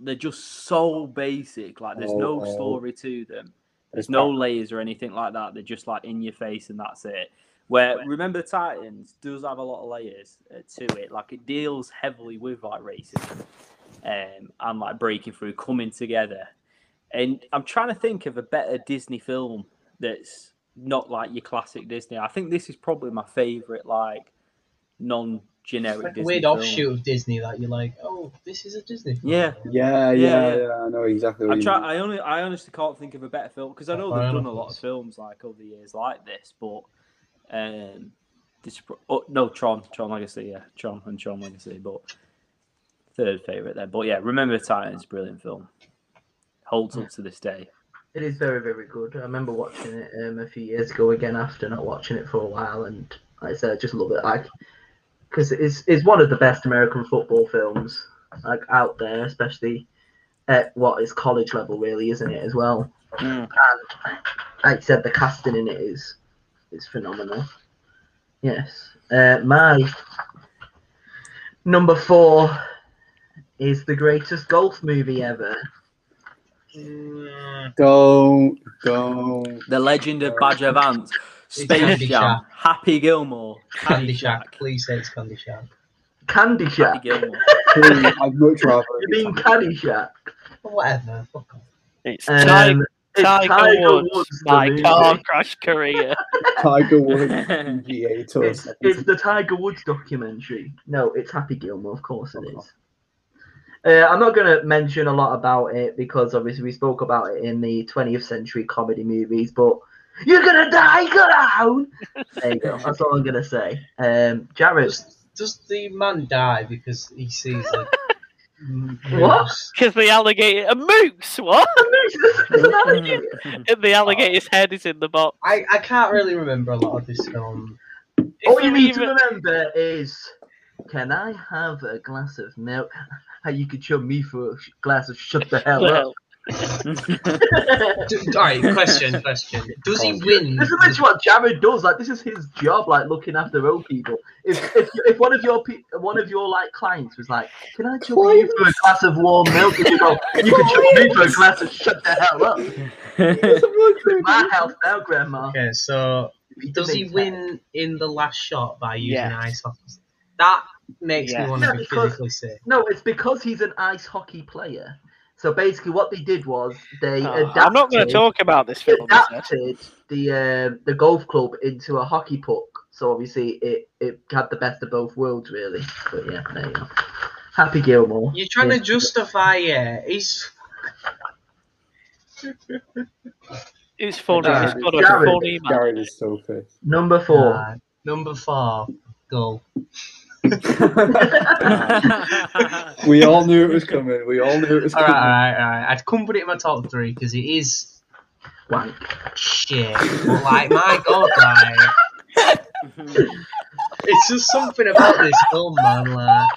they're just so basic. Like, there's oh, no oh. story to them. There's it's no bad. layers or anything like that. They're just like in your face and that's it. Where Remember the Titans does have a lot of layers uh, to it. Like it deals heavily with like racism um, and like breaking through, coming together. And I'm trying to think of a better Disney film that's not like your classic Disney. I think this is probably my favourite like non-generic like Disney weird film. Offshoot of Disney that you're like, oh, this is a Disney film. Yeah, yeah, yeah. yeah, yeah. yeah I know exactly what I'm you try- mean. I only, I honestly can't think of a better film because I know they've done a lot of films like over the years like this, but. Um, this, oh, no, Tron, Tron Legacy, yeah, Tron and Tron Legacy, but third favourite there. But yeah, Remember the Titans, brilliant film, holds up to this day. It is very, very good. I remember watching it um, a few years ago again after not watching it for a while, and like I said, I just love it. Like, because it's it's one of the best American football films like out there, especially at what is college level, really, isn't it as well? Mm. And like I said, the casting in it is. It's phenomenal. Yes. Uh, my number four is the greatest golf movie ever. Don't, don't. The Legend of Badger Vance. Space Jam. Happy Gilmore. Caddyshack. Please say it's Caddyshack. Caddyshack. Happy Gilmore. Please, I'd much rather. You mean Caddyshack? Or whatever. Fuck off. It's um, Tiger, Tiger, Tiger Woods, Woods my car crash career. Tiger Woods. it's, it's the Tiger Woods documentary. No, it's Happy Gilmore. Of course it is. Uh, I'm not going to mention a lot about it because obviously we spoke about it in the twentieth century comedy movies, but you're going to die, go down! There you go. That's all I'm going to say. Um, Jared. Does, does the man die because he sees a what? Because the alligator... A moose, what? A moose! There's an alligator! The alligator's head is in the box. I, I can't really remember a lot of this film. All you need even... to remember is... Can I have a glass of milk? You could show me for a glass of shut the hell well. up. All right, question, question. Does he win? This is literally what Jared does. Like, this is his job. Like, looking after old people. If if, if one of your pe one of your like clients was like, "Can I show you for a glass of warm milk?" and you go, "You could show me for a glass of shut the hell up." It's my health now, Grandma. Okay, so does he win in the last shot by using yeah. ice hockey? That makes yeah. me want to no, be because, physically sick. No, it's because he's an ice hockey player. So basically, what they did was they oh, adapted. I'm not going to talk about this film. Adapted the uh, the golf club into a hockey puck. So obviously, it it had the best of both worlds, really. But yeah, there you go. Happy Gilmore. You're trying yeah. to justify it. He's. It's funny. It's funny. Jared, funny Jared is so fit. Number four. Uh, number four. Goal. We all knew it was coming. We all knew it was coming. All right, all right, all right. I'd come put it in my top three because it is like shit. But like, my God, like, it's just something about this film, man. Like,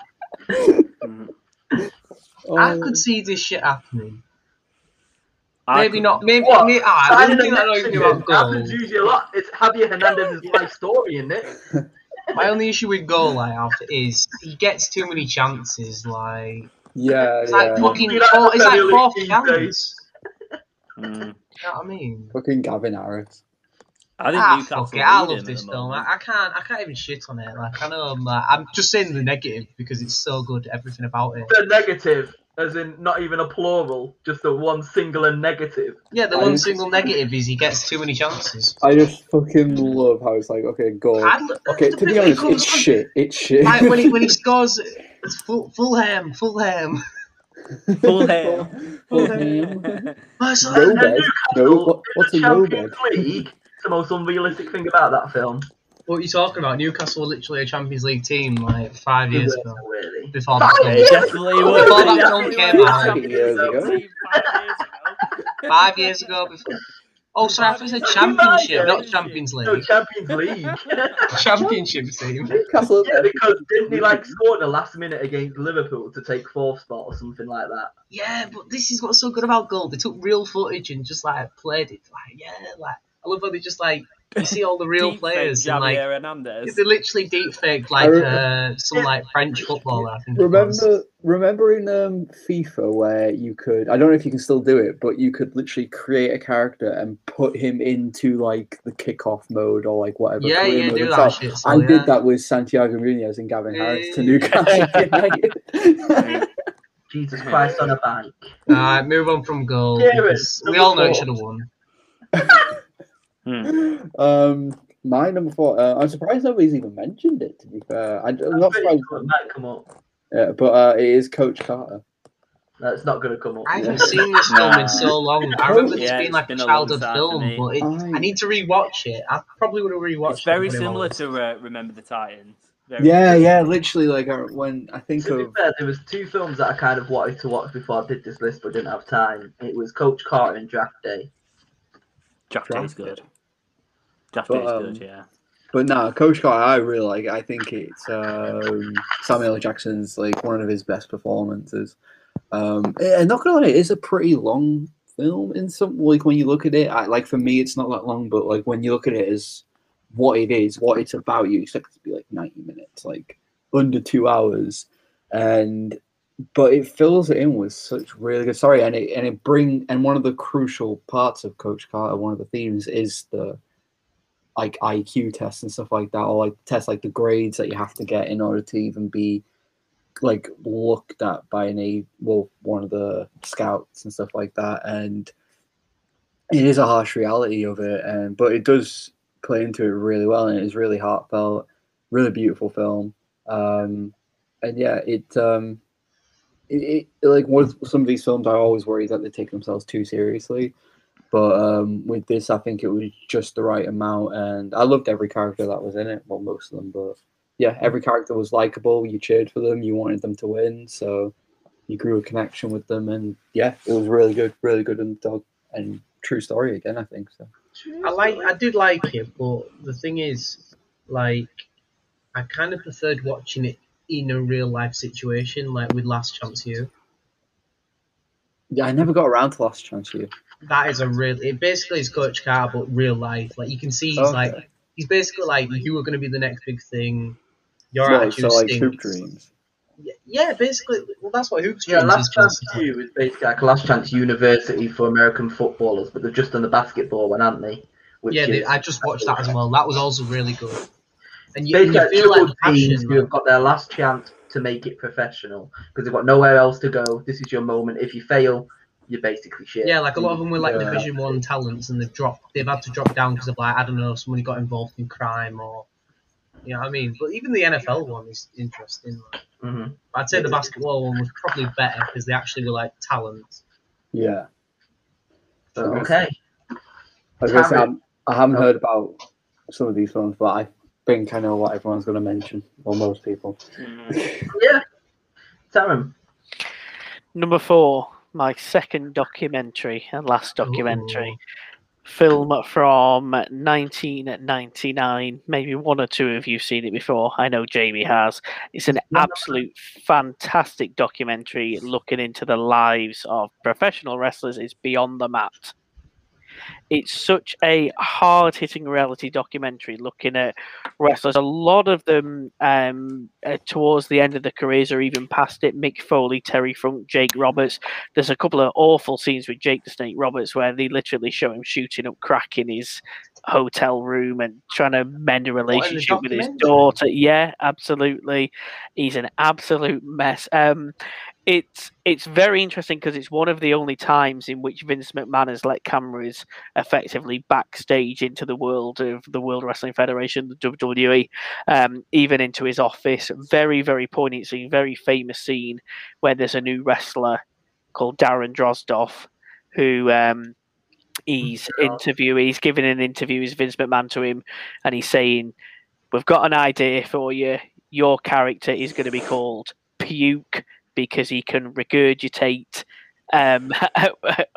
oh. I could see this shit happening. I maybe could. Not. Maybe, maybe I. One thing I know you about goals. Usually a lot. It's Javier Hernandez's life story, isn't it? My only issue with goal layout is he gets too many chances. Like yeah, it's like yeah. fucking four, it's like four chances. Mm. You know what I mean? Fucking Gavin Harris. I didn't. Ah, fuck it. I love this film. I, I can't. I can't even shit on it. Like I know. I'm, like, I'm just saying the negative because it's so good. Everything about it. The negative, as in not even a plural, just the one single and negative. Yeah, the I one single negative is he gets too many chances. I just fucking love how it's like, okay, goal. Okay, to be honest, it's shit. It's shit. Like when he when he scores, it's full full ham, full ham. Full ham. Full ham. No bed. No. What's a no bed? The most unrealistic thing about that film. What are you talking about? Newcastle were literally a Champions League team like five years ago. Really? Before that film came out. Five years ago. Five years ago. Before. Oh, sorry, I thought it was a championship, not Champions League. No, Champions League. Championship team. Newcastle. Yeah, because didn't he like score in the last minute against Liverpool to take fourth spot or something like that? Yeah, but this is what's so good about goal. They took real footage and just like played it. Like, yeah, like. I love how they just like you see all the real players and like they literally deep faked like uh, some like French footballer. I think remember, remember in um, FIFA where you could I don't know if you can still do it, but you could literally create a character and put him into like the kickoff mode or like whatever. Yeah, yeah, do that shit. So, I yeah. did that with Santiago Munoz and Gavin yeah. Harris to Newcastle United. Jesus Christ on a bike. All right, move on from goal. Yeah, we all know it should have won. Hmm. Um, my number four. Uh, I'm surprised nobody's even mentioned it. To be fair, I, I'm not surprised. It might come up. Yeah, but uh, it is Coach Carter. That's not going to come up. I haven't seen this film in so long. I remember yeah, this being like a childhood film, but it, I... I need to rewatch it. I probably would have rewatched. It's very it similar it to uh, Remember the Titans. Very yeah, similar. yeah, literally. Like when I think to of be fair, there was two films that I kind of wanted to watch before I did this list, but didn't have time. It was Coach Carter and Draft Day. Draft Day is good. Draft Day is um, good, yeah. But no, Coach Carter, I really like it. I think it's um, Samuel Jackson's like one of his best performances. Um, and not gonna lie, it is a pretty long film in some like when you look at it. I, like for me, it's not that long, but like when you look at it as what it is, what it's about. You expect it to be like ninety minutes, like under two hours, and but it fills it in with such really good story, and it and it bring and one of the crucial parts of Coach Carter, one of the themes is the like I Q tests and stuff like that, or like tests like the grades that you have to get in order to even be like looked at by an a well one of the scouts and stuff like that. And it is a harsh reality of it, and but it does play into it really well, and it is really heartfelt, really beautiful film. Um, and yeah, it um, it, it like with some of these films, I always worry that they take themselves too seriously. But um, with this, I think it was just the right amount, and I loved every character that was in it. Well, most of them, but yeah, every character was likable. You cheered for them. You wanted them to win, so you grew a connection with them, and yeah, it was really good, really good underdog and true story again. I think so. I like, I did like it, but the thing is, like, I kind of preferred watching it in a real life situation, like with Last Chance U. Yeah, I never got around to Last Chance U. That is a real. It basically is Coach Carter, but real life. Like you can see, he's okay. like he's basically like you were going to be the next big thing. Your so, attitude so like stinks. Hoop Dreams. Yeah, yeah, basically. Well, that's what Hoop Dreams. Yeah, Last Chance U is basically like Last Chance University for American footballers, but they're just on the basketball one, aren't they? Which yeah, they, I just watched that as well. That was also really good. And you, and you feel like teams who have got their last chance to make it professional because they've got nowhere else to go. This is your moment. If you fail, you're basically shit. Yeah, like a lot of them were like yeah. Division One talents, and they've dropped. They've had to drop down because of like I don't know, somebody got involved in crime or, you know what I mean. But even the N F L one is interesting. Like. Mm-hmm. I'd say the basketball one was probably better because they actually were like talents. Yeah. So, okay. I, was gonna say, I'm, I haven't heard about some of these films, but I. think I know what everyone's going to mention, or most people. Yeah. Taryn. Number four, my second documentary and last documentary. Ooh. Film from nineteen ninety-nine. Maybe one or two of you have seen it before. I know Jamie has. It's an absolute fantastic documentary looking into the lives of professional wrestlers. It's Beyond the Mat. It's such a hard-hitting reality documentary looking at wrestlers. A lot of them um, towards the end of their careers or even past it. Mick Foley, Terry Funk, Jake Roberts. There's a couple of awful scenes with Jake the Snake Roberts where they literally show him shooting up crack in his hotel room and trying to mend a relationship with his daughter. Yeah, absolutely. He's an absolute mess. Um, it's it's very interesting because it's one of the only times in which Vince McMahon has let cameras effectively backstage into the world of the World Wrestling Federation, the W W E, um, even into his office. Very, very poignant scene, very famous scene where there's a new wrestler called Darren Drozdoff who... Um, He's interviewing, he's giving an interview, is Vince McMahon to him, and he's saying, we've got an idea for you. Your character is going to be called Puke because he can regurgitate um,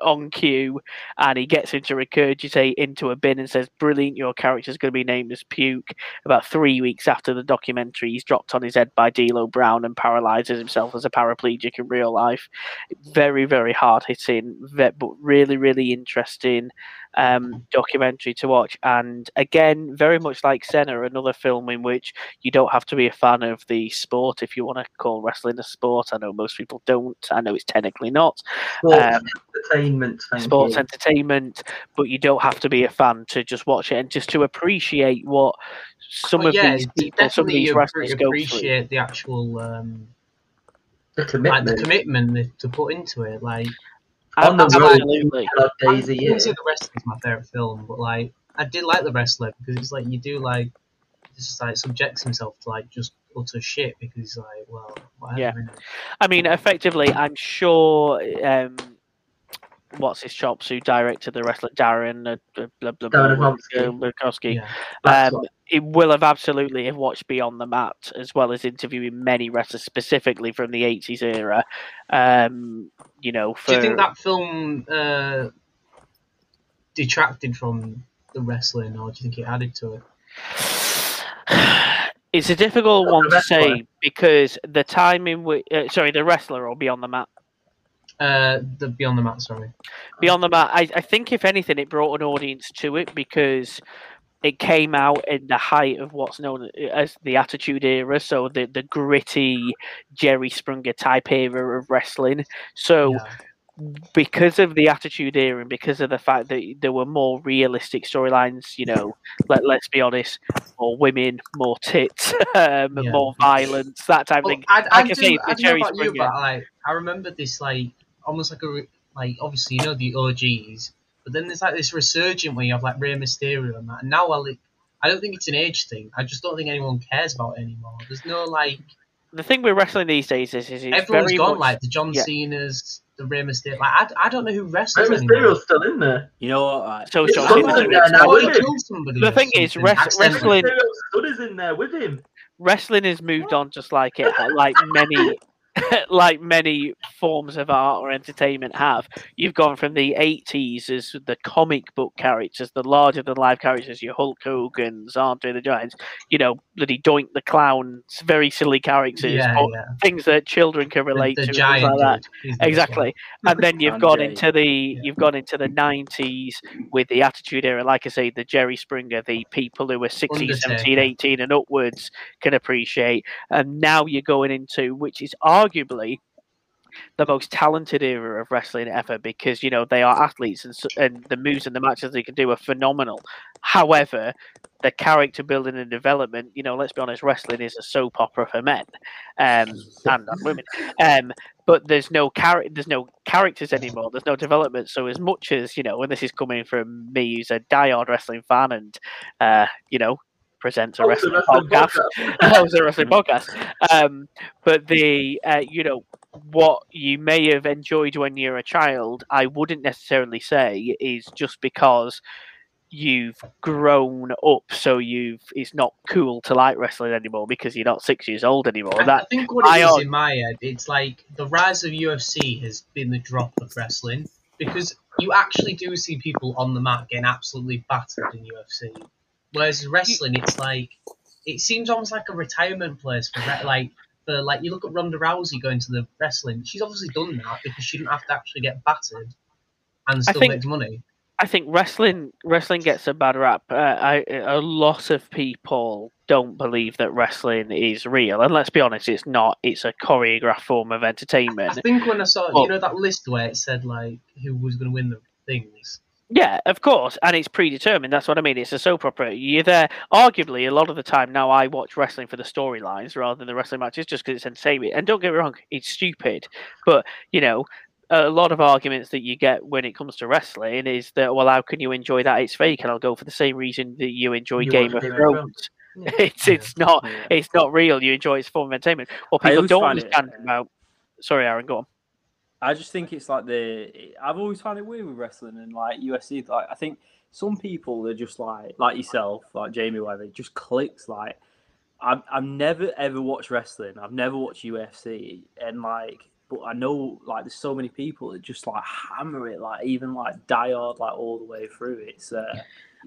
on cue. And he gets him to regurgitate into a bin and says, brilliant, your character is going to be named as Puke. About three weeks after the documentary, he's dropped on his head by D'Lo Brown and paralyzes himself as a paraplegic in real life. Very, very hard hitting, but really, really interesting um, documentary to watch. And again, very much like Senna, another film in which you don't have to be a fan of the sport if you want to call wrestling a sport. I know most people don't. I know it's technically not. Sports um, entertainment. Sports you. entertainment, but you don't have to be a fan to just watch it and just to appreciate what some oh, of yeah, these people, some of these wrestlers go through. Appreciate the actual um, the commitment, like the commitment to put into it. Like on the absolutely. Road, I love Daisy. I wouldn't say The Wrestler is my favorite film, but like I did like The Wrestler because it's like you do like just like subjects himself to like just. Utter shit because he's like, well, whatever. Yeah. I mean, effectively, I'm sure. Um, what's his chops? Who directed The Wrestler? Darren uh, blah, blah, blah, blah, Lukowski. Yeah, um, it will have absolutely have watched Beyond the Mat as well as interviewing many wrestlers specifically from the eighties era. Um, you know, for... do you think that film uh, detracted from the wrestling, or do you think it added to it? It's a difficult one to say because the timing, uh, sorry, The Wrestler or Beyond the Mat? Uh, the Beyond the Mat, sorry. Beyond the Mat, I, I think if anything, it brought an audience to it because it came out in the height of what's known as the Attitude Era, so the, the gritty Jerry Springer type era of wrestling. So yeah. Because of the Attitude Era and because of the fact that there were more realistic storylines, you know, let, let's be honest, more women, more tits, um, yeah. more violence, that type well, of thing. I'd, I'd like do, I say, I Jerry Springer. You, but, like, I remember this, like, almost like a, like, obviously, you know, the O Gs, but then there's, like, this resurgent way of, like, Rey Mysterio and that. And now, I, like, I don't think it's an age thing. I just don't think anyone cares about it anymore. There's no, like... The thing with wrestling these days is... is it's everyone's very gone, much, like, the John yeah. Cena's... The Rey Mysterio, like I, I don't know who wrestlers. Rey Mysterio's still in there. You know what? Right. So John Cena. The thing is, res wrestling. Is in there with him. Wrestling has moved on, just like it, like many, like many forms of art or entertainment have. You've gone from the eighties as the comic book characters, the larger than life characters, your Hulk Hogan's, Andre the Giants, you know, bloody Doink the Clown, very silly characters, yeah, yeah. things that children can relate the, the to, giant things like dude, that. Exactly. And then you've gone into the yeah. you've gone into the nineties with the Attitude Era. Like I say, the Jerry Springer, the people who are sixteen, seventeen, eighteen and upwards can appreciate. And now you're going into which is arguably the most talented era of wrestling ever, because you know they are athletes and, and the moves and the matches they can do are phenomenal. However, the character building and development, you know, let's be honest, wrestling is a soap opera for men um, and women. Um, but there's no character, there's no characters anymore. There's no development. So as much as you know, and this is coming from me, who's a diehard wrestling fan, and uh, you know. Presents a wrestling podcast. That was a wrestling podcast. Um, but the uh, you know what you may have enjoyed when you're a child, I wouldn't necessarily say is just because you've grown up. So you've it's not cool to like wrestling anymore because you're not six years old anymore. I, that, I think what it I is on, in my head, it's like the rise of U F C has been the drop of wrestling, because you actually do see people on the mat getting absolutely battered in U F C. Whereas wrestling, it's like it seems almost like a retirement place for like for like you look at Ronda Rousey going to the wrestling. She's obviously done that because she didn't have to actually get battered and still make money. I think wrestling wrestling gets a bad rap. Uh, I, a lot of people don't believe that wrestling is real, and let's be honest, it's not. It's a choreographed form of entertainment. I, I think when I saw but, you know that list where it said like who was going to win the things. Yeah, of course, and it's predetermined. That's what I mean. It's a soap opera. You're there, arguably, a lot of the time now. I watch wrestling for the storylines rather than the wrestling matches, just because it's entertainment. And don't get me wrong, it's stupid, but you know, a lot of arguments that you get when it comes to wrestling is that, well, how can you enjoy that? It's fake, and I'll go for the same reason that you enjoy you Game of Thrones. Yeah. It's it's not yeah. it's not real. You enjoy its form of entertainment. Well, people don't understand it, about. Sorry, Aaron, go on. I just think it's like the I've always found it weird with wrestling and like U F C. Like I think some people are just like like yourself, like Jamie, whatever. Just clicks. Like I've I've never ever watched wrestling. I've never watched U F C, and like, but I know like there's so many people that just like hammer it, like even like diehard, like all the way through. It's. Uh,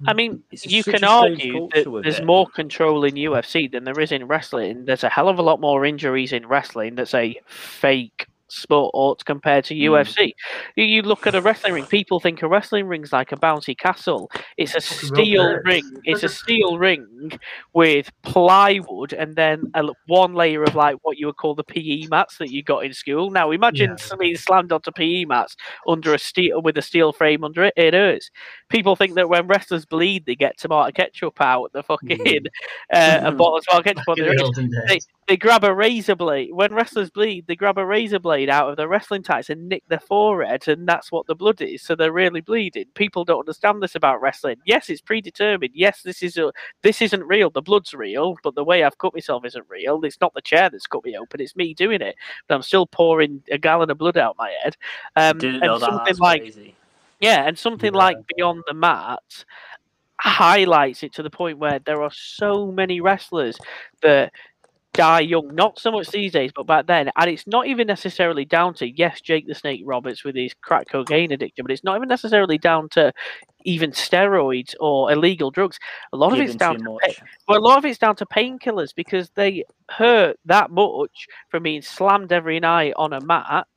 I mean, you can argue that there's more control in U F C than there is in wrestling. There's a hell of a lot more injuries in wrestling. That's a fake sport compared to U F C. Mm. You look at a wrestling ring. People think a wrestling ring's like a bouncy castle. It's a steel ring. It's a steel ring with plywood and then a, one layer of like what you would call the P E mats that you got in school. Now imagine yeah. something slammed onto P E mats under a steel with a steel frame under it. It hurts. People think that when wrestlers bleed, they get tomato ketchup out the fucking mm. uh, a bottle of tomato ketchup. They, they grab a razor blade. When wrestlers bleed, they grab a razor blade out of the wrestling tights and nick their forehead, and that's what the blood is, so they're really bleeding. People don't understand this about wrestling. Yes, it's predetermined. Yes, this is a this isn't real. The blood's real, but the way I've cut myself isn't real. It's not the chair that's cut me open, it's me doing it, but I'm still pouring a gallon of blood out my head. Um Didn't know and that. something that's like crazy. yeah and something yeah. like Beyond the Mat highlights it to the point where there are so many wrestlers that die young, not so much these days, but back then. And it's not even necessarily down to, yes, Jake the Snake Roberts with his crack cocaine addiction, but it's not even necessarily down to even steroids or illegal drugs. A lot of it's down to pay, well, a lot of it's down to painkillers, because they hurt that much from being slammed every night on a mat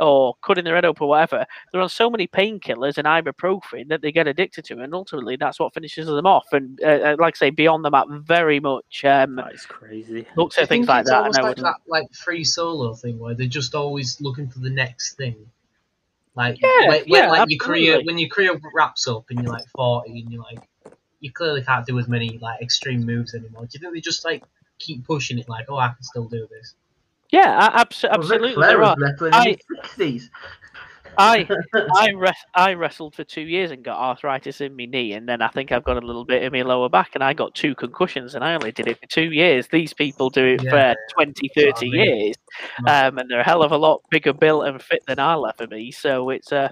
or cutting their head open or whatever, they're on so many painkillers and ibuprofen that they get addicted to it, and ultimately that's what finishes them off. And uh, like I say, Beyond the Map very much um, that is crazy. Looks at things like that. I know like that like Free Solo thing where they're just always looking for the next thing. Like yeah, when, yeah, like your career when your career wraps up and you're like forty and you're like you clearly can't do as many like extreme moves anymore. Do you think they just like keep pushing it like, oh, I can still do this? Yeah, abs- well, absolutely. There are. I, I, I, res- I wrestled for two years and got arthritis in my knee, and then I think I've got a little bit in my lower back, and I got two concussions, and I only did it for two years. These people do it yeah, for twenty, thirty I mean. years, um, and they're a hell of a lot bigger built and fit than I'll ever be. So it's, uh,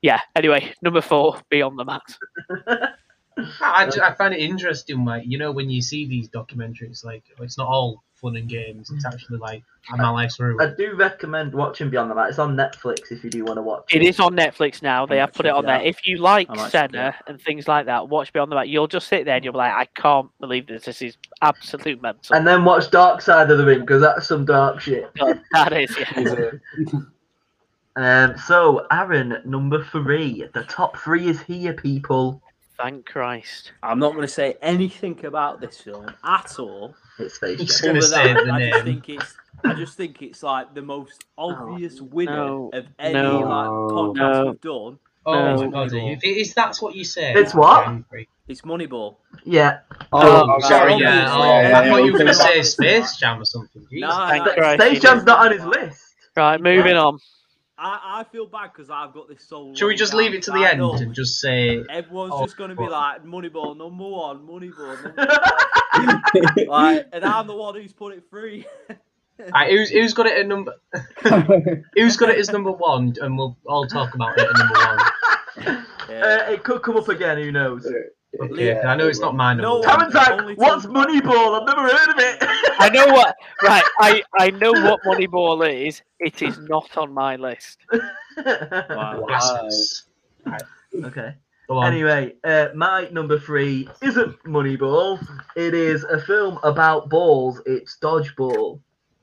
yeah. Anyway, number four, Beyond the Mat. I, just, I find it interesting, like, you know, when you see these documentaries, like, it's not all fun and games. It's actually like my life's ruined. I do recommend watching Beyond the Mat. It's on Netflix if you do want to watch it. It is on Netflix now. They have put it on there. If you like Senna and things like that, watch Beyond the Mat. You'll just sit there and you'll be like, I can't believe this. This is absolute mental. And then watch Dark Side of the Ring, because that's some dark shit. God, that is, yeah. um, so, Aaron, number three. The top three is here, people. Thank Christ. I'm not going to say anything about this film at all. It's just that, say the I name. just think it's I just think it's like the most obvious oh, winner no, of any no, like podcast no, we've done. Oh, no, no. Is that's what you say? It's what? It's Moneyball. Yeah. Oh, oh sorry. Yeah. Oh, yeah. I thought you were going to say Space Jam or something. No, no, Christ, Space Jam's not on his list. Right, moving on. I, I feel bad because I've got this soul. Should we just leave it to the end and just say... Everyone's oh, just going to be like, Moneyball number one, Moneyball number one. Like, and I'm the one who's put it free. Right, who's, who's got it at number... who's got it as number one, and we'll all talk about it at number one. Yeah. Uh, it could come up again, who knows. Yeah, I know it's not mine. No, like, what's Moneyball? I've never heard of it. I know what. Right, I, I know what Moneyball is. It is not on my list. Wow. Wow. Right. Okay. Anyway, uh, my number three isn't Moneyball. It is a film about balls. It's Dodgeball.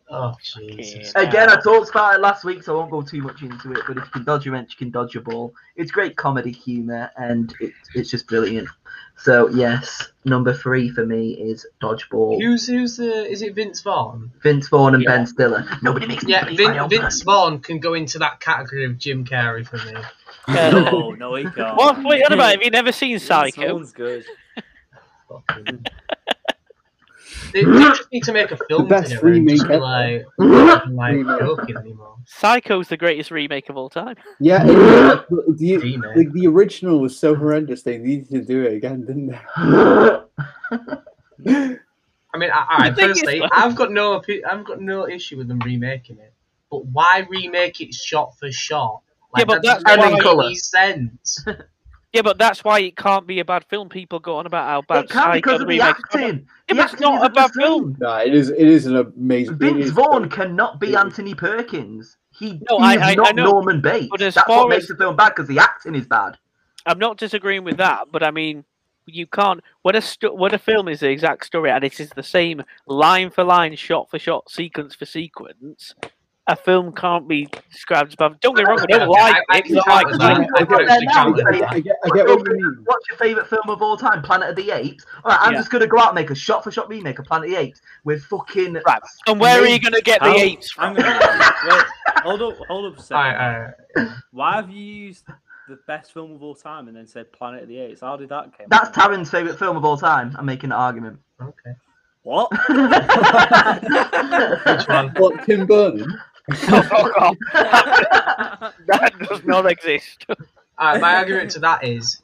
Oh, Jesus. Again, I talked about it last week, so I won't go too much into it, but if you can dodge a wrench, you can dodge a ball. It's great comedy humour, and it, it's just brilliant. So, yes, number three for me is Dodgeball. Who's, who's the, is it Vince Vaughn? Vince Vaughn and yeah. Ben Stiller. Nobody makes me Yeah, Vin, Vince Vaughn can go into that category of Jim Carrey for me. No, no, he can't. What? Wait, what about, have you never seen Psycho? That sounds good. Fucking... They, they just need to make a film. The best together, remake ever. Like, like anymore. Psycho's the greatest remake of all time. Yeah, it, the, the, the original was so horrendous they needed to do it again, didn't they? I mean, I, I, personally, I've got no, I've got no issue with them remaking it. But why remake it shot for shot? Like, yeah, but that doesn't make any sense. Yeah, but that's why it can't be a bad film. People go on about how bad it can't because of the acting. Yeah, but it's not a bad film. No, it is. It is an amazing. Vince Vaughn cannot be Anthony Perkins. He no, he is I, I, not I Norman Bates. But that's what makes the film bad because the acting is bad. I'm not disagreeing with that, but I mean, you can't. When a stu- when a film is the exact story and it is the same line for line, shot for shot, sequence for sequence. A film can't be described as bad. Don't get wrong, I don't like it. I get what you mean. What's your favourite film of all time? Planet of the Apes? All right, I'm yeah. just going to go out and make a shot-for-shot remake of Planet of the Apes with fucking... Right. And where are you going to get the apes from? Wait, hold up, hold up a second. All right, all right. Why have you used the best film of all time and then said Planet of the Apes? How did that come? That's Taryn's favourite film of all time. I'm making an argument. Okay. What? Which one? What, Tim Burton? Oh, oh, that, that does not exist. Right, my argument to that is,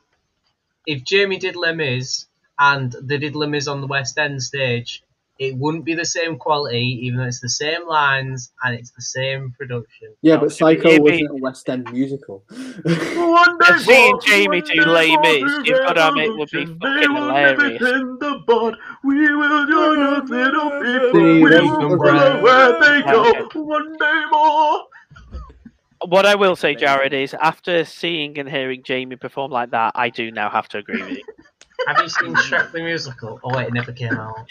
if Jamie did Les Mis and they did Les Mis on the West End stage, it wouldn't be the same quality, even though it's the same lines and it's the same production. Yeah, but Psycho wasn't a West End musical. And seeing Jamie do Les Mis, you've got to admit, would be fucking hilarious. We will join us little people. We will follow where they go. One day more. What I will say, Jared, is after seeing and hearing Jamie perform like that, I do now have to agree with you. Have you seen Shrek the Musical? Oh wait, it never came out.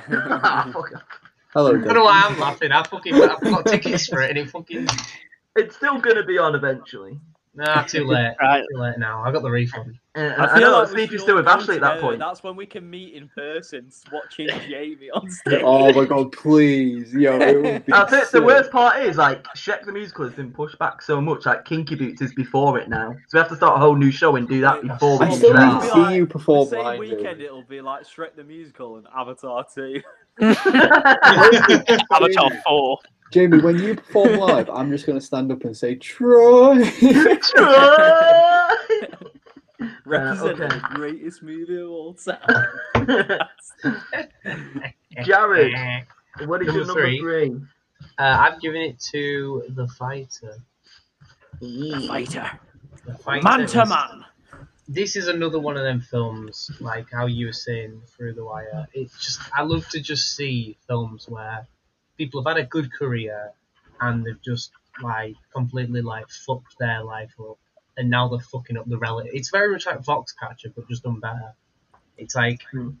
Ah, fuck. Hello. I don't know why I'm laughing. I fucking I've got tickets for it, and it fucking It's still going to be on eventually. Nah, too late. Right. Too late now. I got the refund. Uh, I, I know like I was speaking to with Ashley at that point. That's when we can meet in person, watching Jamie on stage. Oh my god, please. Yo, it would be I think the worst part is, like, Shrek the Musical has been pushed back so much, like, Kinky Boots is before it now. So we have to start a whole new show and do that before we so can see like, you perform the same weekend, it'll be like Shrek the Musical and Avatar two. Avatar four. Jamie, when you perform live, I'm just going to stand up and say, Troy! Troy! Represent uh, okay. the greatest movie of all time. Jared, what is number your number three? three? Uh, I've given it to The Fighter. The Fighter. The Fighter. Man to Man. This is another one of them films, like how you were saying, Through the Wire. It's just, I love to just see films where people have had a good career and they've just like completely like fucked their life up and now they're fucking up the relative. It's very much like Foxcatcher but just done better. It's like mm.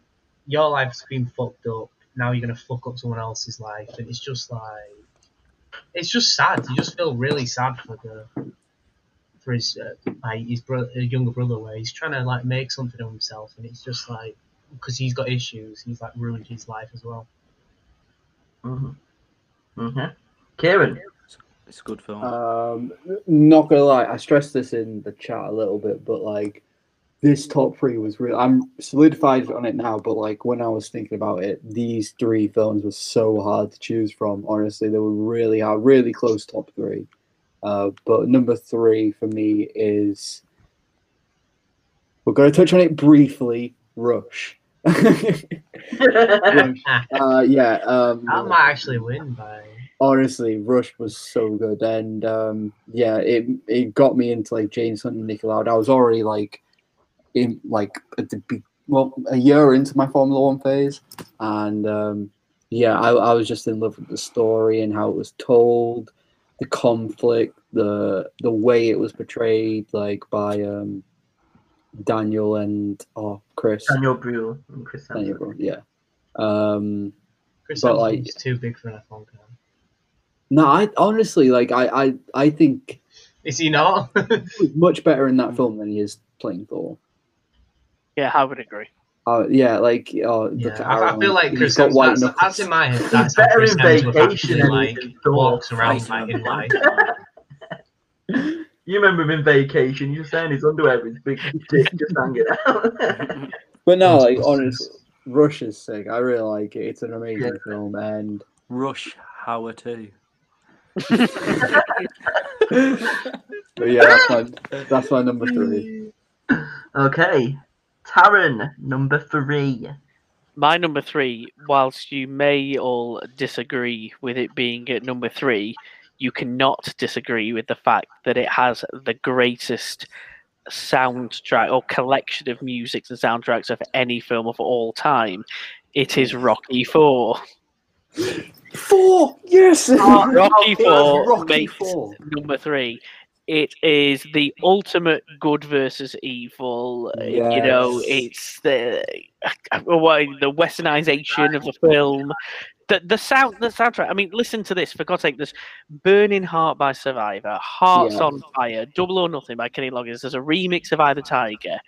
your life's been fucked up, now you're gonna fuck up someone else's life, and it's just like it's just sad. You just feel really sad for the for his uh, like his, bro- his younger brother where he's trying to like make something of himself and it's just like because he's got issues, he's like ruined his life as well. Mm-hmm. Mm-hmm. Kieran, it's a good film. Um, not gonna lie, I stressed this in the chat a little bit, but like this top three was real. I'm solidified on it now, but like when I was thinking about it, these three films were so hard to choose from. Honestly, they were really hard, really close top three. Uh, but number three for me is we're gonna touch on it briefly. Rush. Rush. Uh, yeah, um, I might actually win by. Honestly, Rush was so good, and um, yeah, it it got me into like James Hunt and Nicola Lauda. I was already like in like at the be- well a year into my Formula One phase, and um, yeah, I, I was just in love with the story and how it was told, the conflict, the the way it was portrayed, like by. Um, Daniel and oh Chris Daniel Brühl and Chris Daniel Brühl, yeah. Um, Chris but like he's too big for an F one car. No, I honestly like I I, I think is he not he much better in that film than he is playing Thor. Yeah, I would agree. Oh uh, yeah, like oh, yeah, I, I feel like Chris got white knuckles. That's in my head. That's better in Vacation. Like walks around like in life. You remember him in Vacation, you were saying his underwear with his big dick just hanging out. But no, like, honestly, Rush is sick. I really like it. It's an amazing yeah. film. And Rush Hour two. But yeah, that's my, that's my number three. Okay. Taryn, number three. My number three, whilst you may all disagree with it being at number three, you cannot disagree with the fact that it has the greatest soundtrack or collection of musics and soundtracks of any film of all time. It is Rocky four. Four! Yes! Oh, Rocky four, Rocky four number three. It is the ultimate good versus evil. Yes. You know, it's the, the westernization of the film. The the sound the soundtrack. I mean, listen to this. For God's sake, there's "Burning Heart" by Survivor, "Hearts yeah. on Fire," "Double or Nothing" by Kenny Loggins. There's a remix of "Eye the Tiger,"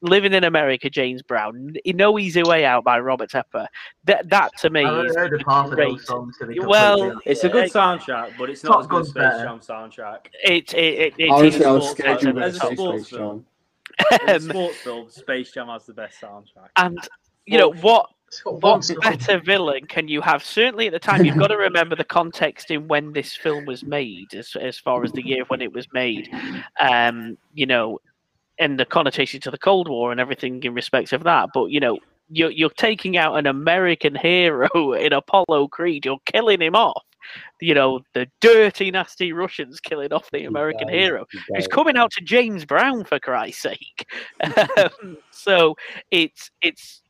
"Living in America," James Brown, "No Easy Way Out" by Robert Tepper. That that to me is great. Well, it's a good soundtrack, but it's not as good as Space Jam soundtrack. It it it. Honestly, I was scared you were going to say film. Sports film, Space Jam has the best soundtrack. And you know what? What better villain can you have? Certainly at the time, you've got to remember the context in when this film was made, as as far as the year when it was made, um, you know, and the connotation to the Cold War and everything in respect of that. But, you know, you're, you're taking out an American hero in Apollo Creed. You're killing him off. You know, the dirty, nasty Russians killing off the American exactly. hero. Exactly. Who's coming out to James Brown, for Christ's sake. um, so it's it's...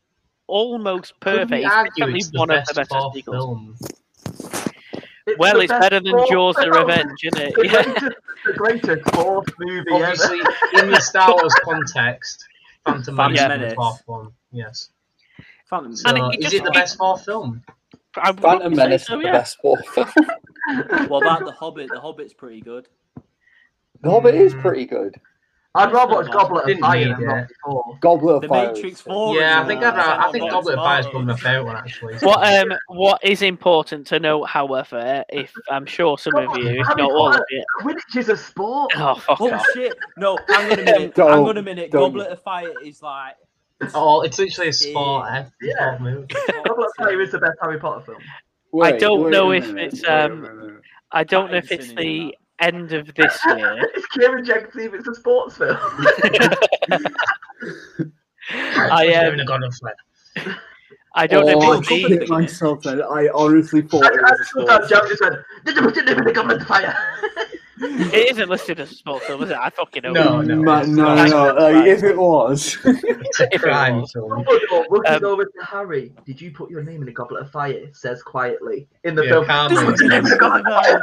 almost perfect. It's one of the best sequels. Well, it's better than Jaws: The Revenge, isn't it? The greatest, the greatest fourth movie obviously ever. In the Star Wars context, Phantom Menace, fourth one, yes. Phantom. So, it, it is just, it the best fourth film? Phantom Menace, so, yeah. the best fourth. What about The Hobbit? The Hobbit's pretty good. The Hobbit mm. is pretty good. I'd rather watch Goblet of Fire than not before. Goblet of Fire. The Matrix Four. Yeah, I think I'd, I think Goblet of Fire is probably my favourite one actually. What um what is important to note, however, if I'm sure some God, of you, if not all of you, Quidditch is a sport. Oh fuck oh, shit! No, hang on a minute. Hang on a minute. Don't. Goblet of Fire is like. Oh, it's literally a sport. Eh? Yeah, Goblet of Fire is the best Harry Potter film. Wait, I don't know if minute, it's um. Wait, wait, wait. I don't that know if it's the. End of this year. It's Kieran Jenkinson. It's a sports film. I am. Um, I don't oh, know. If I it myself. Then I honestly thought I, it was I, a sports. Joe just went. Did you put it in the Goblet of Fire? It isn't listed as a sports film, is it? I fucking know. No, no, no, no. no. Like, if it was, if it was. Looking over to Harry. Did you put your name in the Goblet of Fire? It says quietly in the yeah, film. Did you put your name in the Goblet of Fire?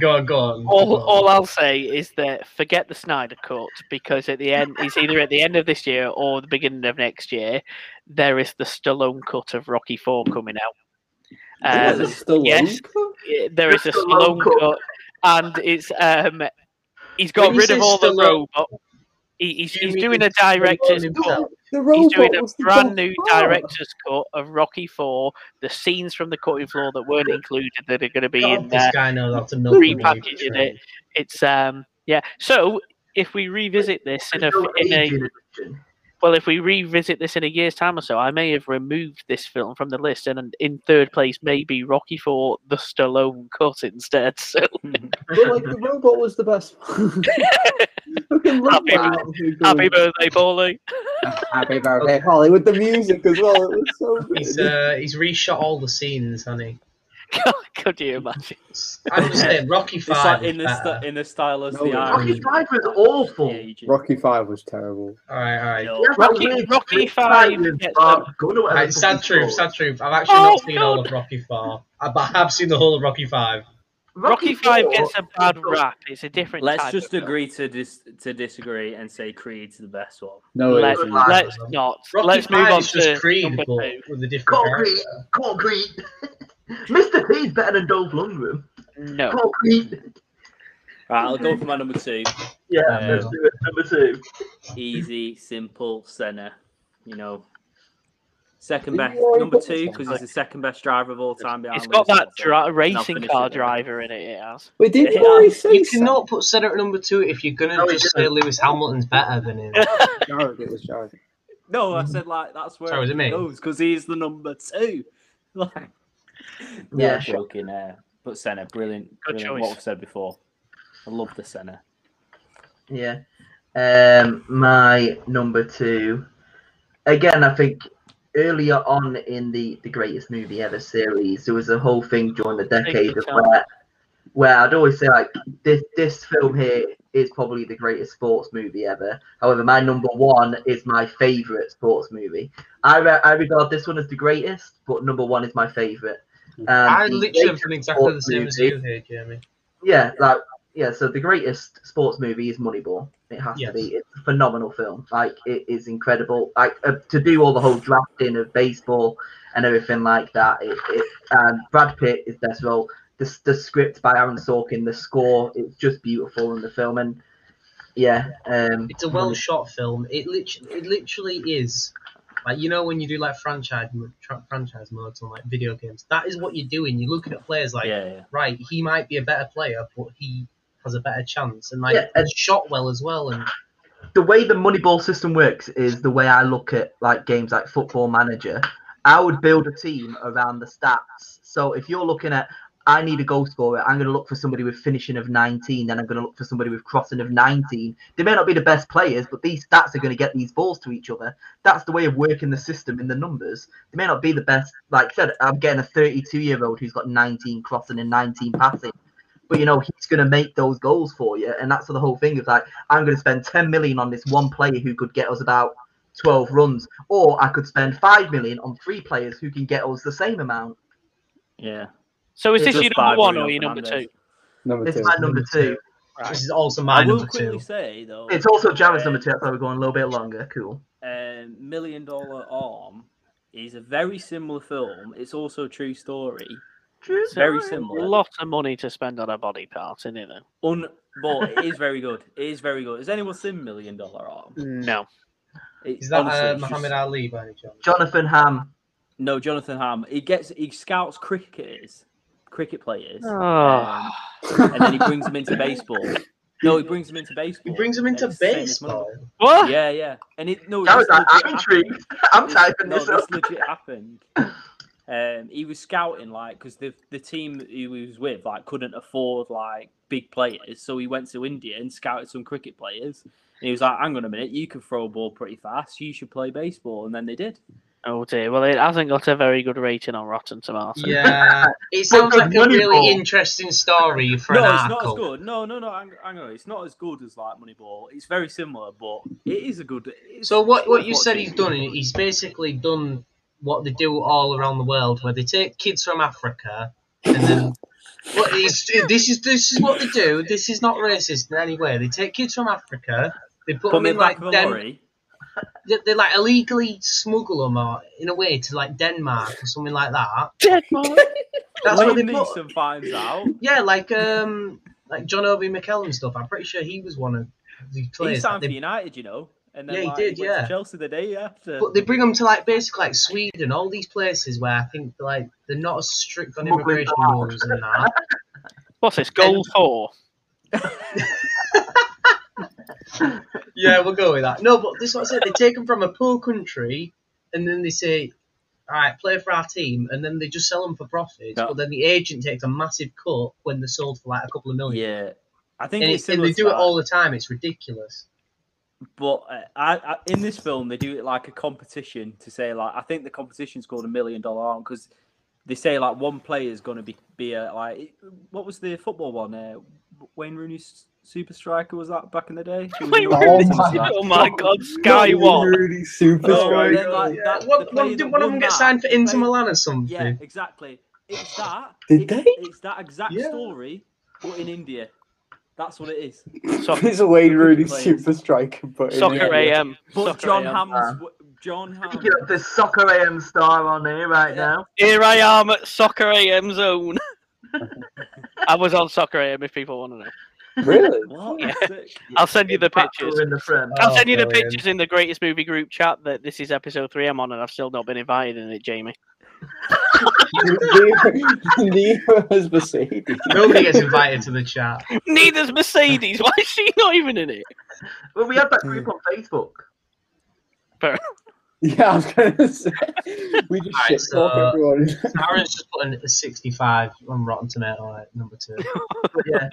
Go on, go on. All, all I'll say is that forget the Snyder Cut, because at the end, it's either at the end of this year or the beginning of next year, there is the Stallone cut of Rocky Four coming out. Uh, there is a yes, there is a Stallone cut, and it's um, he's got rid of all Stallone, the robots. He, he's he's doing a director's cut. He's doing a brand new director's cut of Rocky Four. The scenes from the cutting floor that weren't included that are going to be God, in there. This guy knows how to milk repackaging it. It's um yeah. So if we revisit this in a in a well, if we revisit this in a year's time or so, I may have removed this film from the list, and in third place maybe Rocky Four: The Stallone Cut instead. So, but like the robot was the best. Happy, happy birthday, Paulie! Happy birthday, Paulie! With the music as well, it was so good. He's uh, he's reshot all the scenes, honey. God, could you imagine? I'm just saying, Rocky Five like in, the st in the style of no, the Rocky Five was awful. Yeah, Rocky Five was terrible. All right, all right. No. Rocky, Rocky, Rocky Five. five right, sad truth, sad truth. I've actually oh, not seen God. all of Rocky Four, but I have seen the whole of Rocky Five. Rocky, Rocky Five gets a bad rap. It's a different. Let's type just of agree to dis to disagree and say Creed's the best one. No, let's, let's not. Rocky let's move on to Creed with a different. Call Creed. Call Creed. Mister Creed's better than Dolph Lundgren. No. Call Creed. Right, I'll go for my number two. Yeah, um, let's do it. Number two. Easy, simple, Senna. You know. Second best, number two, because he's the second best driver of all time. Behind it's got that dri racing car driver in it. It has. Wait, did you already say you cannot put Senna at number two if you're gonna no, just say Lewis Hamilton's better than him. Jared, it was Jared. No, I said like that's where Sorry, it me? goes because he's the number two. Like, yeah, joking. Sure. Uh, but Senna, brilliant. Good brilliant. choice. What I've said before, I love the Senna. Yeah, um, my number two. Again, I think. Earlier on in the, the Greatest Movie Ever series, there was a whole thing during the decade of where, where I'd always say, like, this this film here is probably the greatest sports movie ever. However, my number one is my favourite sports movie. I, re I regard this one as the greatest, but number one is my favourite. Um, I literally have done exactly the same movie, as you here, Jeremy. Yeah, like, yeah, so the greatest sports movie is Moneyball. It has yes. to be. It's a phenomenal film. Like, it is incredible. Like, uh, to do all the whole drafting of baseball and everything like that. It, it, um, Brad Pitt is best role. The, the script by Aaron Sorkin, the score, it's just beautiful in the film. And yeah, um, it's a well shot film. It literally, it literally is. Like, you know, when you do like franchise franchise modes on like video games, that is what you're doing. You're looking at players like, yeah, yeah. right, he might be a better player, but he. has a better chance, and like yeah, and shot well as well. And the way the Moneyball system works is the way I look at like games like Football Manager. I would build a team around the stats. So if you're looking at, I need a goal scorer, I'm going to look for somebody with finishing of nineteen, then I'm going to look for somebody with crossing of nineteen. They may not be the best players, but these stats are going to get these balls to each other. That's the way of working the system in the numbers. They may not be the best. Like I said, I'm getting a thirty-two year old who's got nineteen crossing and nineteen passing. But, you know, he's going to make those goals for you. And that's the whole thing of, like, I'm going to spend ten million on this one player who could get us about twelve runs. Or I could spend five million on three players who can get us the same amount. Yeah. So is it's this your number one or your number two? Number two. It's my number two. Right. This is also my number two. I will quickly say, though... It's also Jared's number two. I thought we were going a little bit longer. Cool. Um, Million Dollar Arm is a very similar film. It's also a true story. It's very similar. A lot of money to spend on a body part, isn't it? Un- well, it is very good. It is very good. Has anyone seen Million Dollar Arm? No. It, is that honestly, uh, Muhammad just... Ali by any chance? Jonathan Hamm. No, Jonathan Hamm. He gets he scouts cricketers, cricket players, oh. um, and then he brings them into baseball. No, he brings them into baseball. He brings them into baseball. What? Yeah, yeah. And it no. That was like, I'm intrigued. I'm this, typing no, this up. This legit happened. Um, he was scouting, like, because the the team he was with, like, couldn't afford like big players, so he went to India and scouted some cricket players. And he was like, "Hang on a minute, you can throw a ball pretty fast. You should play baseball." And then they did. Oh dear. Well, it hasn't got a very good rating on Rotten Tomatoes. Yeah, it sounds like a really ball. interesting story for no, an article. No, it's not as good. No, no, no. Hang, hang on, it's not as good as like Moneyball. It's very similar, but it is a good. So what what you said he's done? He's basically done what they do all around the world, where they take kids from Africa and then. What is, this is this is what they do. This is not racist in any way. They take kids from Africa. They put, put them in like Den- they, they like illegally smuggle them or in a way to like Denmark or something like that. Denmark. That's what they put. Finds out. Yeah, like um, like John Obi Mikel and stuff. I'm pretty sure he was one of the players. He signed for United, you know. And then, yeah, he like, did. He went yeah, to Chelsea the day after. But they bring them to like basically like Sweden, all these places where I think like they're not as strict on immigration rules and that. What's this gold for? Yeah, we'll go with that. No, but this is what I said. They take them from a poor country, and then they say, "All right, play for our team," and then they just sell them for profit. No. But then the agent takes a massive cut when they're sold for like a couple of million. Yeah, I think and, it's it, and they do that. It all the time. It's ridiculous. But uh, I, I, in this film, they do it like a competition to say, like, I think the competition's called a Million Dollar Arm because they say, like, one player's going to be, be a, like, what was the football one? Uh, Wayne Rooney's Super Striker, was that back in the day? Wayne Rooney's oh, my, oh, my God, Sky One. Wayne Rooney's Super oh, Striker. Like, yeah. that, what, what, did one of them get signed for Inter Milan or something? Yeah, exactly. It's that. Did it, they? It's that exact yeah. story, but in India. That's what it is. Soccer, it's a Wayne Rooney Super Striker, but Soccer A M. But soccer John Hamm's uh, John Hamm. The Soccer A M star on here right yeah. now. Here I am at Soccer A M Zone. I was on Soccer A M if people want to know. Really? What? Yeah. I'll send you the pictures. In the I'll send you the pictures in the Greatest Movie Group chat that this is episode three I'm on, and I've still not been invited in it, Jamie. Neither has Mercedes. Nobody gets invited to the chat. Neither's Mercedes. Why is she not even in it? Well, we had that group on Facebook. But... yeah, I was going to say. We just right, shit so, talk everyone. Aaron's just putting a sixty-five on Rotten Tomatoes, number two. But yeah.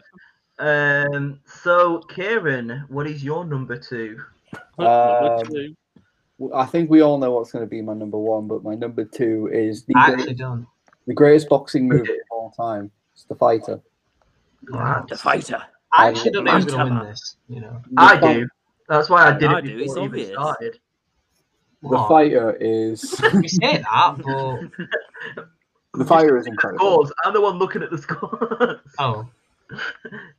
Um. So, Kieran, what is your number two? Um, number two. I think we all know what's going to be my number one, but my number two is the, great, the greatest boxing movie of all time. It's The Fighter. Wow, The Fighter. I actually don't know who's going to win this. You know, I do. That's why I did it before it's obvious. It started. The what? Fighter is. You say that, but The Fighter is incredible. I'm the one looking at the scores. Oh,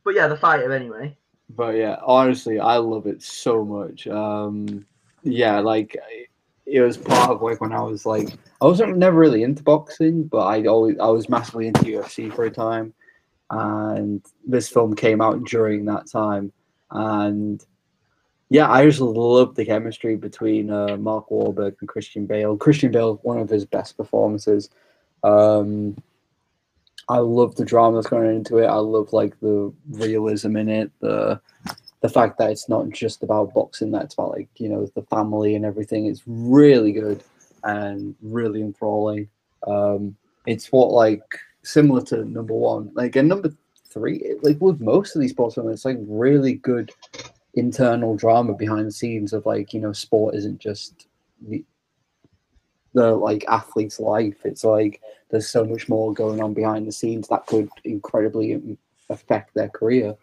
but yeah, The Fighter anyway. But yeah, honestly, I love it so much. Um. Yeah, like it was part of like when I was like I wasn't never really into boxing, but I always I was massively into U F C for a time, and this film came out during that time, and yeah, I just loved the chemistry between uh, Mark Wahlberg and Christian Bale. Christian Bale, one of his best performances. Um, I love the drama that's going into it. I love like the realism in it. The The fact that it's not just about boxing, that's about like, you know, the family and everything. It's really good and really enthralling. Um, it's what like similar to number one, like and number three, like with most of these sports films, it's like really good internal drama behind the scenes of like, you know, sport isn't just the the like athlete's life. It's like there's so much more going on behind the scenes that could incredibly affect their career.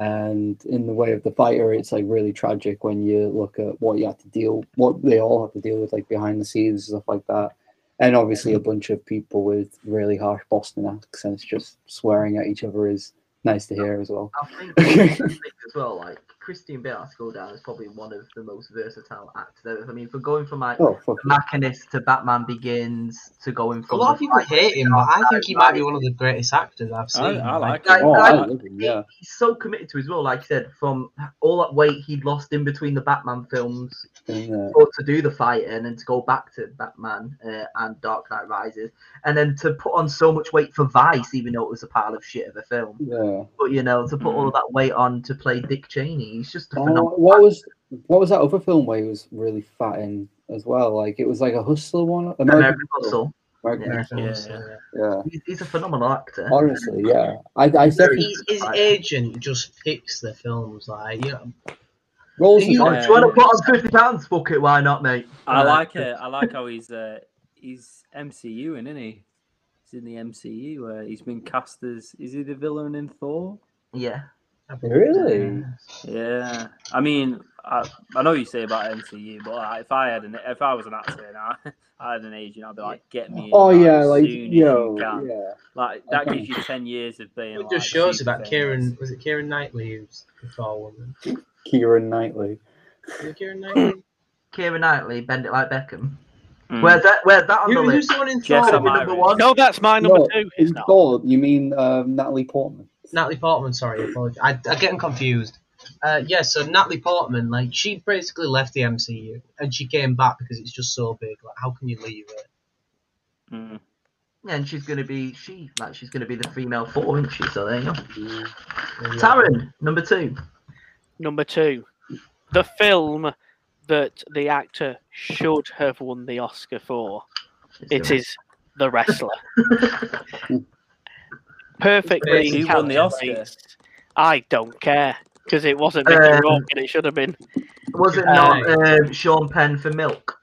And in the way of The Fighter, it's like really tragic when you look at what you have to deal, what they all have to deal with, like behind the scenes and stuff like that. And obviously, a bunch of people with really harsh Boston accents just swearing at each other is nice to hear as well. I think as well, like Christian Bale at Skulldowner is probably one of the most versatile actors ever. I mean, for going from like oh, the Machinist to Batman Begins to going from... A lot of people like, hate him, but I think he might be one of the greatest actors I've seen. I, I like him. Like, oh, I like him, yeah. He's so committed to his role, like you said, from all that weight he'd lost in between the Batman films yeah. or to do the fighting and then to go back to Batman uh, and Dark Knight Rises, and then to put on so much weight for Vice, even though it was a pile of shit of a film. Yeah. But, you know, to put mm. all of that weight on to play Dick Cheney, he's just a phenomenal uh, what was what was that other film where he was really fat in as well? Like it was like a Hustler one, American, American Hustle. American yeah, Hustle. Yeah, yeah, yeah. yeah. He's, he's a phenomenal actor. Honestly, yeah. I, I said his, his agent just picks the films like you know. Rolls you, yeah, do you want to put on fifty pounds? Fuck it, why not, mate? I like it. I like how he's uh, he's M C U-ing, isn't he? He's in the M C U where uh, he's been cast as is he the villain in Thor? Yeah. Really? Yeah. I mean, I, I know you say about M C U, but like, if I had an if I was an actor and I, I had an agent, I'd be like, get me. Oh in, yeah, like yo, yeah. Like that okay. gives you ten years of being. It like, just shows about Kieran. Was it Kieran Knightley who's the Thor woman? Kieran Knightley. Kieran Knightley. Kieran Knightley. Bend it like Beckham. Mm. Where's that? Where's that on you, the list? Someone in Thor, yes, number one? No, that's my number no, two. In Thor, you mean um, Natalie Portman? Natalie Portman, sorry, I, I get them confused. Uh, yeah, so Natalie Portman, like, she basically left the M C U and she came back because it's just so big. Like, how can you leave it? Mm. Yeah, and she's gonna be she, like, she's gonna be the female Thor, isn't she? So there you go. Yeah. Taron, number two. Number two, the film that the actor should have won the Oscar for. It's it is The Wrestler. Perfectly, who won the Oscars? I don't care because it wasn't Mickey um, Rourke and it should have been. Was it not uh, um, Sean Penn for Milk?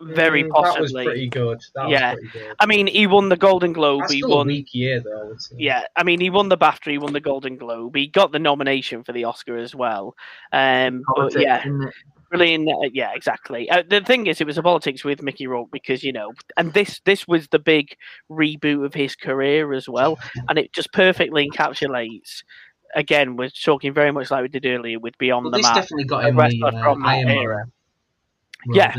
Very possibly. That was pretty good. That yeah, was pretty good. I mean, he won the Golden Globe. That's he still won. A weak year though. I would say. Yeah, I mean, he won the BAFTA. He won the Golden Globe. He got the nomination for the Oscar as well. Um, but yeah. Brilliant. Yeah, exactly. Uh, the thing is, it was a politics with Mickey Rourke because, you know, and this this was the big reboot of his career as well. And it just perfectly encapsulates, again, we're talking very much like we did earlier with Beyond well, the Map. This definitely got him the uh, from that era. Yeah.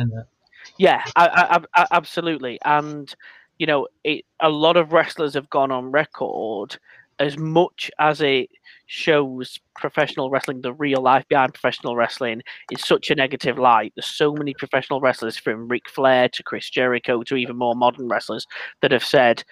Yeah, I, I, I, absolutely. And, you know, it, a lot of wrestlers have gone on record as much as it shows professional wrestling, the real life behind professional wrestling, in such a negative light. There's so many professional wrestlers, from Ric Flair to Chris Jericho to even more modern wrestlers, that have said,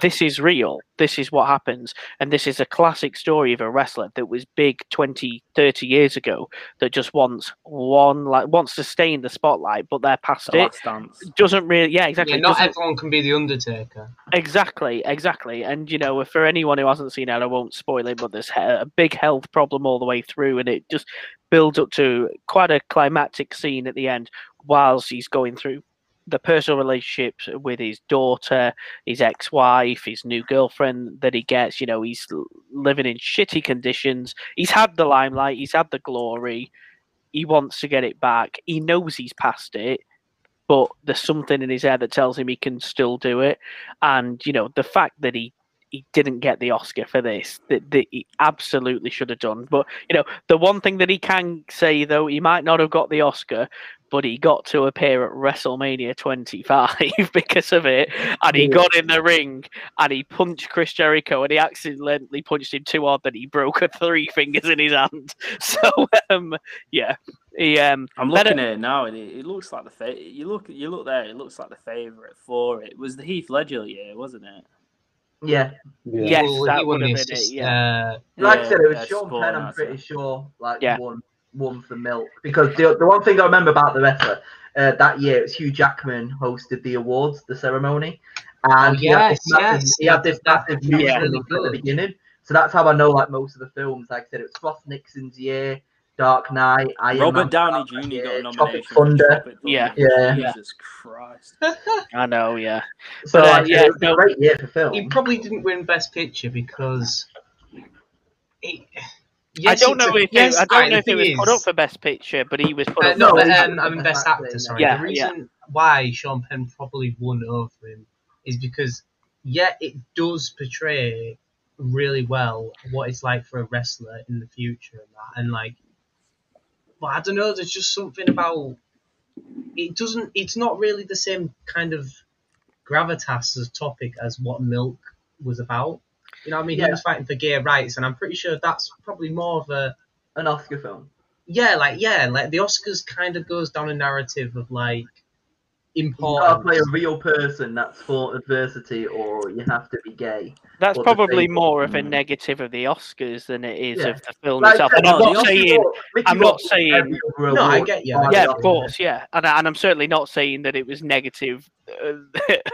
this is real, this is what happens. And this is a classic story of a wrestler that was big twenty, thirty years ago that just wants one, like, wants to stay in the spotlight, but they're past the it. Doesn't really, yeah, exactly. Yeah, not everyone can be The Undertaker. Exactly, exactly. And, you know, for anyone who hasn't seen it, I won't spoil it, but there's a big health problem all the way through, and it just builds up to quite a climactic scene at the end whilst he's going through the personal relationships with his daughter, his ex-wife, his new girlfriend that he gets. You know, he's living in shitty conditions. He's had the limelight. He's had the glory. He wants to get it back. He knows he's past it, but there's something in his head that tells him he can still do it. And, you know, the fact that he, he didn't get the Oscar for this, that, that he absolutely should have done. But, you know, the one thing that he can say, though, he might not have got the Oscar, but he got to appear at WrestleMania twenty-five because of it, and he got in the ring and he punched Chris Jericho, and he accidentally punched him too hard that he broke three fingers in his hand. So um, yeah, he, um, I'm looking at it now, and it, it looks like the fa- you look you look there, it looks like the favourite for it. It was the Heath Ledger year, wasn't it? Yeah. yeah. Yes, well, that would have been it. Yeah. Uh, like I said, it was yeah, Sean Penn. I'm pretty it. sure. Like yeah. one. One for Milk, because the the one thing I remember about The Wrestler uh, that year, it was Hugh Jackman hosted the awards, the ceremony, and oh, yes, he, had massive, yes. he had this massive music yeah, at the beginning. So that's how I know, like, most of the films. Like I said, it was Frost Nixon's year, Dark Knight, Iron Robert Man, Downey Junior Year, got a nomination. Tropic Thunder. Yeah. yeah, Jesus Christ. I know, yeah. So but, uh, yeah, it was no, a great year for film. He probably didn't win Best Picture because he. Yes, I don't know a, if yes, it, I don't know if he was is, put up for Best Picture, but he was put uh, up no, for but, um, I mean Best Actor. Sorry, yeah, the reason yeah. why Sean Penn probably won over him is because, yeah, it does portray really well what it's like for a wrestler in the future and that, and like But I don't know, there's just something about it doesn't it's not really the same kind of gravitas as a topic as what Milk was about. You know what I mean? Yeah. He was fighting for gay rights, and I'm pretty sure that's probably more of a an Oscar film. Yeah, like yeah, like the Oscars kind of goes down a narrative of like important. You gotta play a real person that's for adversity, or you have to be gay. That's probably more of a negative of the Oscars than it is yeah. of the film like, itself. And no, I'm not saying, I'm not saying. No, I get you. I yeah, get of course, yeah, and and I'm certainly not saying that it was negative. Uh,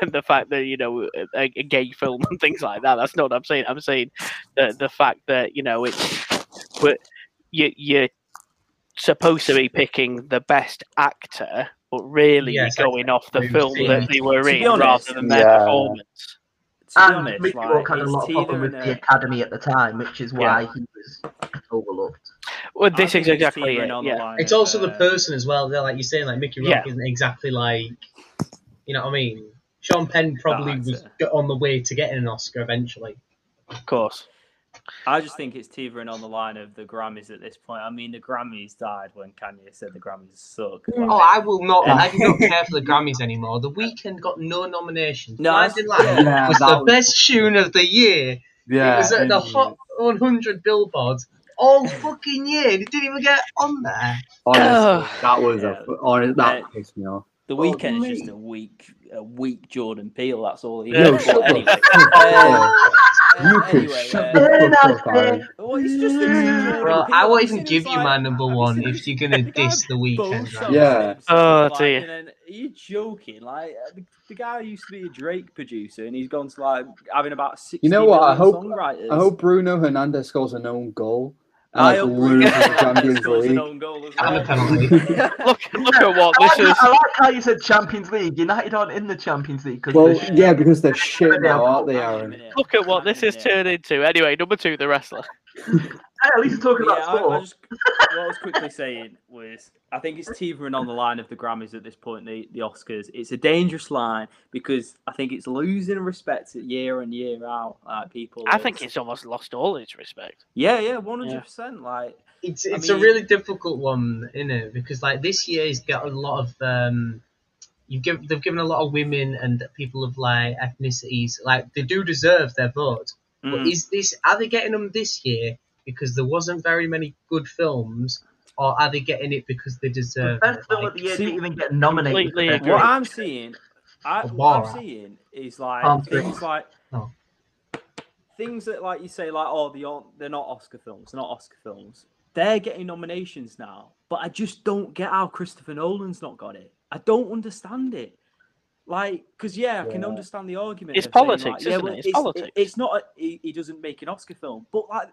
the fact that you know a, a gay film and things like that. That's not what I'm saying. I'm saying the the fact that you know it's but you you're supposed to be picking the best actor. But really yes, going off the film seen. that they were in honest, rather than their yeah. performance. And Mickey Rourke had a lot of problem with the Academy at the time, which is why yeah. he was overlooked. Well, this is exactly it. Yeah. It's also the person as well. They're like you're saying, like Mickey Rourke yeah. isn't exactly like, you know what I mean? Sean Penn probably was on the way to getting an Oscar eventually. Of course. I just think it's teetering on the line of the Grammys at this point. I mean, the Grammys died when Kanye said the Grammys suck. Like, oh, I will not. I do not care for the Grammys anymore. The Weeknd got no nominations. No, I didn't like it. Yeah, was the was... best tune of the year. Yeah, it was at the Hot one hundred Billboards all fucking year. It didn't even get on there. Honestly, that was yeah. a honest, that yeah. pissed me off. The Weeknd oh, is just a weak, a weak Jordan Peele. That's all he is. Yeah. Anyway. uh, You uh, could anyway, shut the fuck up. Bro, I won't even give you my number one if you're gonna diss the Weeknd. Right? Yeah. Oh like, dear. Then, are you joking? Like the, the guy used to be a Drake producer, and he's gone to like having about sixty. You know what? I hope. I hope Bruno Hernandez scores an own goal. I hope Bruno Hernandez scores an own goal as well. And a penalty. look, look at what this I like, is. I like how you said Champions League. United aren't in the Champions League. Cause well, yeah, yeah, because they're shit now, aren't they, Aaron? Look at what this has turned into. Anyway, number two, the wrestler. At least talking yeah, about sport. I, I just, what I was quickly saying was, I think it's teetering on the line of the Grammys at this point, the, the Oscars. It's a dangerous line because I think it's losing respect year in, year out. Like people, I think it's almost lost all its respect. Yeah, yeah, one hundred percent. Yeah. Like it's it's I mean, a really difficult one, isn't it? Because like this year, it's got a lot of um, you've given they've given a lot of women and people of like ethnicities. Like they do deserve their vote, mm. but is this are they getting them this year? Because there wasn't very many good films, or are they getting it because they deserve the best film of the year didn't even get nominated. What I'm seeing, I, what I'm seeing is like um, things like oh. things that, like you say, like oh, they aren't, they're not Oscar films, they're not Oscar films. They're getting nominations now, but I just don't get how Christopher Nolan's not got it. I don't understand it. Like, because, yeah, I can yeah. understand the argument. It's politics, like, isn't yeah, well, it? It's, it's politics. It, it's not. A, he, he doesn't make an Oscar film, but like.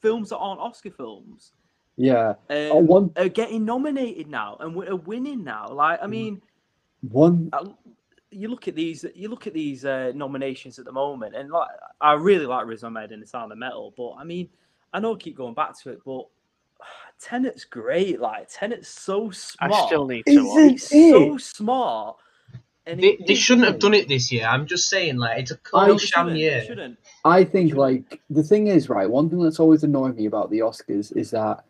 Films that aren't Oscar films, yeah, um, one... are getting nominated now and we're winning now. Like, I mean, one. I, you look at these, you look at these uh, nominations at the moment, and like, I really like Riz Ahmed in The Sound of Metal, but I mean, I know I keep going back to it, but uh, Tenet's great. Like, Tenet's so smart. I still need to Is watch. It's it? so smart. And they, it, they shouldn't have done it this year. I'm just saying, like, it's a cold sham year. Shouldn't. I think, like, the thing is, right, one thing that's always annoyed me about the Oscars is that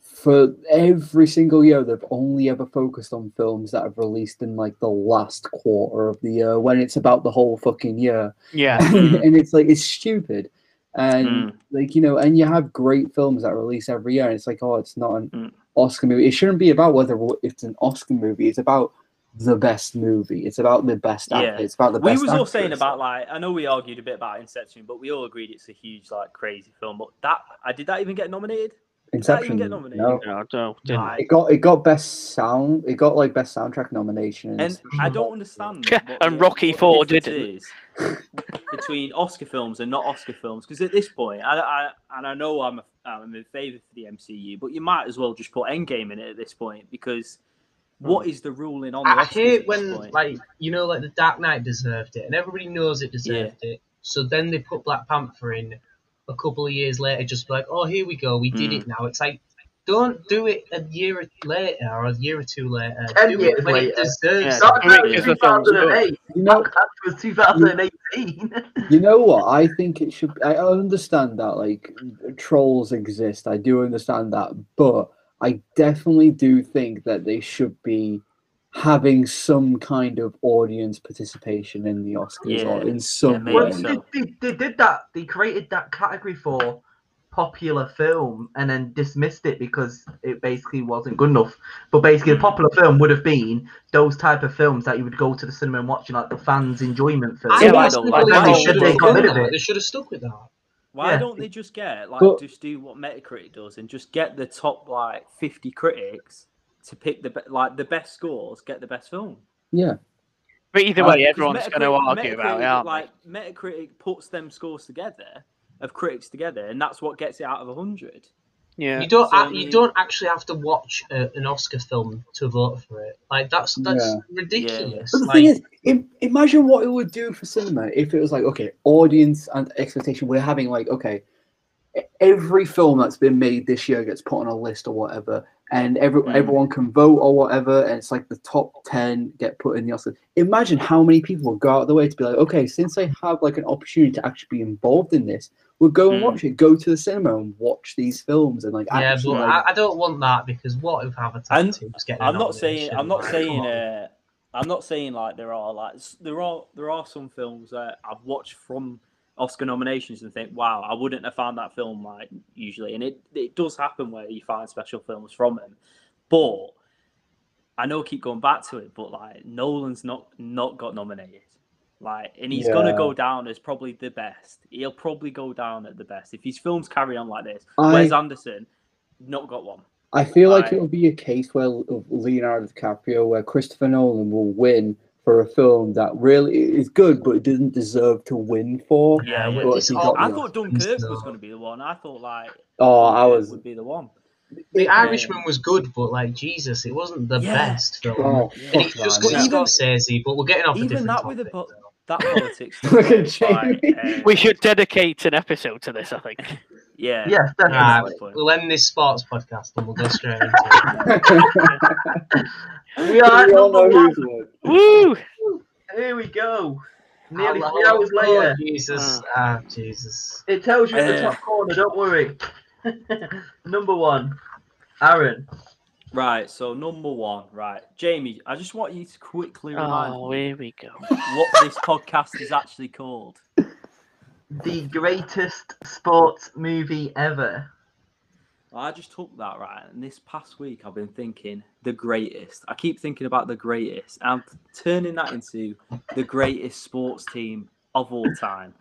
for every single year, they've only ever focused on films that have released in, like, the last quarter of the year when it's about the whole fucking year. Yeah. and, and it's, like, it's stupid. And, mm. like, you know, and you have great films that release every year, and it's like, oh, it's not an mm. Oscar movie. It shouldn't be about whether it's an Oscar movie. It's about... the best movie. It's about the best actor. Yeah. It's about the best. We was actress. all saying about like I know we argued a bit about Inception, but we all agreed it's a huge like crazy film. But that I did that even get nominated? Did Inception that even get nominated? No, no, no didn't. Like, it got it got best sound. It got like best soundtrack nomination. And I don't understand. What, and Rocky Four didn't. Between Oscar films and not Oscar films, because at this point, I, I and I know I'm a, I'm in favour for the M C U, but you might as well just put Endgame in it at this point because. What is the ruling on the I Oscars hate when, point? like, you know, like, The Dark Knight deserved it, and everybody knows it deserved yeah. it, so then they put Black Panther in a couple of years later, just like, oh, here we go, we mm. did it now. It's like, don't do it a year later, or a year or two later. Ten do years it when later. It deserves yeah, it. It was two thousand eight. You know, that was two thousand eighteen. You know what, I think it should... I understand that, like, trolls exist, I do understand that, but... I definitely do think that they should be having some kind of audience participation in the Oscars, yeah, or in some yeah, way. Well, they, they, they did that. They created that category for popular film and then dismissed it because it basically wasn't good enough. But basically, a popular film would have been those type of films that you would go to the cinema and watch, like the fans' enjoyment film. Yeah, I don't like that. They should have got rid of it. They should have stuck with that. Why yeah. don't they just get, like, but, just do what Metacritic does and just get the top, like, fifty critics to pick the be- like the best scores, get the best film? Yeah. But either way, like, everyone's going to argue Metacritic, about it, aren't like, they? Metacritic puts them scores together, of critics together, and that's what gets it out of one hundred. Yeah. You don't so, I, you don't actually have to watch a, an Oscar film to vote for it. Like, that's that's yeah. ridiculous. Yeah. But the like, thing is, im- imagine what it would do for cinema if it was like, okay, audience and expectation. We're having like, okay, every film that's been made this year gets put on a list or whatever, and every mm. everyone can vote or whatever, and it's like the top ten get put in the Oscars. Imagine how many people will go out of the way to be like, okay, since I have like an opportunity to actually be involved in this, we'll go and mm. watch it. Go to the cinema and watch these films and like. Yeah, but like, I, I don't want that because what if Avatar two was getting? I'm not saying. I'm not like, saying. Uh, I'm not saying like there are like there are there are some films that I've watched from Oscar nominations and think, wow, I wouldn't have found that film like usually, and it it does happen where you find special films from them, but I know I keep going back to it, but like Nolan's not not got nominated. Like, and he's yeah. gonna go down as probably the best. He'll probably go down at the best if his films carry on like this. I, Wes Anderson, not got one. I feel like, like it'll be a case where Leonardo DiCaprio, where Christopher Nolan will win for a film that really is good, but it doesn't deserve to win for. Yeah, it's, oh, I thought Dunkirk was going to be the one. I thought like, oh, I was would be the one. The Irishman yeah. was good, but like Jesus, it wasn't the yeah. best film. Oh, and it's just got Scorsese, but we're getting off a different that topic. With a, that politics. Like, uh, we should dedicate an episode to this, I think. Yeah. Yeah, definitely. Right, we'll end this sports podcast and we'll go straight into it. We are we number one. Woo! Here we go. Nearly three oh, hours oh, later. Jesus. Ah, oh. oh, Jesus. It tells you uh, in the top corner, don't worry. Number one, Aaron. Right, so number one, right. Jamie, I just want you to quickly remind oh, me here we go. what this podcast is actually called. The greatest sports movie ever. I just took that, right, and this past week I've been thinking the greatest. I keep thinking about the greatest. I'm turning that into the greatest sports team of all time.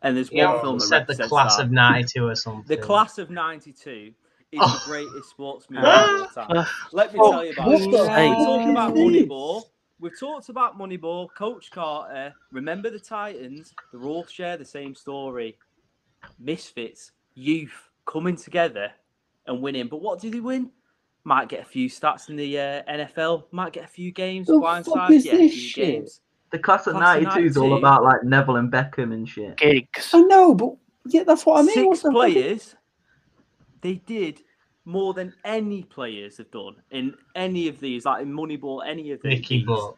And there's yeah, one film that said the class that. of ninety-two or something. The class of ninety-two is oh. the greatest sports movie of all time. Let me oh, tell you about it. We're talking about Moneyball. We've talked about Moneyball, Coach Carter, Remember the Titans. They all share the same story. Misfits, youth coming together and winning. But what do they win? Might get a few stats in the uh, N F L. Might get a few games. The fuck is yeah, this shit? Games. The class of ninety-two is all about like Neville and Beckham and shit. Gigs. I know, but yeah, that's what I mean. Six What's players, they did more than any players have done in any of these, like in Moneyball, any of these. Nicky Butt.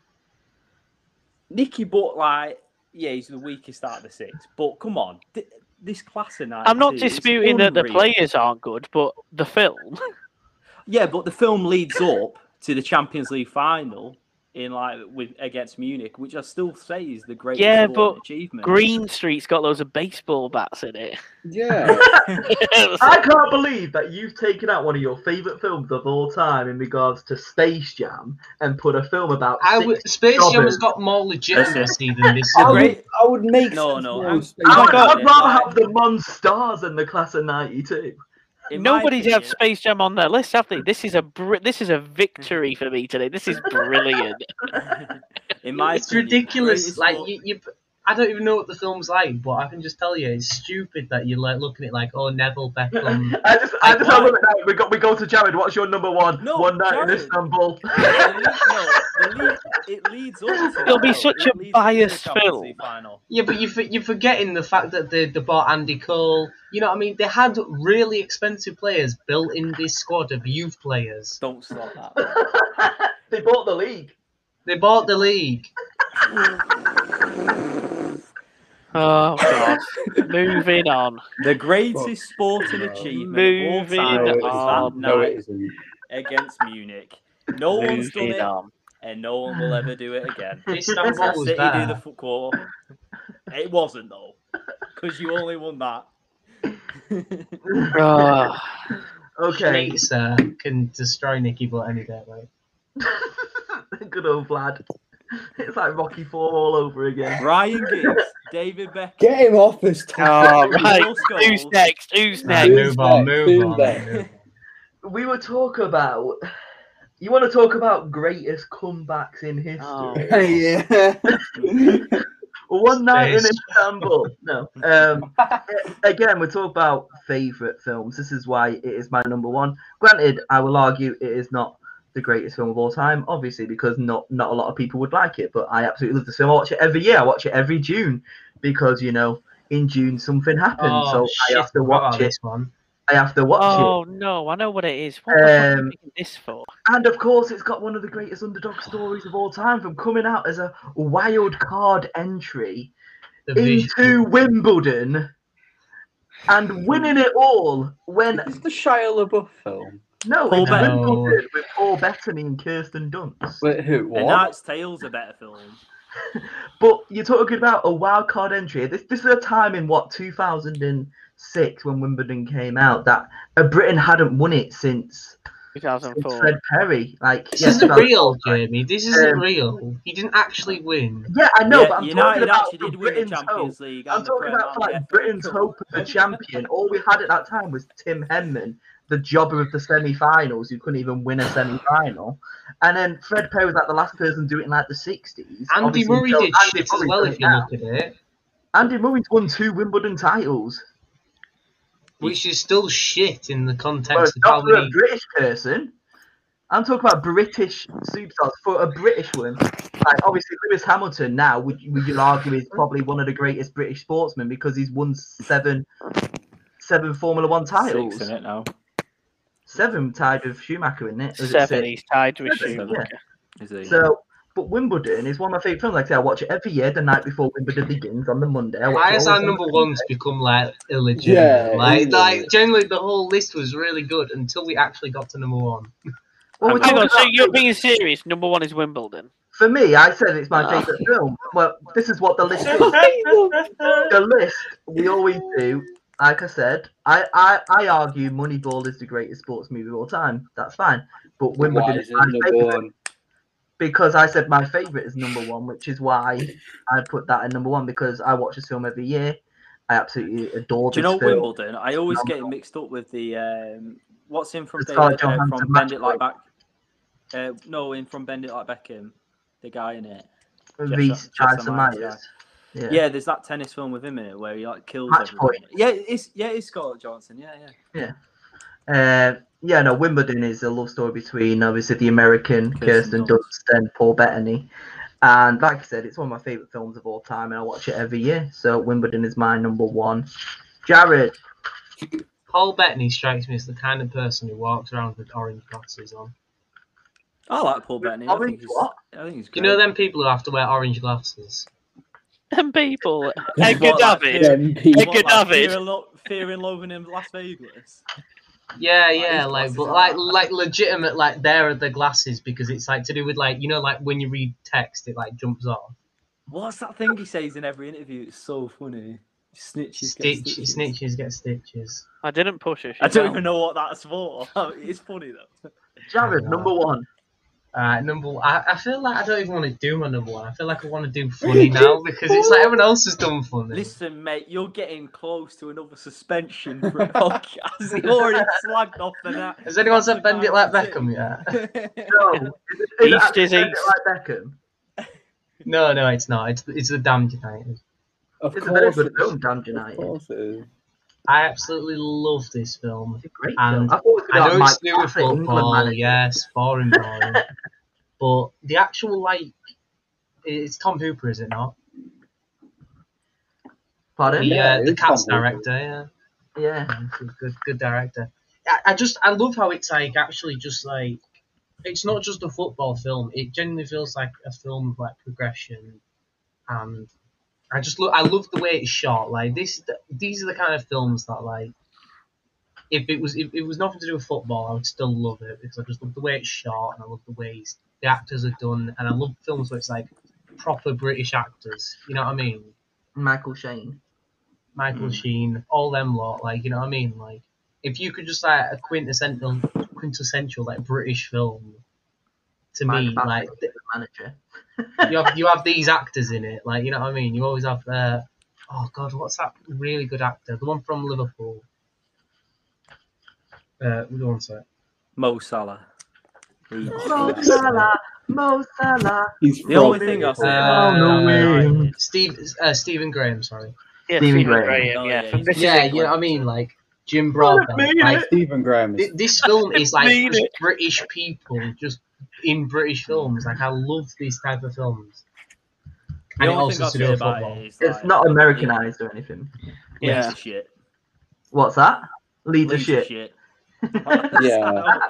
Nicky Butt, like, yeah, he's the weakest out of the six. But come on, th- this class of ninety-two. I'm not disputing that the players aren't good, but the film. Yeah, but the film leads up to the Champions League final. In like with against Munich, which I still say is the greatest yeah, but achievement. Green Street's got loads of baseball bats in it. Yeah, I can't believe that you've taken out one of your favourite films of all time in regards to Space Jam and put a film about. I would, Space jobbers. Jam has got more legitimacy than this. I, would, I would make no, no. I would, I'd rather like, have the Monstars and the Class of ninety-two. In Nobody's had Space Jam on their list, have they? This is a br- this is a victory for me today. This is brilliant. In my it's opinion, ridiculous. Like you, you, I don't even know what the film's like, but I can just tell you, it's stupid that you're like looking at it like, oh, Neville Beckham. I just, I just, I we go, we go to Jared. What's your number one? No, one night Jared. in Istanbul. no, lead, it leads up to It'll be such it a biased film. Final. Yeah, but you for, you're forgetting the fact that they, they bought Andy Cole. You know what I mean? They had really expensive players built in this squad of youth players. Don't stop that. They bought the league. They bought the league. Oh, God. Moving on. The greatest but, sporting no. achievement Moving of all time on. No, it isn't. Against Munich. No Moving one's done it, on. and no one will ever do it again. Istanbul City do the football. It wasn't, though, because you only won that. uh, okay. Nate, sir, can destroy Nicky Butt any day, mate. Good old Vlad. It's like Rocky Four all over again. Ryan Giggs, David Beckham. Get him off this time. Oh, right. Who's next? Who's next? Move on, move on. Move on. We were talking about. You want to talk about greatest comebacks in history? Oh, yeah. One night in Istanbul. No. Um, again, we talk about favourite films. This is why it is my number one. Granted, I will argue it is not the greatest film of all time, obviously, because not not a lot of people would like it, but I absolutely love this film. I watch it every year. I watch it every June because, you know, in June something happens, oh, so shit. I have to watch it. One. I have to watch oh, it. Oh, no, I know what it is. What um, am I making this for? And, of course, it's got one of the greatest underdog stories of all time from coming out as a wild card entry the into Wimbledon and winning it all when... Is this the Shia LaBeouf film? No, Paul it's Bettany. Wimbledon with Paul Bettany and Kirsten Dunst. Wait, who? What? And that's Tales a better film. But you're talking about a wild card entry. This, this is a time in, what, two thousand six when Wimbledon came out that uh, Britain hadn't won it since, since Fred Perry. Like, this yeah, isn't real, Jamie. This isn't um, real. He didn't actually win. Yeah, I know, yeah, but I'm United talking about Britain's hope. I'm talking about like, yeah. Britain's hope of the champion. All we had at that time was Tim Henman, the jobber of the semi-finals, who couldn't even win a semi-final, and then Fred Perry was like the last person doing it in like the sixties. Andy Murray did shit as well, if you look at it. Andy Murray's won two Wimbledon titles, which is still shit in the context well, of not how for a British person. I'm talking about British superstars. For a British one, like obviously Lewis Hamilton now, would you, would you argue is probably one of the greatest British sportsmen because he's won seven, seven Formula One titles. Six in it now. Seven tied with Schumacher, isn't it? Is Seven, it he's tied with Seven, Schumacher. Yeah. Is he? So, but Wimbledon is one of my favourite films. Like I say, I watch it every year, the night before Wimbledon begins on the Monday. Why has our number one's become like illegitimate? Yeah, like, like, generally the whole list was really good until we actually got to number one. Well, hang on, so you're being serious. Number one is Wimbledon. For me, I said it's my favourite film. Well, this is what the list is. The list we always do. Like I said, I, I, I argue Moneyball is the greatest sports movie of all time. That's fine. But Wimbledon is my favourite. Because I said my favourite is number one, which is why I put that at number one, because I watch this film every year. I absolutely adore this film. Do you know film. Wimbledon? I always number get it mixed up with the... Um, what's in from, the, uh, from Bend It Like Back... Uh, no, in From Bend It Like Beckham. The guy in it. Reece Charles. Yeah. yeah, there's that tennis film with him in it where he like kills Match everyone. Point. Yeah, it's yeah, it's Scarlett Johansson. Yeah, yeah, yeah. Uh, yeah, no, Wimbledon is a love story between obviously the American Kirsten, Kirsten Dunst and Paul Bettany, and like I said, it's one of my favorite films of all time, and I watch it every year. So Wimbledon is my number one. Jared, Paul Bettany strikes me as the kind of person who walks around with orange glasses on. I like Paul Bettany. I think he's, what? I think he's great. You know them people who have to wear orange glasses. Them people, Edgar Davids, Edgar Davids, Fear and Loathing in Las Vegas. Yeah, yeah, like, but like, like, legitimate, like, there are the glasses because it's like to do with like, you know, like when you read text, it like jumps off. What's that thing he says in every interview? It's so funny. Snitches, Stitch, get stitches. snitches get stitches. I didn't push it. I don't even know what that's for. It's funny though. Jared, number one. Uh, number one, I, I feel like I don't even want to do my number one. I feel like I want to do funny now because it's like everyone else has done funny. Listen, mate, you're getting close to another suspension for a podcast. You already slagged off the net. Has anyone said Bend It Like Beckham yet? No. Is it, is it Bend It Like Beckham? No, no, it's not. It's it's the Damned United. Of it's course, the film, Damned United. Of course it is. I absolutely love this film. It's a great and film. I, thought I know it's new with football, yes, foreign boring. But the actual, like, it's Tom Hooper, is it not? Pardon? Yeah, the, uh, the Cats director, yeah. Yeah. Good, good, good director. I, I just, I love how it's, like, actually just, like, it's not just a football film. It genuinely feels like a film of, like, progression and... I just look. I love the way it's shot. Like this, th these are the kind of films that, like, if it was, if it was nothing to do with football, I would still love it because I just love the way it's shot and I love the ways the actors are done, and I love films where it's like proper British actors. You know what I mean? Michael Sheen, Michael mm. Sheen, all them lot. Like, you know what I mean? Like, if you could just like a quintessential, quintessential like British film. To Mike me, Patrick, like the manager, you have you have these actors in it, like, you know what I mean. You always have. Uh, oh God, what's that really good actor? The one from Liverpool. Uh, we don't say Mo Salah. Mo Salah, Mo Salah. He's the only thing I'll say. Uh, oh no way. Steve, uh, Stephen Graham, sorry. Yeah, Stephen Graham. Graham. Yeah, oh, yeah, yeah, you know what I mean, like. Jim Broadbent, like, Stephen Graham. Is... This film is like just British people, just in British films. Like, I love these type of films. And it also to do with football. It is, like, it's not Americanized yeah. or anything. Yeah. yeah. Shit. What's that? Leadership. Leadership. yeah.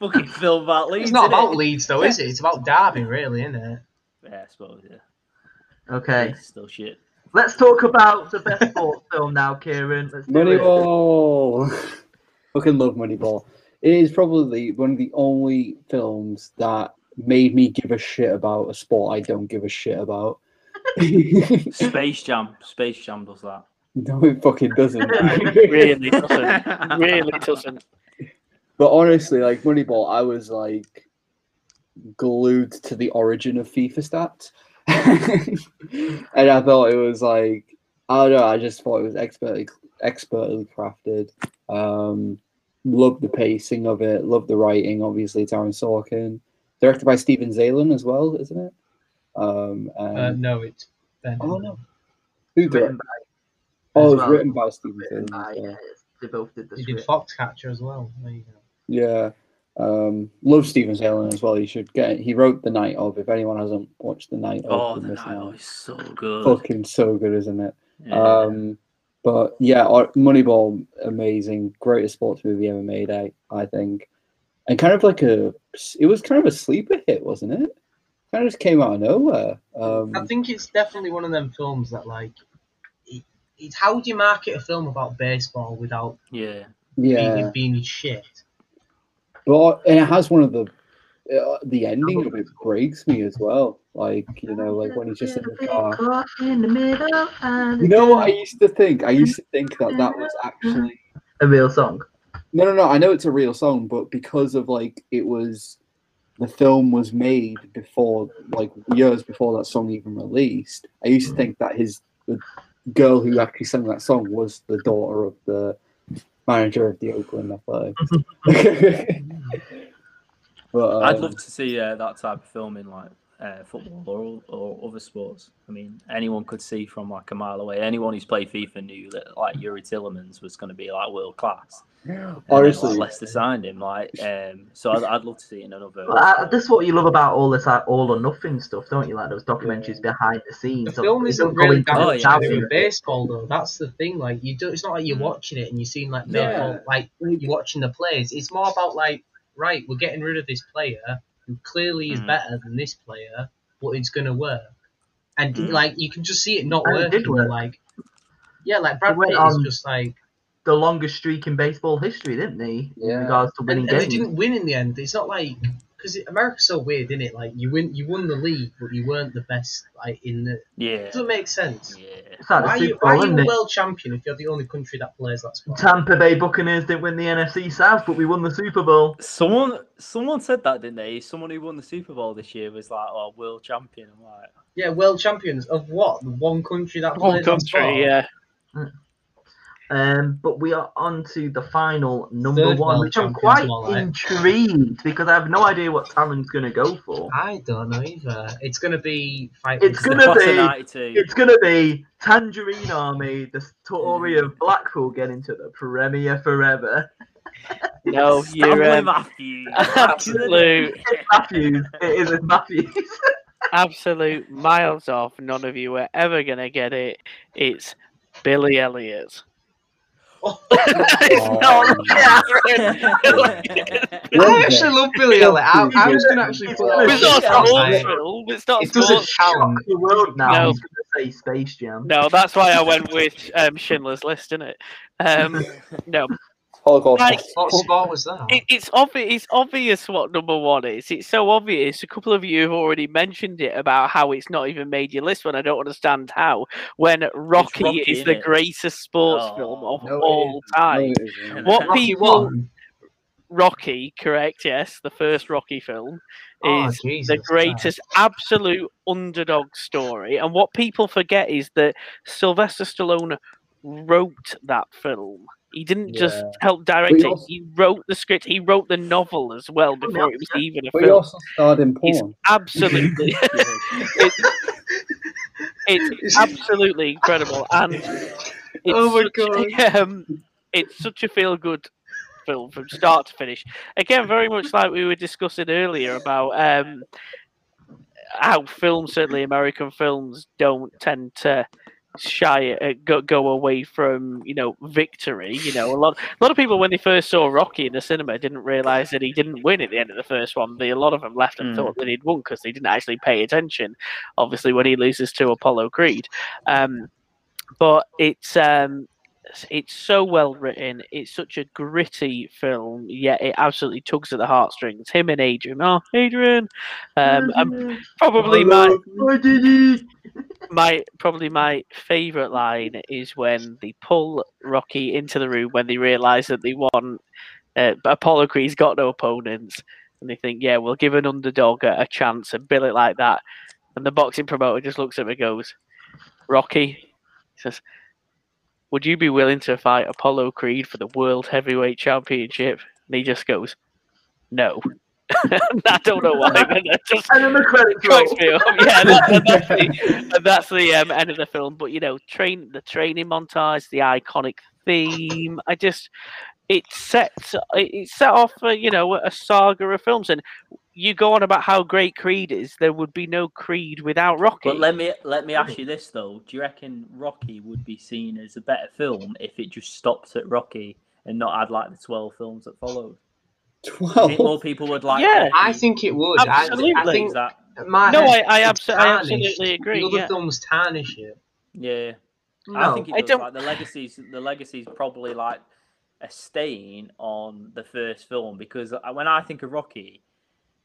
Fucking film about Leeds. It's not about it? Leeds though, is it? It's about Derby, really, isn't it? Yeah, I suppose. Yeah. Okay. It's still shit. Let's talk about the best sports film now, Kieran. Let's Moneyball. Fucking love Moneyball. It is probably one of the only films that made me give a shit about a sport I don't give a shit about. Space Jam. Space Jam does that. No, it fucking doesn't. It really doesn't. Really doesn't. But honestly, like Moneyball, I was like glued to the origin of FIFA stats. And I thought it was like, I don't know, I just thought it was expertly, expertly crafted. Um, loved the pacing of it, loved the writing, obviously, Taron Sorkin. Directed by Steven Zaillian as well, isn't it? Um, and... uh, no, it's Ben. Oh, no. Who directed? Oh, it was written by Steven Zaillian. Yeah, they both did this. He did Foxcatcher as well. There you go. Yeah. Um, love Steven Zaillian as well. He should get it. He wrote The Night Of. If anyone hasn't watched The Night Of, oh, The Night Of is so good. Fucking so good, isn't it? Yeah. Um, but yeah, Moneyball, amazing, greatest sports movie ever made, I I think, and kind of like a, it was kind of a sleeper hit, wasn't it? Kind of just came out of nowhere. Um, I think it's definitely one of them films that, like, it, it, how do you market a film about baseball without yeah yeah being, being shit? But and it has one of the uh, the ending of it breaks me as well. Like, you know, like when he's just in the car. In the middle and you know what I used to think? I used to think that that was actually a real song. No, no, no. I know it's a real song, but because of like it was, the film was made before, like years before that song even released. I used to think that his the girl who actually sang that song was the daughter of the manager of the Oakland Athletics. But, um, I'd love to see uh, that type of film in like uh, football or or other sports. I mean, anyone could see from like a mile away. Anyone who's played FIFA knew that like Yuri Tillemans was going to be like world class. Yeah, honestly, then, like, Leicester signed him. Like, um, so I'd, I'd love to see it in another. Well, I, that's what you love about all this like all or nothing stuff, don't you? Like those documentaries behind the scenes. The film isn't really going down in baseball though. That's the thing. Like, you do, it's not like you're watching it and you're seeing like yeah. no, like you're watching the plays. It's more about like, right, we're getting rid of this player who clearly is mm. better than this player, but it's gonna work. And mm. like you can just see it not and working. It work. Like, yeah, like Brad Pitt is just like the longest streak in baseball history, didn't they? Yeah. In regards to winning and, games. And they didn't win in the end. It's not like because America's so weird, isn't it? Like you win, you won the league, but you weren't the best. Like in the yeah, it doesn't make sense. Yeah. Why are you, why are you a world champion if you're the only country that plays that sport? Tampa Bay Buccaneers didn't win the N F C South, but we won the Super Bowl. Someone, someone said that, didn't they? Someone who won the Super Bowl this year was like, "Oh, world champion." I'm like, yeah, world champions of what? The one country that one plays country, sport? Yeah. Mm. Um, but we are on to the final number Third one, which I'm quite right. intrigued because I have no idea what Taron's going to go for. I don't know either. It's going to be fighting. It's going to be. It's going to be Tangerine Army, the story of Blackpool getting to the Premier forever. No, you're um, Matthews. Absolute it's Matthews. It is Matthews. Absolute miles off. None of you are ever going to get it. It's Billy Elliot. awful. It's not I actually love Billy Elliot. I, I was going to actually put it. It's not awful. It's not. It doesn't challenge the world now. No. Say Space Jam. No, that's why I went with um, Schindler's List, isn't it? Um, no. Holocaust. Like, what sport was that? It, it's obvious. It's obvious what number one is. It's so obvious. A couple of you have already mentioned it about how it's not even made your list. When I don't understand how. When Rocky, Rocky is the it? greatest sports oh, film of no all time. No what Rocky people? One? Rocky, correct? Yes, the first Rocky film is oh, the greatest God. absolute underdog story. And what people forget is that Sylvester Stallone wrote that film. He didn't yeah. just help direct it. Also, he wrote the script. He wrote the novel as well before it was even a but film. He also starred in porn. It's absolutely, it's, it's absolutely incredible. And it's oh my such, God, um, it's such a feel-good film from start to finish. Again, very much like we were discussing earlier about um, how films, certainly American films, don't tend to. shy uh, go, go away from you know victory. You know a lot a lot of people when they first saw Rocky in the cinema didn't realize that he didn't win at the end of the first one. They, a lot of them left and mm. thought that he'd won because they didn't actually pay attention, obviously, when he loses to Apollo Creed. Um but it's um it's so well written. It's such a gritty film, yet it absolutely tugs at the heartstrings. Him and Adrian. Oh, Adrian. Um, and probably my my probably my favourite line is when they pull Rocky into the room when they realise that they won. Uh, Apollo Creed's got no opponents, and they think, yeah, we'll give an underdog a, a chance and bill it like that. And the boxing promoter just looks at him and goes, Rocky, he says, would you be willing to fight Apollo Creed for the World Heavyweight Championship? And he just goes, no. I don't know why. It just cracks me up. Yeah, that, that's the, that's the um, end of the film. But, you know, train the training montage, the iconic theme. I just, it sets, it set off, uh, you know, a saga of films. And you go on about how great Creed is. There would be no Creed without Rocky. But let me let me ask you this though: do you reckon Rocky would be seen as a better film if it just stopped at Rocky and not had like the twelve films that followed? Twelve. I think more people would like. Yeah, Rocky. I think it would. Absolutely. I, I think that. No, I I, abso I absolutely agree. The other yeah. films tarnish it. Yeah. No. I think it I don't. Like, the legacies. The legacies probably like a stain on the first film because when I think of Rocky.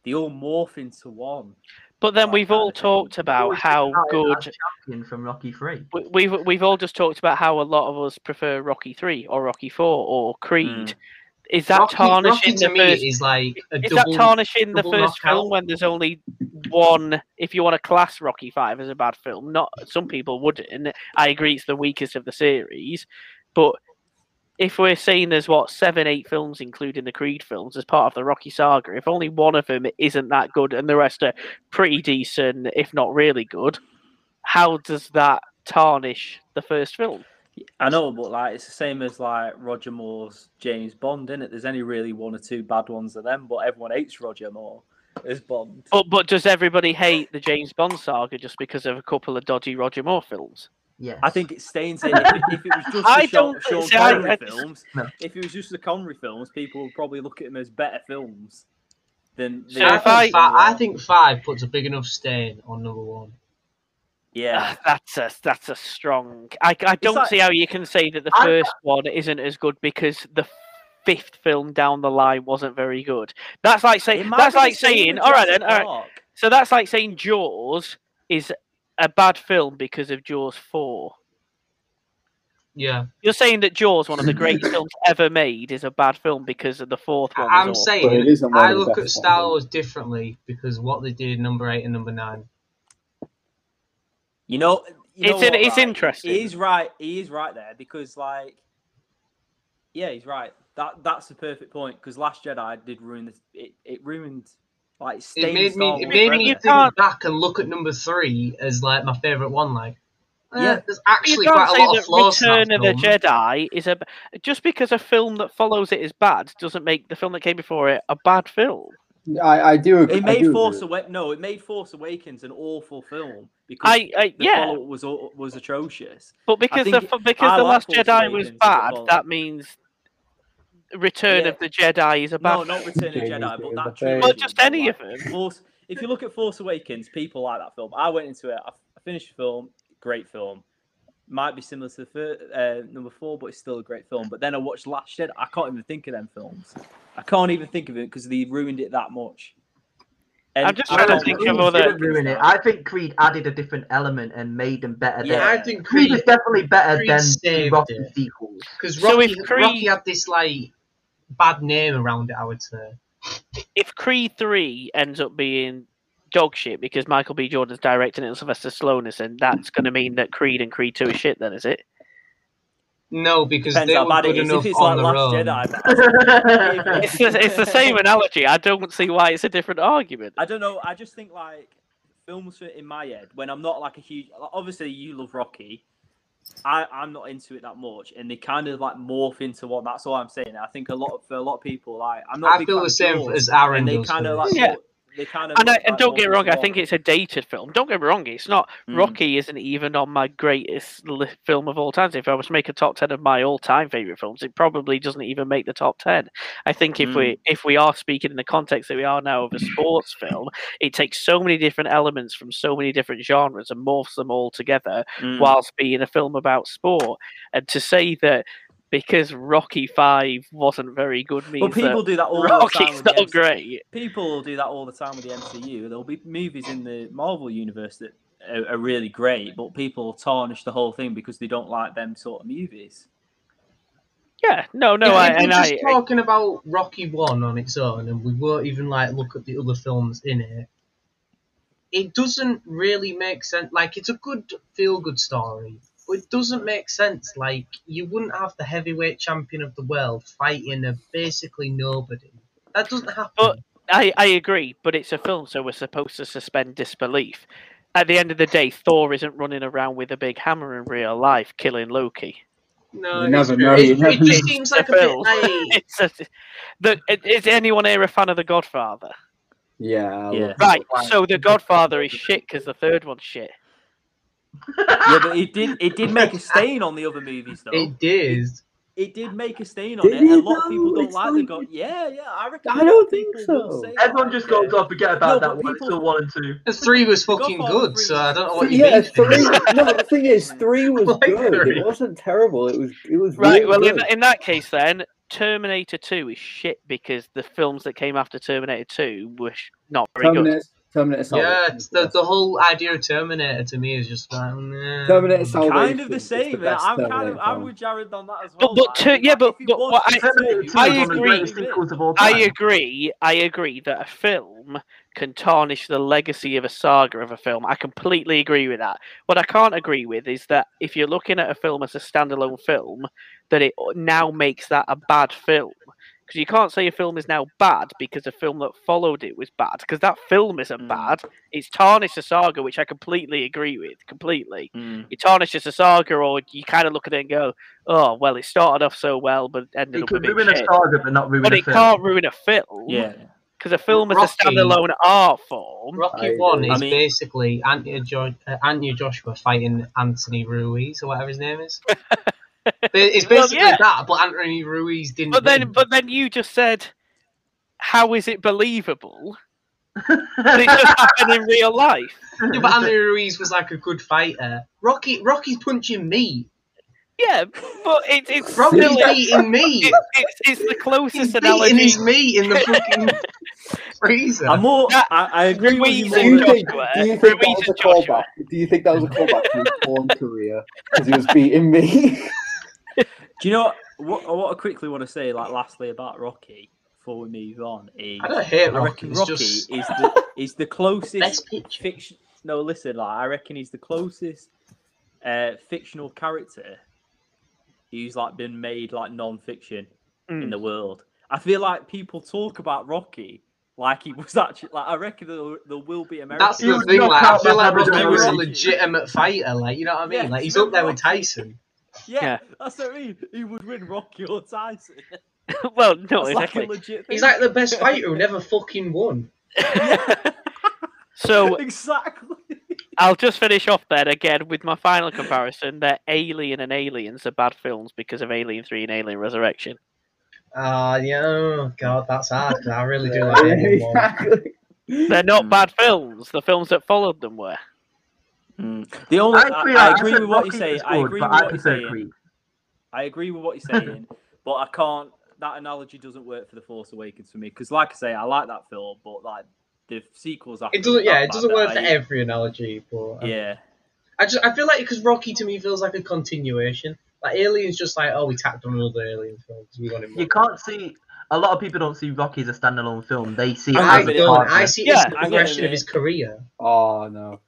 They all morph into one. But then like we've all talked about how good champion from Rocky Three. We, we've we've all just talked about how a lot of us prefer Rocky Three or Rocky Four or Creed. Mm. Is that Rocky, tarnishing Rocky the to first? Me is like a is double, that tarnishing the first knockout. film when there's only one? If you want to class Rocky Five as a bad film, not some people wouldn't. I agree, it's the weakest of the series, but. If we're saying there's, what, seven, eight films, including the Creed films, as part of the Rocky saga, if only one of them isn't that good and the rest are pretty decent, if not really good, how does that tarnish the first film? I know, but like it's the same as like Roger Moore's James Bond, isn't it? There's only really one or two bad ones of them, but everyone hates Roger Moore as Bond. But, but does everybody hate the James Bond saga just because of a couple of dodgy Roger Moore films? Yes. I think it stains it. If, if it was just the I Sean, don't, Sean see, Connery I, I, films, no. if it was just the Connery films, people would probably look at them as better films than. So if I, think I, I think five puts a big enough stain on number one. Yeah, uh, that's a that's a strong. I I don't like, see how you can say that the first I, one isn't as good because the fifth film down the line wasn't very good. That's like saying that's like saying all right then all right. Park. So that's like saying Jaws is. A bad film because of Jaws four. Yeah. You're saying that Jaws, one of the greatest films ever made, is a bad film because of the fourth one. I'm saying I look at Star Wars differently because what they did in number eight and number nine. You know, you know it's what, an, it's like, interesting. He's right. He is right there because, like, yeah, he's right. That that's the perfect point because Last Jedi did ruin this. It it ruined. Like it made me, it made me think back and look at number three as like my favourite one. Like, yeah, yeah there's actually quite a lot of flaws. Return of the Jedi is a just because a film that follows it is bad doesn't make the film that came before it a bad film. I, I do agree. It made Force Awakens. No, it made Force Awakens an awful film because I, I, the yeah. follow-up was was atrocious. But because the because I the Last Force Jedi Awakens was bad, that means Return yeah. of the Jedi is a bad. No, not Return of the Jedi, but that trilogy. Well, just any of them. Force, if you look at Force Awakens, people like that film. I went into it. I finished the film. Great film. Might be similar to the first, uh, number four, but it's still a great film. But then I watched Last Jedi. I can't even think of them films. I can't even think of it because they ruined it that much. And I'm just trying to think of other. Ruin it. I think Creed added a different element and made them better. Yeah, than... I think Creed, Creed is definitely better Creed than the Rocky it. sequels. Because Rocky, so if Creed... Rocky had this like bad name around it, I would say. If Creed three ends up being dog shit because Michael B. Jordan's directing it and Sylvester Stallone is, and that's going to mean that Creed and Creed two is shit then, is it? No, because Depends they how were bad good it is. If it's like Last own. Jedi, it's, the, it's the same analogy. I don't see why it's a different argument. I don't know. I just think like films in my head when I'm not like a huge. Obviously, you love Rocky. I, I'm not into it that much, and they kind of like morph into what. That's all I'm saying. I think a lot of, for a lot of people, like I'm not. I feel the same George, as Aaron. And they kind of like. Yeah. Sort, They kind of and, I, and don't get me wrong, I think it's a dated film. Don't get me wrong, it's not. Mm. Rocky isn't even on my greatest film of all time. If I was to make a top ten of my all-time favourite films, it probably doesn't even make the top ten. I think mm. if we if we are speaking in the context that we are now of a sports film, it takes so many different elements from so many different genres and morphs them all together mm. whilst being a film about sport. And to say that because Rocky Five wasn't very good means well, people that do that all Rocky's the time not the great. People will do that all the time with the M C U. There'll be movies in the Marvel universe that are, are really great, but people tarnish the whole thing because they don't like them sort of movies. Yeah, no, no. If I, we were just I, talking I, about Rocky One on its own, and we weren't even like look at the other films in it. It doesn't really make sense. Like, it's a good feel-good story. It doesn't make sense. Like, you wouldn't have the heavyweight champion of the world fighting a basically nobody. That doesn't happen. But I, I agree, but it's a film, so we're supposed to suspend disbelief. At the end of the day, Thor isn't running around with a big hammer in real life killing Loki. No, it, doesn't, no, it, it just seems like a, a bit like... it's a, the, is anyone here a fan of The Godfather? Yeah. yeah. Right, so The Godfather is shit because the third one's shit. yeah, but it did. It did make a stain on the other movies, though. It did. It, it did make a stain on did it. A lot know? of people don't it's like the God. Yeah, yeah. I reckon. I don't think so. Everyone that, just yeah. goes off, forget about no, that one. People... It's still one and two. The three was fucking good, so I don't know what you yeah, mean. Three, no, the thing is, three was like good. Three. It wasn't terrible. It was. It was right. Really well, good. In, in that case, then Terminator Two is shit because the films that came after Terminator Two were not very Terminator. good. Terminator Salvation. Yeah, it's the, the whole idea of Terminator to me is just like, nah. Terminator Salvation. Kind of the same. The I'm Terminator kind of I'm with Jared on that as well. But, but ter- like, yeah, but, but what I, I agree. I agree. I agree that a film can tarnish the legacy of a saga of a film. I completely agree with that. What I can't agree with is that if you're looking at a film as a standalone film, that it now makes that a bad film. Because you can't say a film is now bad because a film that followed it was bad. Because that film isn't mm. bad. It's tarnished a saga, which I completely agree with. Completely. Mm. It tarnishes a saga, or you kind of look at it and go, oh, well, it started off so well, but ended it up could a bit ruin shit. a saga, but not ruin but a film. But it can't ruin a film. Yeah. Because a film Rocky, is a standalone art form. Rocky One is I mean, basically Anthony, jo- Anthony Joshua fighting Anthony Ruiz, or whatever his name is. It's basically well, yeah. that, but Anthony Ruiz didn't. But then, win. but then you just said, "How is it believable?" But it just happened in real life. Yeah, but Anthony Ruiz was like a good fighter. Rocky, Rocky's punching me. Yeah, but it, it's Rocky's still, beating me. It, it's, it's the closest He's analogy. Beating his meat in the fucking freezer. I'm more. That, I, I agree Ruiz with you. Do you think, do you think that was a callback? Do you think that was a callback to his porn career because he was beating me? Do you know what, what I quickly want to say, like, lastly about Rocky before we move on? Is, I don't hate Rocky. I reckon Rocky just... is, the, is the closest fiction... No, listen, like, I reckon he's the closest uh, fictional character who's, like, been made, like, non-fiction mm. in the world. I feel like people talk about Rocky like he was actually... Like, I reckon there, there will be American... That's the thing, like, I feel like Rocky was a legitimate fighter, like, you know what I mean? Yeah, like, he's up there with Tyson. Yeah, yeah, that's what I mean. He would win Rocky or Tyson. Well, no, that's exactly. Like he's like the best fighter who never fucking won. So exactly. I'll just finish off then again with my final comparison that Alien and Aliens are bad films because of Alien three and Alien Resurrection. Ah, uh, yeah, oh, God, that's hard because I really do like Alien. They're not bad films. The films that followed them were. Mm. The only I agree, I, I agree I with what you're saying. I agree with what you're saying. I agree with what you're saying, but I can't. That analogy doesn't work for The Force Awakens for me because, like I say, I like that film, but like the sequels, it doesn't. Yeah, it doesn't work for every analogy. But um, yeah, I just I feel like because Rocky to me feels like a continuation. Like Alien's just like, oh, we tacked on another Alien film because we wanted more. You can't see. A lot of people don't see Rocky as a standalone film. They see. I don't. I see yeah, the progression of his career. Oh no.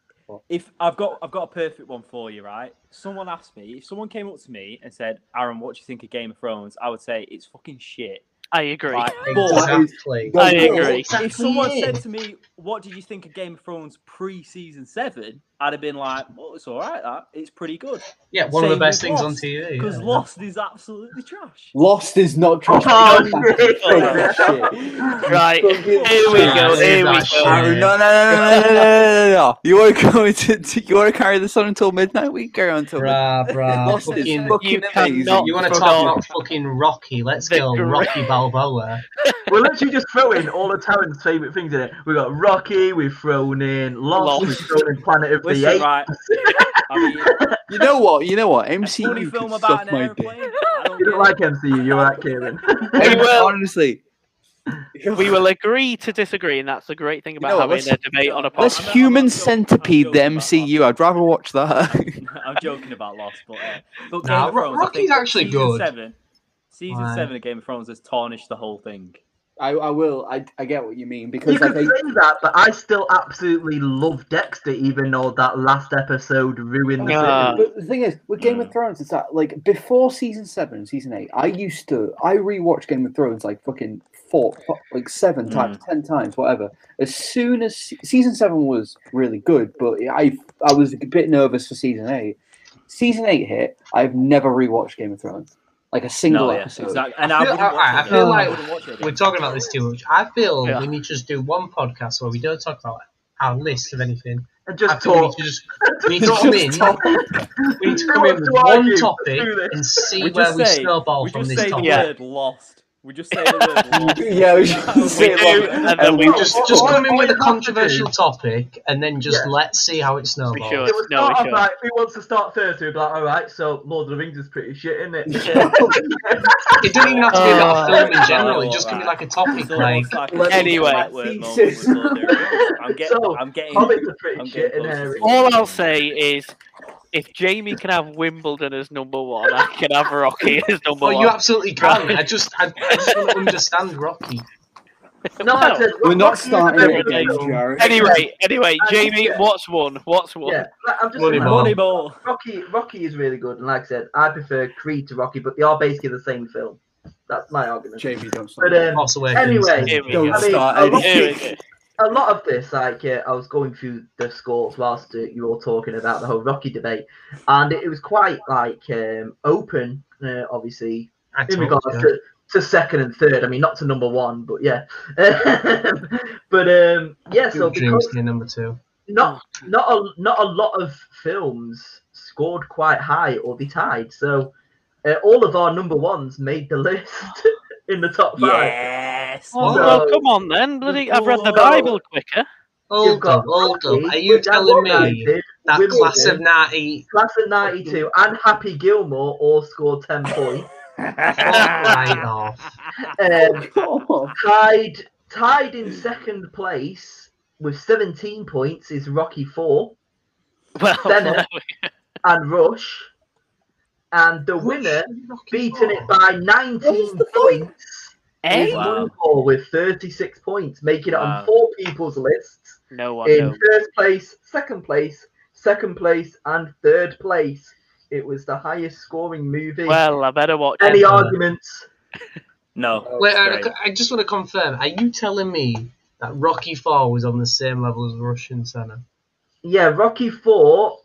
If I've got, I've got a perfect one for you, right? Someone asked me if someone came up to me and said, "Aaron, what do you think of Game of Thrones?" I would say it's fucking shit. I agree. Like, exactly. But I agree. Exactly. If someone said to me, "What did you think of Game of Thrones pre-season seven?" I'd have been like, "Well, it's all right. That it's pretty good." Yeah, one Same of the best things Lost, on T V. Because yeah. Lost is absolutely trash. Lost is not trash. Oh, right, here we go. Here we go. No, no, no, no, no, no, no, no. You are going to, to you want to carry this on until midnight. We carry on until bruh, bruh. Lost fucking, is fucking you amazing. You want to talk about fucking Rocky? Let's go, Rocky Balboa. We're literally just throwing all the Terrence's favourite things in it. We've got Rocky, we've thrown in Lost, Lost. We've thrown in Planet of Listen, the Apes. Right. I mean, you know what, you know what, M C U could suck my dick. You don't like M C U, you're right, Kieran. Hey, well, honestly. We will agree to disagree, and that's the great thing about you know, having a debate on a podcast. Let's human centipede the M C U. I'd rather watch that. I'm joking about Lost, but... Uh, but nah, Thrones, Rocky's actually good. Seven, Season wow. seven of Game of Thrones has tarnished the whole thing. I, I will. I, I get what you mean because you like, could I, say that, but I still absolutely love Dexter, even though that last episode ruined uh, the series. But the thing is, with Game mm. of Thrones, it's that like before season seven, season eight, I used to I rewatched Game of Thrones like fucking four, like seven mm. times, ten times, whatever. As soon as season seven was really good, but I I was a bit nervous for season eight. Season eight hit. I've never rewatched Game of Thrones. Like a single no, yeah, episode. Exactly. And I feel, I right, I feel like I we're talking about this too much. I feel yeah. we need to just do one podcast where we don't talk about our list of anything. And just I talk. We need to, just, we need to come in. We need to come in with one topic and see we where say, we snowball we from this topic. Yeah. Word lost. We just say the word. Yeah, we just say it. And then we just just oh, come oh, in with a controversial to topic, and then just yeah. let's see how it snowballs. Sure. It was no, not like who wants to start first. We'd be like, all right, so Lord of the Rings is pretty shit, isn't it? Yeah. It doesn't even have to be about uh, a film in general. It just can be like a topic, like, like anyway. I'm getting, so, I'm getting, I'm getting. All I'll say is. If Jamie can have Wimbledon as number one, I can have Rocky as number oh, one. Oh, you absolutely can. I just, I, I just don't understand Rocky. No, no said, we're not starting anyway, anyway, anyway, Jamie, yeah. what's one? What's one? Yeah, I'm just Moneyball. Rocky, Rocky is really good, and like I said, I prefer Creed to Rocky, but they are basically the same film. That's my argument. Jamie, don't start. But, um, also, anyway, don't start. I mean, a lot of this, like, uh, I was going through the scores whilst uh, you were talking about the whole Rocky debate, and it, it was quite, like, um, open, uh, obviously, I in regards to, to second and third. I mean, not to number one, but yeah. But, um, yeah, so because number two. Not, not, a, not a lot of films scored quite high or they tied, so uh, all of our number ones made the list. In the top five. Yes. Oh, so, well, come on then, bloody! I've read the Bible quicker. Hold up, hold up. Are you telling me that Wimbledon, class of ninety, class of ninety-two, and Happy Gilmore all scored ten points? Right off. Um, tied, tied in second place with seventeen points is Rocky Four, well, Senna, and Rush. And the winner, beating it by nineteen points, eh? is wow. Moonfall with thirty-six points, making it wow. on four people's lists. No one in knows. First place, second place, second place, and third place. It was the highest scoring movie. Well, I better watch. Any him, arguments? No. Wait, I, I just want to confirm. Are you telling me that Rocky Four was on the same level as Rush and Senna? Yeah, Rocky Four.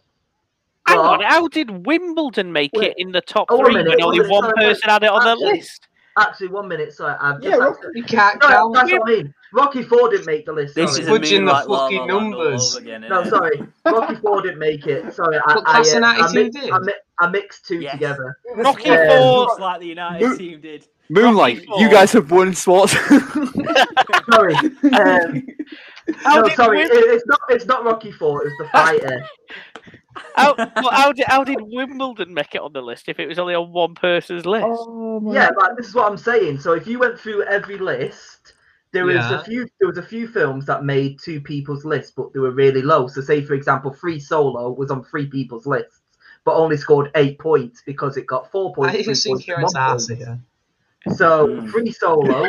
Hang on, how did Wimbledon make Wait, it in the top three minute, when only one person had it on their list? Actually, one minute. Sorry, I've just yeah, Rocky, can't no, count. That's what I mean. Rocky Four didn't make the list. Sorry. This is fudging the like fucking numbers. Again, no, it? sorry, Rocky Four didn't make it. Sorry, I, I, uh, I, mixed, I, mi I mixed two yes. together. Rocky um, Four, looks like the United Mo team did. Moonlight, you guys have won sports. Sorry. Um, no, sorry, it, it's not. It's not Rocky Four. It's The Fighter. how, well, how, did, how did Wimbledon make it on the list if it was only on one person's list? Oh, yeah, but this is what I'm saying. So if you went through every list, there was yeah. a few. There was a few films that made two people's lists, but they were really low. So say, for example, Free Solo was on three people's lists, but only scored eight points because it got four points. I even seen Kieran's ass here. So Free Solo.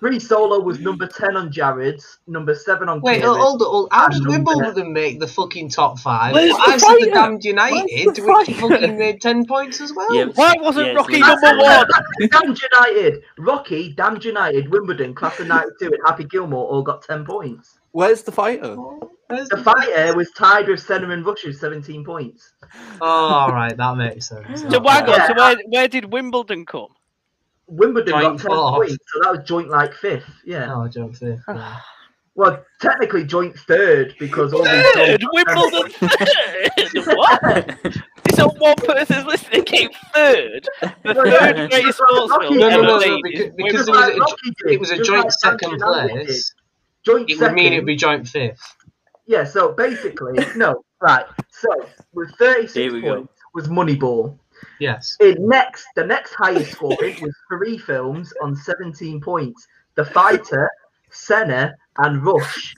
Free Solo was number ten on Jared's, number seven on. Wait, Jared's, hold on! How does Wimbledon make the fucking top five? Well, I said the damned United, which fucking made ten points as well. Yeah, why wasn't yeah, Rocky number one? That's damned United, Rocky, damned United, Wimbledon, Class of ninety-two, and Happy Gilmore all got ten points. Where's The Fighter? Where's the, the Fighter was tied with Senna and Rush with seventeen points. Oh, all right, that makes sense. So, why yeah. so where, where did Wimbledon come? Wimbledon joint got ten fourth. points, so that was joint like fifth. Yeah. Oh, joint fifth. Yeah. Well, technically joint third because all these third Wimbledon third. What? It's a one person's list. They came third. The no, third yeah. greatest sports film no, no, no, because, because it, was like a, it was a just joint like second place. Joint it second. would mean it'd be joint fifth. Yeah. So basically, no. Right. So with thirty-six points go. was Moneyball. Yes. In next, the next highest scoring was three films on seventeen points: The Fighter, Senna, and Rush.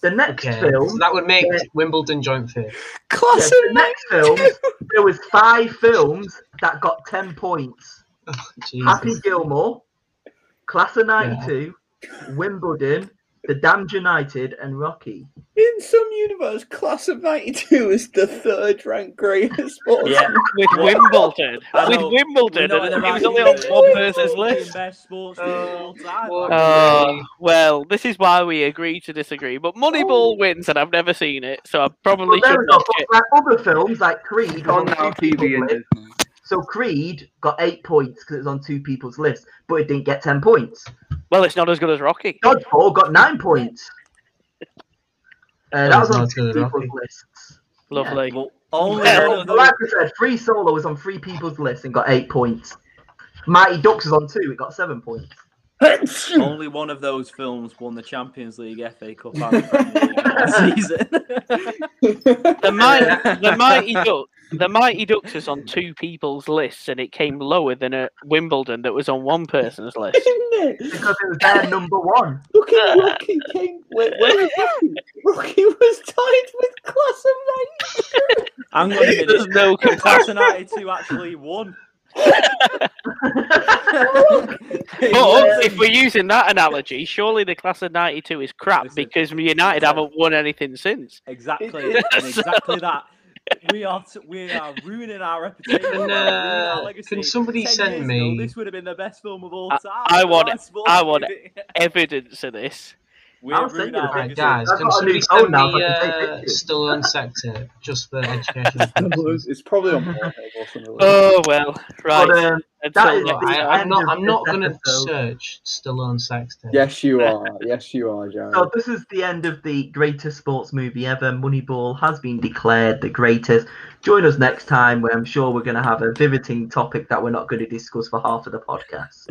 The next okay. film so that would make uh, Wimbledon joint fifth. Classic. Yeah, the next film, there was five films that got ten points: oh, Happy Gilmore, Class of ninety-two, yeah. Wimbledon, The Damned United, and Rocky. In some universe, Class of ninety-two is the third-ranked greatest sports. Yeah, with Wimbledon. With Wimbledon, and it was only on one person's list. Best sports uh, uh, well, this is why we agree to disagree. But Moneyball oh. wins, and I've never seen it, so I probably well, should not. Like other films, like Creed, on now T V. So Creed got eight points because it was on two people's lists, but it didn't get ten points. Well, it's not as good as Rocky. Dodgeball got nine points. Uh, that was on two people's lists. Lovely. Yeah. Only well, like I said, Free Solo was on three people's lists and got eight points. Mighty Ducks was on two; it got seven points. Only one of those films won the Champions League, F A Cup, and the season. the, mighty, the Mighty Ducks, the Mighty Ducks is on two people's lists, and it came lower than a Wimbledon that was on one person's list. Isn't it? Because it was their number one. Look at Rocky came. Where, where is Rocky? Rocky was tied with Class of ninety-two. I'm going to be just no Class of ninety-two actually won. But if we're using that analogy, surely the Class of ninety-two is crap Listen, because United haven't won anything since. Exactly, and exactly that. We are we are ruining our reputation. And, uh, our legacy. Can somebody send me? Ago, this would have been the best film of all time. I, I want I want evidence of this. We're ruining our legacy. Guys, can somebody send me uh, Stallone Sector just for education? It's probably on. Oh well, right. But, um, Look, I, I'm not. I'm not going to search Stallone Sexton. Yes, you are. Yes, you are, Jared. So this is the end of the greatest sports movie ever. Moneyball has been declared the greatest. Join us next time, where I'm sure we're going to have a riveting topic that we're not going to discuss for half of the podcast.